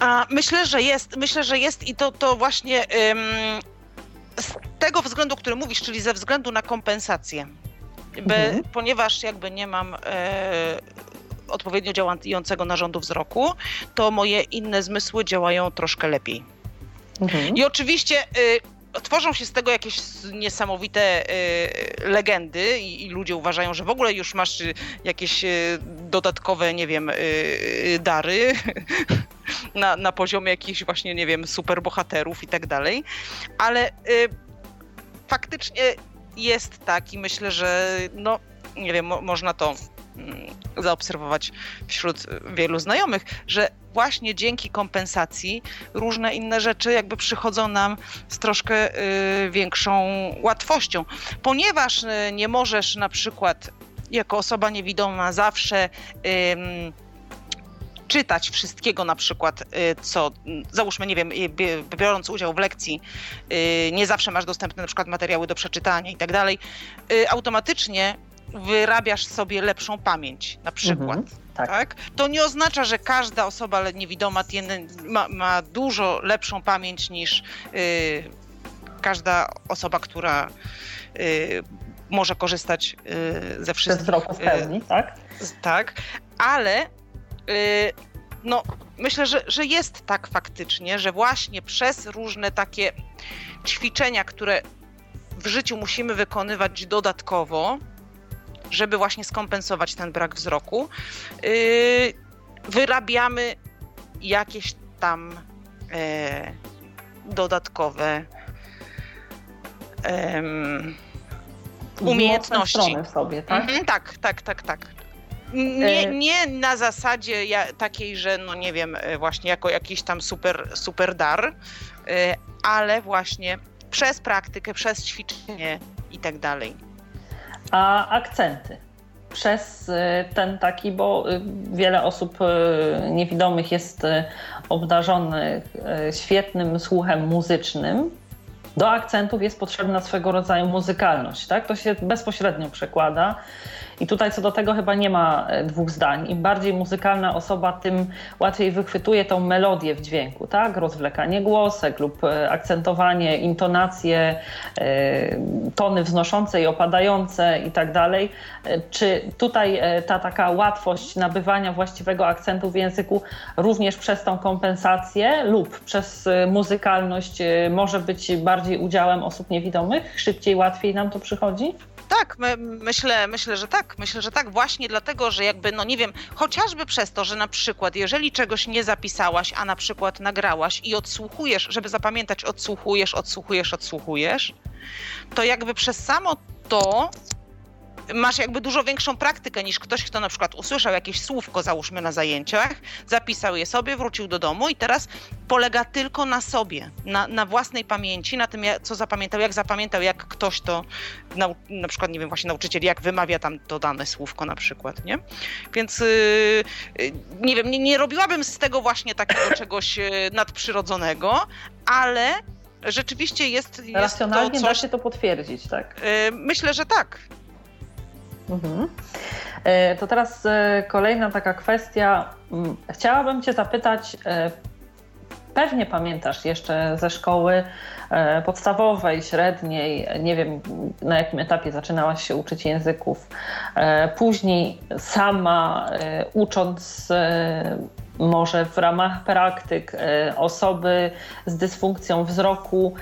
A myślę, że jest. Myślę, że jest i to, to właśnie... Ym... z tego względu, który mówisz, czyli ze względu na kompensację, Be, mhm. ponieważ jakby nie mam e, odpowiednio działającego narządu wzroku, to moje inne zmysły działają troszkę lepiej. Mhm. I oczywiście e, tworzą się z tego jakieś niesamowite e, legendy i, i ludzie uważają, że w ogóle już masz jakieś e, dodatkowe, nie wiem, e, dary. Na, na poziomie jakichś właśnie, nie wiem, superbohaterów i tak dalej, ale y, faktycznie jest tak i myślę, że no, nie wiem, mo- można to y, zaobserwować wśród wielu znajomych, że właśnie dzięki kompensacji różne inne rzeczy jakby przychodzą nam z troszkę y, większą łatwością, ponieważ y, nie możesz na przykład jako osoba niewidoma zawsze y, czytać wszystkiego na przykład, co, załóżmy, nie wiem, biorąc udział w lekcji, nie zawsze masz dostępne na przykład materiały do przeczytania i tak dalej, automatycznie wyrabiasz sobie lepszą pamięć na przykład. Mhm, tak. Tak? To nie oznacza, że każda osoba niewidoma ma, ma dużo lepszą pamięć niż yy, każda osoba, która yy, może korzystać yy, ze wszystkich. Ze wzroku w pełni, yy, tak? Tak, ale no, myślę, że, że jest tak faktycznie, że właśnie przez różne takie ćwiczenia, które w życiu musimy wykonywać dodatkowo, żeby właśnie skompensować ten brak wzroku, yy, wyrabiamy jakieś tam yy, dodatkowe yy, umiejętności. Mocne strony w sobie, tak? Mhm, tak, tak, tak, tak. Nie, nie na zasadzie ja, takiej, że no nie wiem, właśnie jako jakiś tam super, super dar, ale właśnie przez praktykę, przez ćwiczenie i tak dalej. a akcenty. Przez ten taki, bo wiele osób niewidomych jest obdarzonych świetnym słuchem muzycznym. Do akcentów jest potrzebna swego rodzaju muzykalność, tak? To się bezpośrednio przekłada i tutaj co do tego chyba nie ma dwóch zdań. Im bardziej muzykalna osoba, tym łatwiej wychwytuje tą melodię w dźwięku, tak? Rozwlekanie głosek lub akcentowanie, intonacje, tony wznoszące i opadające i tak dalej. Czy tutaj ta taka łatwość nabywania właściwego akcentu w języku również przez tą kompensację lub przez muzykalność może być bardziej udziałem osób niewidomych? Szybciej, łatwiej nam to przychodzi? Tak, my, myślę, myślę, że tak. Myślę, że tak właśnie dlatego, że jakby, no nie wiem, chociażby przez to, że na przykład jeżeli czegoś nie zapisałaś, a na przykład nagrałaś i odsłuchujesz, żeby zapamiętać, odsłuchujesz, odsłuchujesz, odsłuchujesz, to jakby przez samo to masz jakby dużo większą praktykę niż ktoś, kto na przykład usłyszał jakieś słówko, załóżmy na zajęciach, zapisał je sobie, wrócił do domu i teraz polega tylko na sobie, na, na własnej pamięci, na tym, co zapamiętał, jak zapamiętał, jak ktoś to, na, na przykład, nie wiem, właśnie nauczyciel, jak wymawia tam to dane słówko na przykład, nie? Więc yy, nie wiem, nie, nie robiłabym z tego właśnie takiego czegoś nadprzyrodzonego, ale rzeczywiście jest, jest racjonalnie to coś... da się to potwierdzić, tak? Yy, myślę, że tak. To teraz kolejna taka kwestia. Chciałabym Cię zapytać, pewnie pamiętasz jeszcze ze szkoły podstawowej, średniej, nie wiem na jakim etapie zaczynałaś się uczyć języków, później sama ucząc może w ramach praktyk osoby z dysfunkcją wzroku,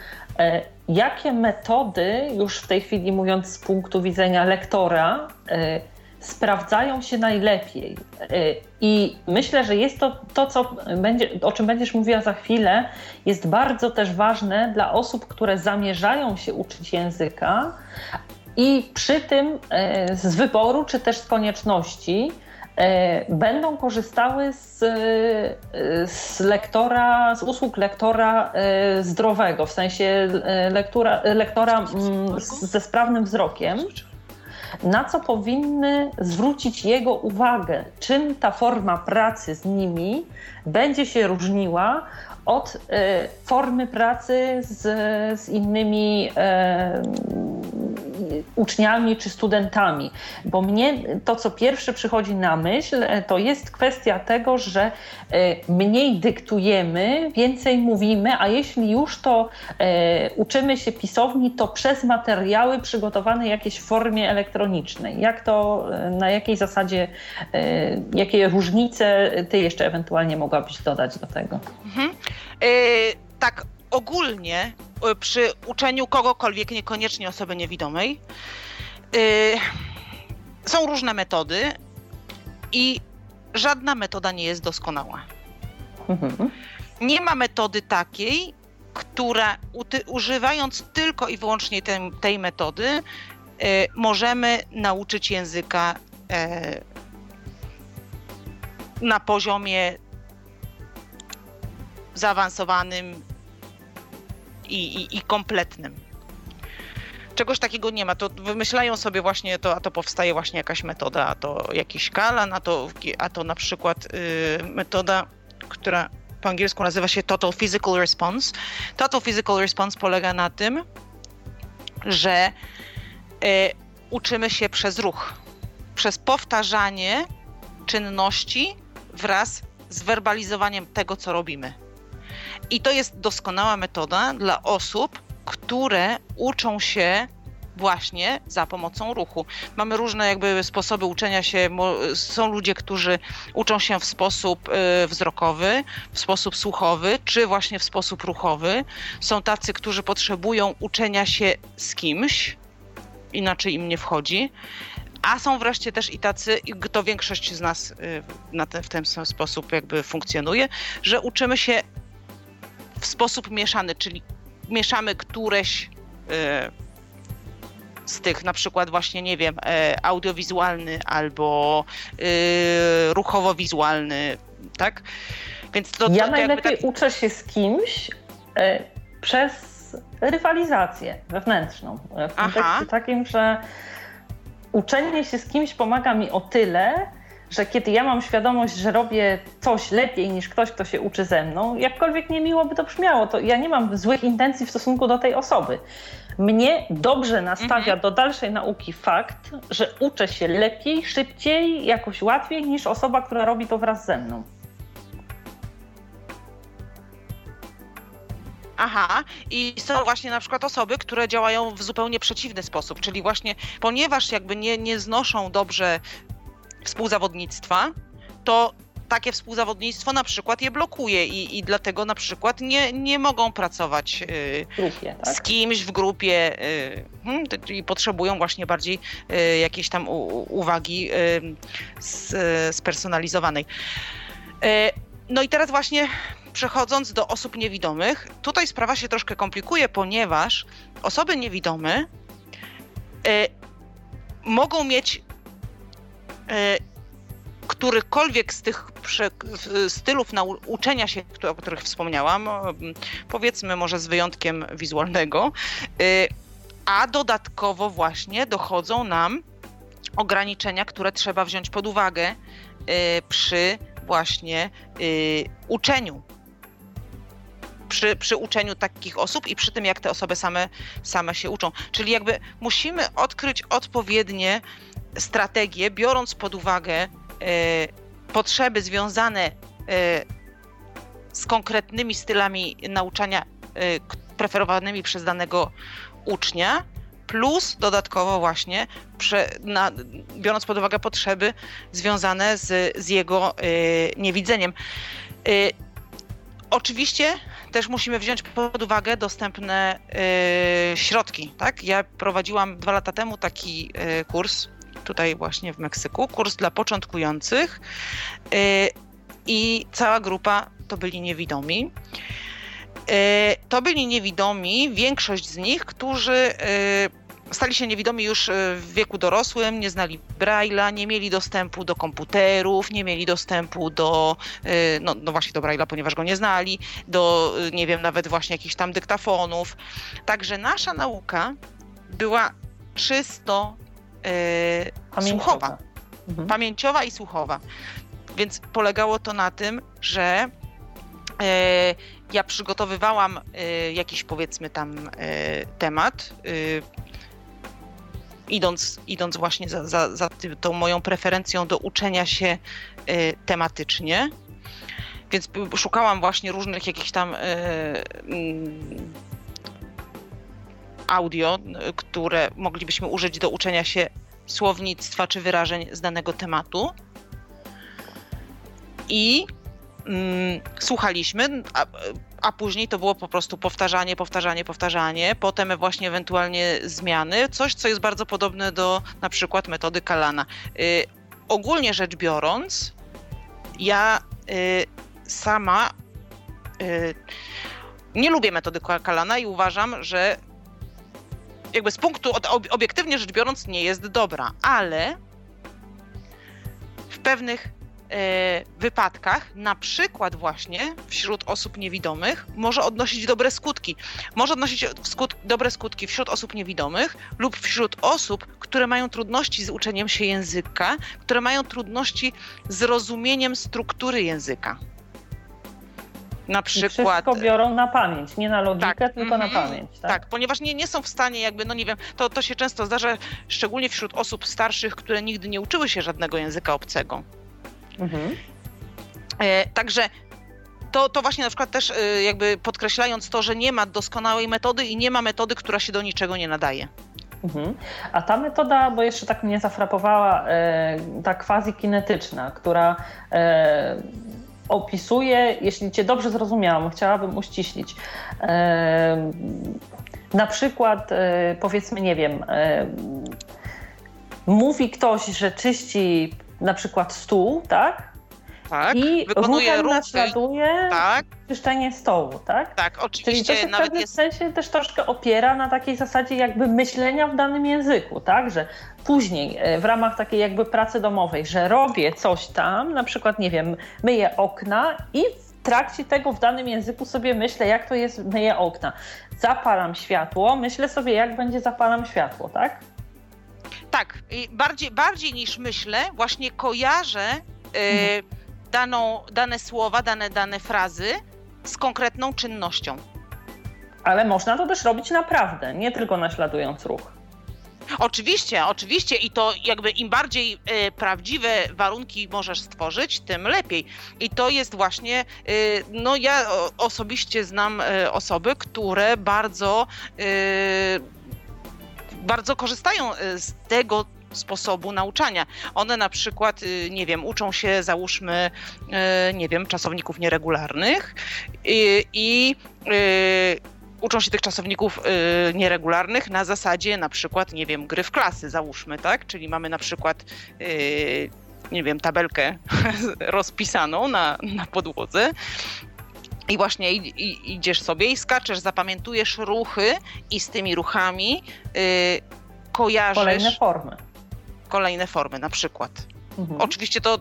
jakie metody, już w tej chwili mówiąc z punktu widzenia lektora, y, sprawdzają się najlepiej? Y, I myślę, że jest to, to co będzie, o czym będziesz mówiła za chwilę, jest bardzo też ważne dla osób, które zamierzają się uczyć języka i przy tym y, z wyboru czy też z konieczności będą korzystały z, z lektora, z usług lektora zdrowego, w sensie lektura, lektora ze sprawnym wzrokiem, na co powinny zwrócić jego uwagę, czym ta forma pracy z nimi będzie się różniła od formy pracy z, z innymi e, uczniami czy studentami. Bo mnie to, co pierwsze przychodzi na myśl, to jest kwestia tego, że mniej dyktujemy, więcej mówimy, a jeśli już to e, uczymy się pisowni, to przez materiały przygotowane w jakiejś formie elektronicznej. Jak to, na jakiej zasadzie, e, jakie różnice ty jeszcze ewentualnie mogłabyś dodać do tego? Mhm. Yy, tak ogólnie yy, przy uczeniu kogokolwiek, niekoniecznie osoby niewidomej, yy, są różne metody i żadna metoda nie jest doskonała. Mhm. Nie ma metody takiej, która uty- używając tylko i wyłącznie te, tej metody yy, możemy nauczyć języka yy, na poziomie zaawansowanym i, i, i kompletnym. Czegoś takiego nie ma. To wymyślają sobie właśnie to, a to powstaje właśnie jakaś metoda, a to jakiś kalan, a to, a to na przykład y, metoda, która po angielsku nazywa się Total Physical Response. Total Physical Response polega na tym, że y, uczymy się przez ruch, przez powtarzanie czynności wraz z werbalizowaniem tego, co robimy. I to jest doskonała metoda dla osób, które uczą się właśnie za pomocą ruchu. Mamy różne jakby sposoby uczenia się. Są ludzie, którzy uczą się w sposób wzrokowy, w sposób słuchowy, czy właśnie w sposób ruchowy. Są tacy, którzy potrzebują uczenia się z kimś, inaczej im nie wchodzi. A są wreszcie też i tacy, to większość z nas na ten, w ten sam sposób jakby funkcjonuje, że uczymy się w sposób mieszany, czyli mieszamy któreś e, z tych, na przykład właśnie, nie wiem, e, audiowizualny albo e, ruchowo-wizualny, tak? Więc to, to, ja to najlepiej tak... uczę się z kimś e, przez rywalizację wewnętrzną, w kontekście Aha. takim, że uczenie się z kimś pomaga mi o tyle, że kiedy ja mam świadomość, że robię coś lepiej niż ktoś, kto się uczy ze mną, jakkolwiek niemiło by to brzmiało, to ja nie mam złych intencji w stosunku do tej osoby. Mnie dobrze nastawia do dalszej nauki fakt, że uczę się lepiej, szybciej, jakoś łatwiej niż osoba, która robi to wraz ze mną. Aha, i są właśnie na przykład osoby, które działają w zupełnie przeciwny sposób, czyli właśnie ponieważ jakby nie, nie znoszą dobrze współzawodnictwa, to takie współzawodnictwo na przykład je blokuje i, i dlatego na przykład nie, nie mogą pracować yy, grupie, tak? z kimś w grupie yy, i potrzebują właśnie bardziej yy, jakiejś tam u, uwagi yy, z, yy, spersonalizowanej. Yy, no i teraz właśnie przechodząc do osób niewidomych, tutaj sprawa się troszkę komplikuje, ponieważ osoby niewidome yy, mogą mieć którykolwiek z tych stylów nauczenia się, o których wspomniałam, powiedzmy może z wyjątkiem wizualnego, a dodatkowo właśnie dochodzą nam ograniczenia, które trzeba wziąć pod uwagę przy właśnie uczeniu. Przy, przy uczeniu takich osób i przy tym, jak te osoby same, same się uczą. Czyli jakby musimy odkryć odpowiednie strategie, biorąc pod uwagę e, potrzeby związane e, z konkretnymi stylami nauczania e, preferowanymi przez danego ucznia, plus dodatkowo właśnie prze, na, biorąc pod uwagę potrzeby związane z, z jego e, niewidzeniem. E, Oczywiście też musimy wziąć pod uwagę dostępne y, środki, tak? Ja prowadziłam dwa lata temu taki y, kurs, tutaj właśnie w Meksyku, kurs dla początkujących y, i cała grupa to byli niewidomi. Y, to byli niewidomi, większość z nich, którzy y, stali się niewidomi już w wieku dorosłym, nie znali Braille'a, nie mieli dostępu do komputerów, nie mieli dostępu do, no, no właśnie do Braille'a, ponieważ go nie znali, do, nie wiem, nawet właśnie jakichś tam dyktafonów. Także nasza nauka była czysto e, słuchowa, mhm. pamięciowa i słuchowa. Więc polegało to na tym, że e, ja przygotowywałam e, jakiś, powiedzmy tam, e, temat, e, Idąc, idąc właśnie za, za, za ty, tą moją preferencją do uczenia się y, tematycznie. Więc szukałam właśnie różnych jakichś tam y, y, audio, które moglibyśmy użyć do uczenia się słownictwa czy wyrażeń z danego tematu. I y, słuchaliśmy, a, a później to było po prostu powtarzanie, powtarzanie, powtarzanie, potem właśnie ewentualnie zmiany, coś, co jest bardzo podobne do na przykład metody Kalana. Yy, ogólnie rzecz biorąc, ja yy, sama yy, nie lubię metody Kalana i uważam, że jakby z punktu, obiektywnie rzecz biorąc, nie jest dobra, ale w pewnych wypadkach, na przykład właśnie wśród osób niewidomych, może odnosić dobre skutki. Może odnosić skut- dobre skutki wśród osób niewidomych lub wśród osób, które mają trudności z uczeniem się języka, które mają trudności z rozumieniem struktury języka. Na przykład. Wszystko biorą na pamięć, nie na logikę, tak, tylko mm, na pamięć. Tak, tak, ponieważ nie, nie są w stanie jakby, no nie wiem, to, to się często zdarza, szczególnie wśród osób starszych, które nigdy nie uczyły się żadnego języka obcego. Mhm. E, także to, to właśnie na przykład też y, jakby podkreślając to, że nie ma doskonałej metody i nie ma metody, która się do niczego nie nadaje. Mhm. A ta metoda, bo jeszcze tak mnie zafrapowała, e, ta quasi-kinetyczna, która e, opisuje, jeśli cię dobrze zrozumiałam, chciałabym uściślić, e, na przykład e, powiedzmy, nie wiem, e, mówi ktoś, że czyści na przykład stół, tak? Tak. I wykonuje ruchem naśladuje tak. czyszczenie stołu, tak? Tak, oczywiście. Czyli to się nawet w pewnym jest... sensie też troszkę opiera na takiej zasadzie jakby myślenia w danym języku, tak? Że później w ramach takiej jakby pracy domowej, że robię coś tam, na przykład, nie wiem, myję okna i w trakcie tego w danym języku sobie myślę, jak to jest myję okna. Zapalam światło, myślę sobie, jak będzie zapalam światło, tak? tak, bardziej, bardziej niż myślę, właśnie kojarzę mhm. y, daną, dane słowa, dane, dane frazy z konkretną czynnością. Ale można to też robić naprawdę, nie tylko naśladując ruch. Oczywiście, oczywiście i to jakby im bardziej y, prawdziwe warunki możesz stworzyć, tym lepiej. I to jest właśnie, y, no ja osobiście znam y, osoby, które bardzo, y, bardzo korzystają z tego sposobu nauczania. One na przykład, y, nie wiem, uczą się załóżmy, y, nie wiem, czasowników nieregularnych i... i y, Uczą się tych czasowników y, nieregularnych na zasadzie na przykład, nie wiem, gry w klasy załóżmy, tak? Czyli mamy na przykład, y, nie wiem, tabelkę rozpisaną na, na podłodze i właśnie i, i, idziesz sobie i skaczesz, zapamiętujesz ruchy i z tymi ruchami y, kojarzysz... Kolejne formy. Kolejne formy na przykład. Mhm. Oczywiście to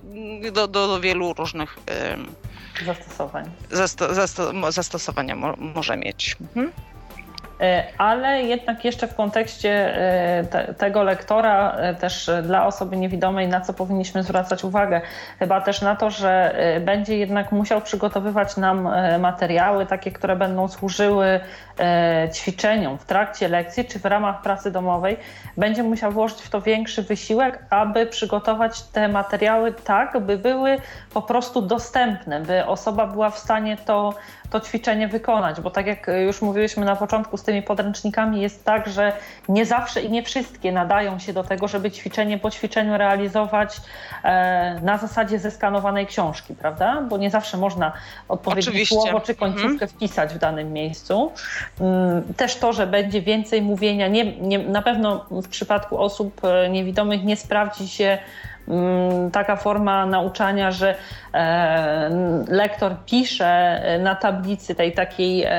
do, do, do wielu różnych... Y, Zastosowań. Zasto, zasto, zastosowania mo, może mieć. Mhm. Ale jednak jeszcze w kontekście te, tego lektora też dla osoby niewidomej, na co powinniśmy zwracać uwagę? Chyba też na to, że będzie jednak musiał przygotowywać nam materiały takie, które będą służyły ćwiczeniom w trakcie lekcji czy w ramach pracy domowej. Będzie musiał włożyć w to większy wysiłek, aby przygotować te materiały tak, by były po prostu dostępne, by osoba była w stanie to, to ćwiczenie wykonać, bo tak jak już mówiliśmy na początku z tymi podręcznikami jest tak, że nie zawsze i nie wszystkie nadają się do tego, żeby ćwiczenie po ćwiczeniu realizować e, na zasadzie zeskanowanej książki, prawda? Bo nie zawsze można odpowiednie Oczywiście. słowo czy końcówkę mhm. wpisać w danym miejscu. Też to, że będzie więcej mówienia, nie, nie, na pewno w przypadku osób niewidomych nie sprawdzi się taka forma nauczania, że e, lektor pisze na tablicy tej takiej e,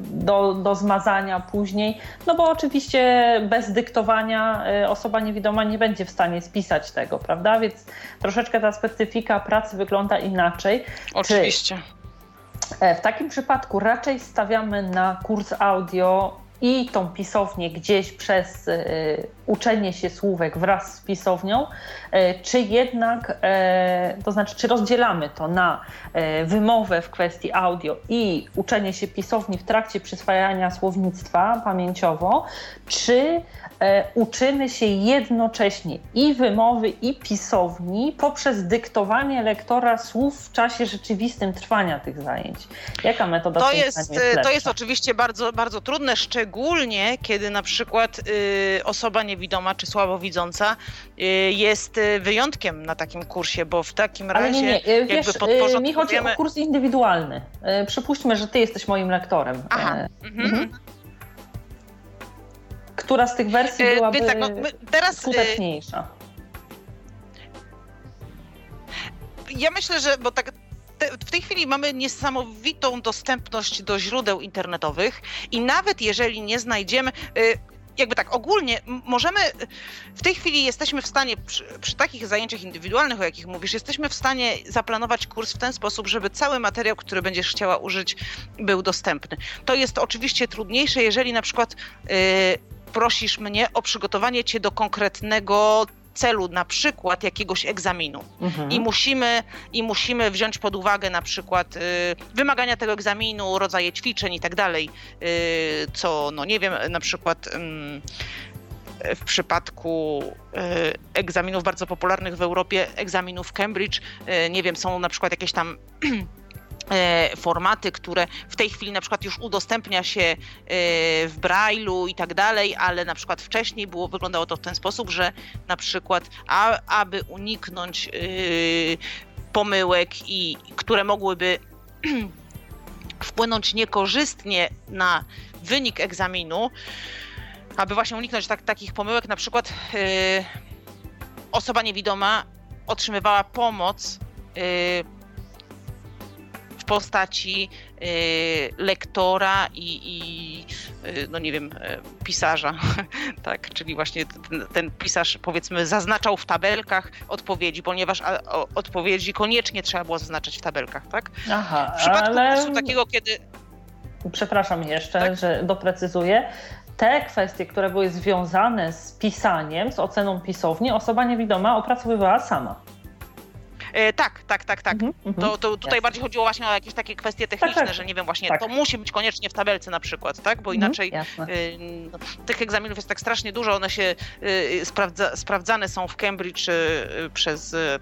do, do zmazania później, no bo oczywiście bez dyktowania osoba niewidoma nie będzie w stanie spisać tego, prawda? Więc troszeczkę ta specyfika pracy wygląda inaczej. Oczywiście. Czy w takim przypadku raczej stawiamy na kurs audio i tą pisownię gdzieś przez y, uczenie się słówek wraz z pisownią, y, czy jednak, y, to znaczy czy rozdzielamy to na y, wymowę w kwestii audio i uczenie się pisowni w trakcie przyswajania słownictwa pamięciowo, czy y, uczymy się jednocześnie i wymowy i pisowni poprzez dyktowanie lektora słów w czasie rzeczywistym trwania tych zajęć. Jaka metoda to jest, jest lepsza? To jest oczywiście bardzo, bardzo trudne, szczególnie Szczególnie, kiedy na przykład y, osoba niewidoma czy słabowidząca y, jest wyjątkiem na takim kursie, bo w takim Ale razie... Nie, nie. Wiesz, podporządkujemy... mi chodzi o kurs indywidualny. Y, przypuśćmy, że ty jesteś moim lektorem. Aha. Y- mhm. Która z tych wersji byłaby y, tak, no, teraz, skuteczniejsza? Y, ja myślę, że... bo tak. W tej chwili mamy niesamowitą dostępność do źródeł internetowych i nawet jeżeli nie znajdziemy, jakby tak ogólnie możemy, w tej chwili jesteśmy w stanie, przy, przy takich zajęciach indywidualnych, o jakich mówisz, jesteśmy w stanie zaplanować kurs w ten sposób, żeby cały materiał, który będziesz chciała użyć, był dostępny. To jest oczywiście trudniejsze, jeżeli na przykład yy, prosisz mnie o przygotowanie cię do konkretnego celu, na przykład jakiegoś egzaminu. Mhm. I musimy, i musimy wziąć pod uwagę na przykład y, wymagania tego egzaminu, rodzaje ćwiczeń i tak dalej, y, co, no nie wiem, na przykład y, w przypadku y, egzaminów bardzo popularnych w Europie, egzaminów Cambridge, y, nie wiem, są na przykład jakieś tam formaty, które w tej chwili na przykład już udostępnia się w Braille'u i tak dalej, ale na przykład wcześniej było, wyglądało to w ten sposób, że na przykład a, aby uniknąć y, pomyłek, i, które mogłyby wpłynąć niekorzystnie na wynik egzaminu, aby właśnie uniknąć tak, takich pomyłek, na przykład y, osoba niewidoma otrzymywała pomoc y, w postaci y, lektora i, i y, no nie wiem, y, pisarza, tak, czyli właśnie ten, ten pisarz, powiedzmy, zaznaczał w tabelkach odpowiedzi, ponieważ a, o, odpowiedzi koniecznie trzeba było zaznaczać w tabelkach, tak? Aha, w przypadku ale... kursu takiego, kiedy... Przepraszam jeszcze, tak? że doprecyzuję. te kwestie, które były związane z pisaniem, z oceną pisowni, osoba niewidoma opracowywała sama. E, tak, tak, tak, tak. Mm-hmm. To, to tutaj yes. bardziej chodziło właśnie o jakieś takie kwestie techniczne, tak, tak. że nie wiem, właśnie tak. to musi być koniecznie w tabelce na przykład, tak? Bo inaczej mm-hmm. y, no, tych egzaminów jest tak strasznie dużo, one się y, sprawdza, sprawdzane są w Cambridge y, y, przez... Y,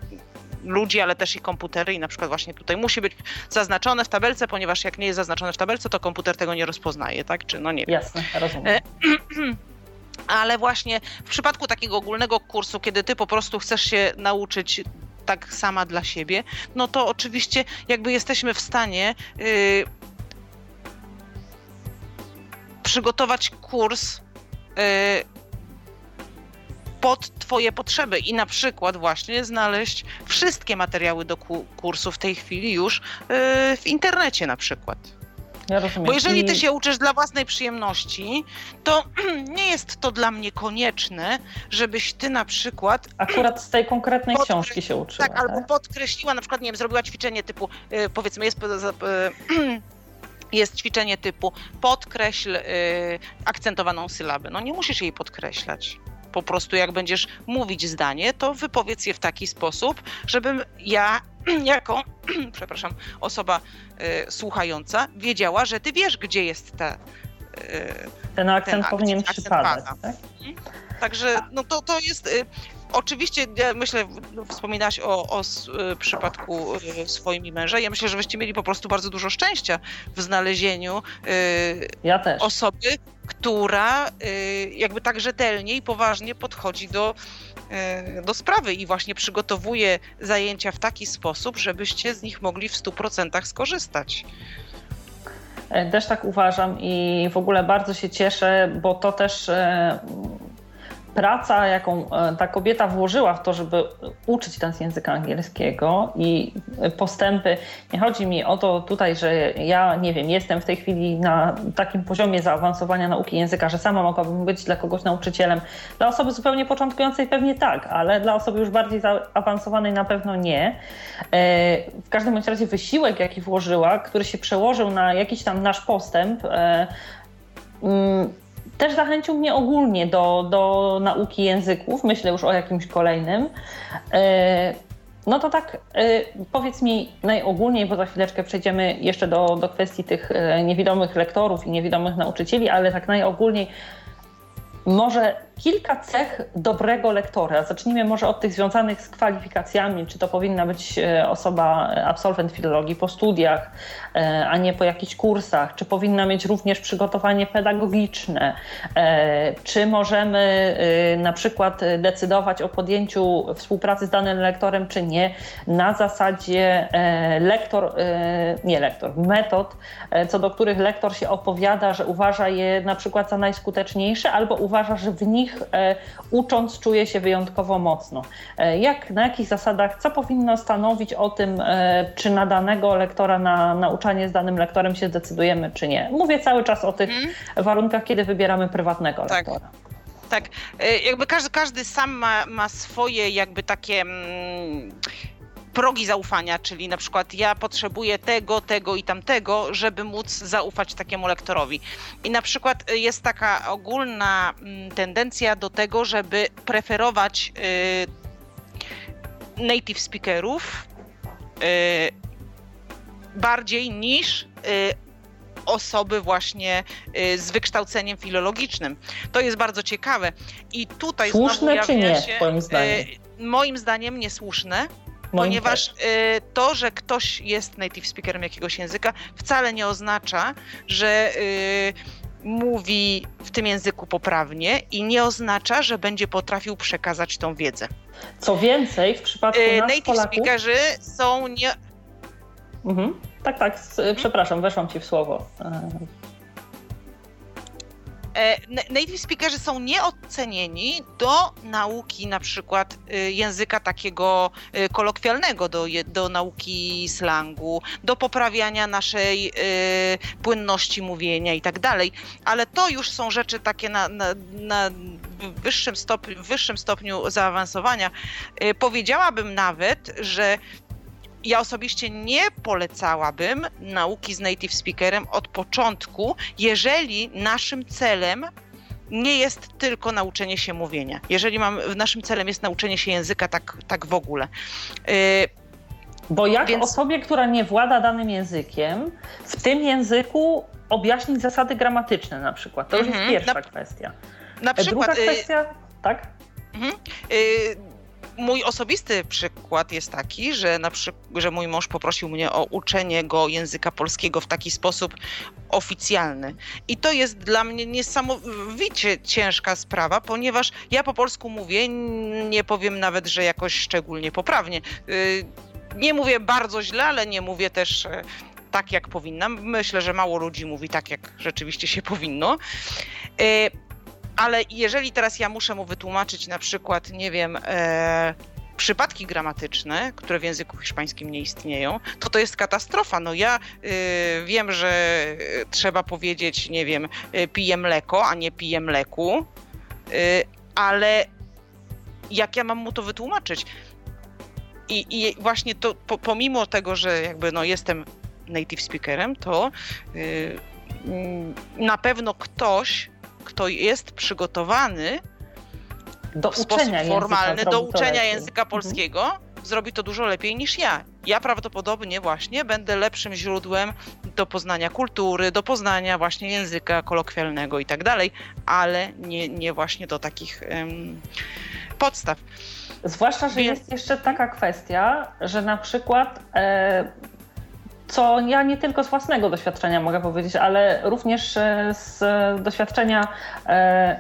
ludzi, ale też i komputery i na przykład właśnie tutaj musi być zaznaczone w tabelce, ponieważ jak nie jest zaznaczone w tabelce, to komputer tego nie rozpoznaje, tak? Czy no nie wiem. Jasne, rozumiem. Ale właśnie w przypadku takiego ogólnego kursu, kiedy ty po prostu chcesz się nauczyć tak sama dla siebie, no to oczywiście jakby jesteśmy w stanie yy, przygotować kurs yy, pod twoje potrzeby i na przykład właśnie znaleźć wszystkie materiały do ku- kursu w tej chwili już yy, w internecie na przykład. Ja rozumiem. Bo jeżeli ty się uczysz dla własnej przyjemności, to nie jest to dla mnie konieczne, żebyś ty na przykład... Akurat z tej konkretnej podkreś- książki się uczyła. Tak, tak, albo podkreśliła, na przykład, nie wiem, zrobiła ćwiczenie typu, yy, powiedzmy, jest... Yy, Jest ćwiczenie typu podkreśl yy, akcentowaną sylabę. No nie musisz jej podkreślać. Po prostu jak będziesz mówić zdanie, to wypowiedz je w taki sposób, żebym ja jako przepraszam, osoba y, słuchająca wiedziała, że ty wiesz, gdzie jest ta, y, ten akcent, ten powinien akcent, przypadać. Akcent tak? Także no to, to jest... Y, Oczywiście, ja myślę, wspominałaś o, o przypadku swoim i męża. Ja myślę, że wyście mieli po prostu bardzo dużo szczęścia w znalezieniu yy, ja też. osoby, która yy, jakby tak rzetelnie i poważnie podchodzi do, yy, do sprawy i właśnie przygotowuje zajęcia w taki sposób, żebyście z nich mogli w stu procentach skorzystać. Też tak uważam i w ogóle bardzo się cieszę, bo to też... Yy... Praca, jaką ta kobieta włożyła w to, żeby uczyć nas języka angielskiego i postępy, nie chodzi mi o to tutaj, że ja nie wiem, jestem w tej chwili na takim poziomie zaawansowania nauki języka, że sama mogłabym być dla kogoś nauczycielem. Dla osoby zupełnie początkującej pewnie tak, ale dla osoby już bardziej zaawansowanej na pewno nie. W każdym bądź razie wysiłek, jaki włożyła, który się przełożył na jakiś tam nasz postęp, też zachęcił mnie ogólnie do, do nauki języków, myślę już o jakimś kolejnym. No to tak, powiedz mi najogólniej, bo za chwileczkę przejdziemy jeszcze do, do kwestii tych niewidomych lektorów i niewidomych nauczycieli, ale tak najogólniej może kilka cech dobrego lektora. Zacznijmy może od tych związanych z kwalifikacjami, czy to powinna być osoba, absolwent filologii po studiach, a nie po jakichś kursach, czy powinna mieć również przygotowanie pedagogiczne, czy możemy na przykład decydować o podjęciu współpracy z danym lektorem, czy nie, na zasadzie lektor, nie lektor, metod, co do których lektor się opowiada, że uważa je na przykład za najskuteczniejsze, albo uważa, że w nich ucząc czuje się wyjątkowo mocno. Jak, na jakich zasadach, co powinno stanowić o tym, czy na danego lektora, na nauczanie z danym lektorem się zdecydujemy, czy nie? Mówię cały czas o tych hmm. warunkach, kiedy wybieramy prywatnego tak. lektora. Tak, jakby każdy, każdy sam ma, ma swoje jakby takie... Mm... progi zaufania, czyli na przykład ja potrzebuję tego, tego i tamtego, żeby móc zaufać takiemu lektorowi. I na przykład jest taka ogólna tendencja do tego, żeby preferować yy, native speakerów yy, bardziej niż yy, osoby właśnie y, z wykształceniem filologicznym. To jest bardzo ciekawe. I tutaj słuszne czy nie, się, moim zdaniem? Y, moim zdaniem niesłuszne. Ponieważ y, to, że ktoś jest native speakerem jakiegoś języka, wcale nie oznacza, że y, mówi w tym języku poprawnie i nie oznacza, że będzie potrafił przekazać tą wiedzę. Co więcej, w przypadku y, nas, native Polaków... speakerzy są nie... Mhm. Tak, tak, mhm. przepraszam, weszłam ci w słowo. Native speakerzy są nieocenieni do nauki na przykład języka takiego kolokwialnego, do, do nauki slangu, do poprawiania naszej y, płynności mówienia i tak dalej, ale to już są rzeczy takie na, na, na wyższym, stopniu, wyższym stopniu zaawansowania. Y, powiedziałabym nawet, że ja osobiście nie polecałabym nauki z native speakerem od początku, jeżeli naszym celem nie jest tylko nauczenie się mówienia. Jeżeli mam, naszym celem jest nauczenie się języka tak, tak w ogóle. Yy, Bo jak więc... osobie, która nie włada danym językiem, w tym języku objaśnić zasady gramatyczne na przykład. To już mm-hmm. jest pierwsza na... kwestia. Na przykład, Druga kwestia, yy... tak? Mm-hmm. Yy... Mój osobisty przykład jest taki, że, na przykład, że mój mąż poprosił mnie o uczenie go języka polskiego w taki sposób oficjalny. I to jest dla mnie niesamowicie ciężka sprawa, ponieważ ja po polsku mówię, nie powiem nawet, że jakoś szczególnie poprawnie. Nie mówię bardzo źle, ale nie mówię też tak, jak powinnam. Myślę, że mało ludzi mówi tak, jak rzeczywiście się powinno. Ale jeżeli teraz ja muszę mu wytłumaczyć na przykład, nie wiem, e, przypadki gramatyczne, które w języku hiszpańskim nie istnieją, to to jest katastrofa. No ja y, wiem, że trzeba powiedzieć, nie wiem, piję mleko, a nie piję mleku, y, ale jak ja mam mu to wytłumaczyć? I, i właśnie to, po, pomimo tego, że jakby no jestem native speakerem, to y, na pewno ktoś, kto jest przygotowany do w sposób formalny do uczenia języka polskiego, mhm. zrobi to dużo lepiej niż ja. Ja prawdopodobnie właśnie będę lepszym źródłem do poznania kultury, do poznania właśnie języka kolokwialnego i tak dalej, ale nie, nie właśnie do takich um, podstaw. Zwłaszcza, że Więc... jest jeszcze taka kwestia, że na przykład... E... co ja nie tylko z własnego doświadczenia mogę powiedzieć, ale również z doświadczenia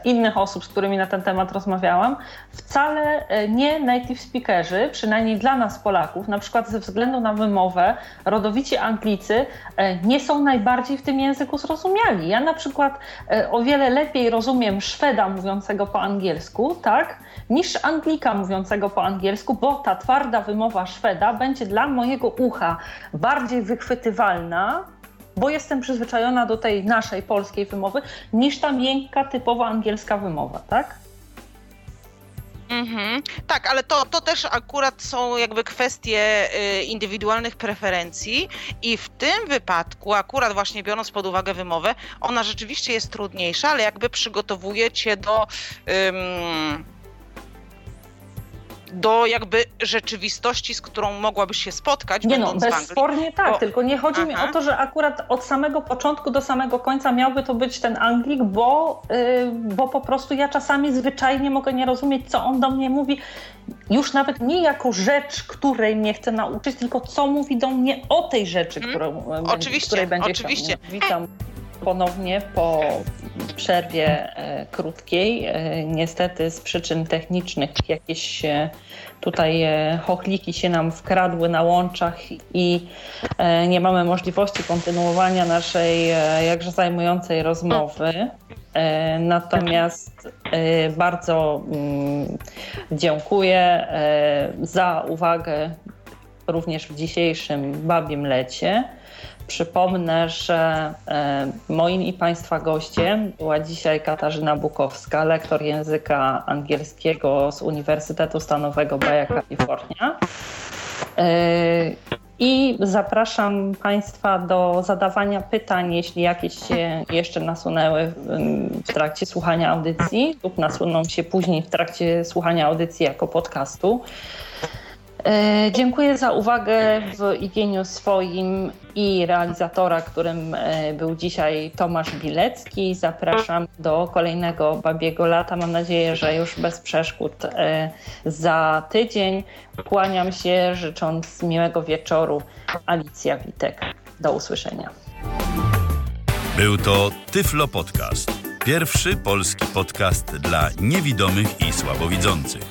innych osób, z którymi na ten temat rozmawiałam, wcale nie native speakerzy, przynajmniej dla nas Polaków, na przykład ze względu na wymowę, rodowici Anglicy nie są najbardziej w tym języku zrozumiali. Ja na przykład o wiele lepiej rozumiem Szweda mówiącego po angielsku, tak, niż Anglika mówiącego po angielsku, bo ta twarda wymowa Szweda będzie dla mojego ucha bardziej wychwytywalna, bo jestem przyzwyczajona do tej naszej polskiej wymowy, niż ta miękka, typowa angielska wymowa, tak? Mm-hmm. Tak, ale to, to też akurat są jakby kwestie y, indywidualnych preferencji i w tym wypadku, akurat właśnie biorąc pod uwagę wymowę, ona rzeczywiście jest trudniejsza, ale jakby przygotowuje cię do... Ym, do jakby rzeczywistości, z którą mogłabyś się spotkać. Nie no, bezspornie tak, bo... tylko nie chodzi Aha. mi o to, że akurat od samego początku do samego końca miałby to być ten Anglik, bo, yy, bo po prostu ja czasami zwyczajnie mogę nie rozumieć, co on do mnie mówi. Już nawet nie jako rzecz, której mnie chce nauczyć, tylko co mówi do mnie o tej rzeczy, hmm? którą, oczywiście, której będzie oczywiście. Chciał. Witam ponownie po przerwie e, krótkiej. E, niestety z przyczyn technicznych jakieś e, tutaj e, chochliki się nam wkradły na łączach i e, nie mamy możliwości kontynuowania naszej e, jakże zajmującej rozmowy. E, natomiast e, bardzo mm, dziękuję e, za uwagę również w dzisiejszym Babim Lecie. Przypomnę, że moim i Państwa gościem była dzisiaj Katarzyna Bukowska, lektor języka angielskiego z Uniwersytetu Stanowego Baja California. I zapraszam Państwa do zadawania pytań, jeśli jakieś się jeszcze nasunęły w trakcie słuchania audycji lub nasuną się później w trakcie słuchania audycji jako podcastu. Dziękuję za uwagę w imieniu swoim i realizatora, którym był dzisiaj Tomasz Bilecki. Zapraszam do kolejnego Babiego Lata. Mam nadzieję, że już bez przeszkód za tydzień. Kłaniam się, życząc miłego wieczoru. Alicja Witek. Do usłyszenia. Był to Tyflo Podcast. Pierwszy polski podcast dla niewidomych i słabowidzących.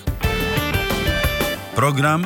Program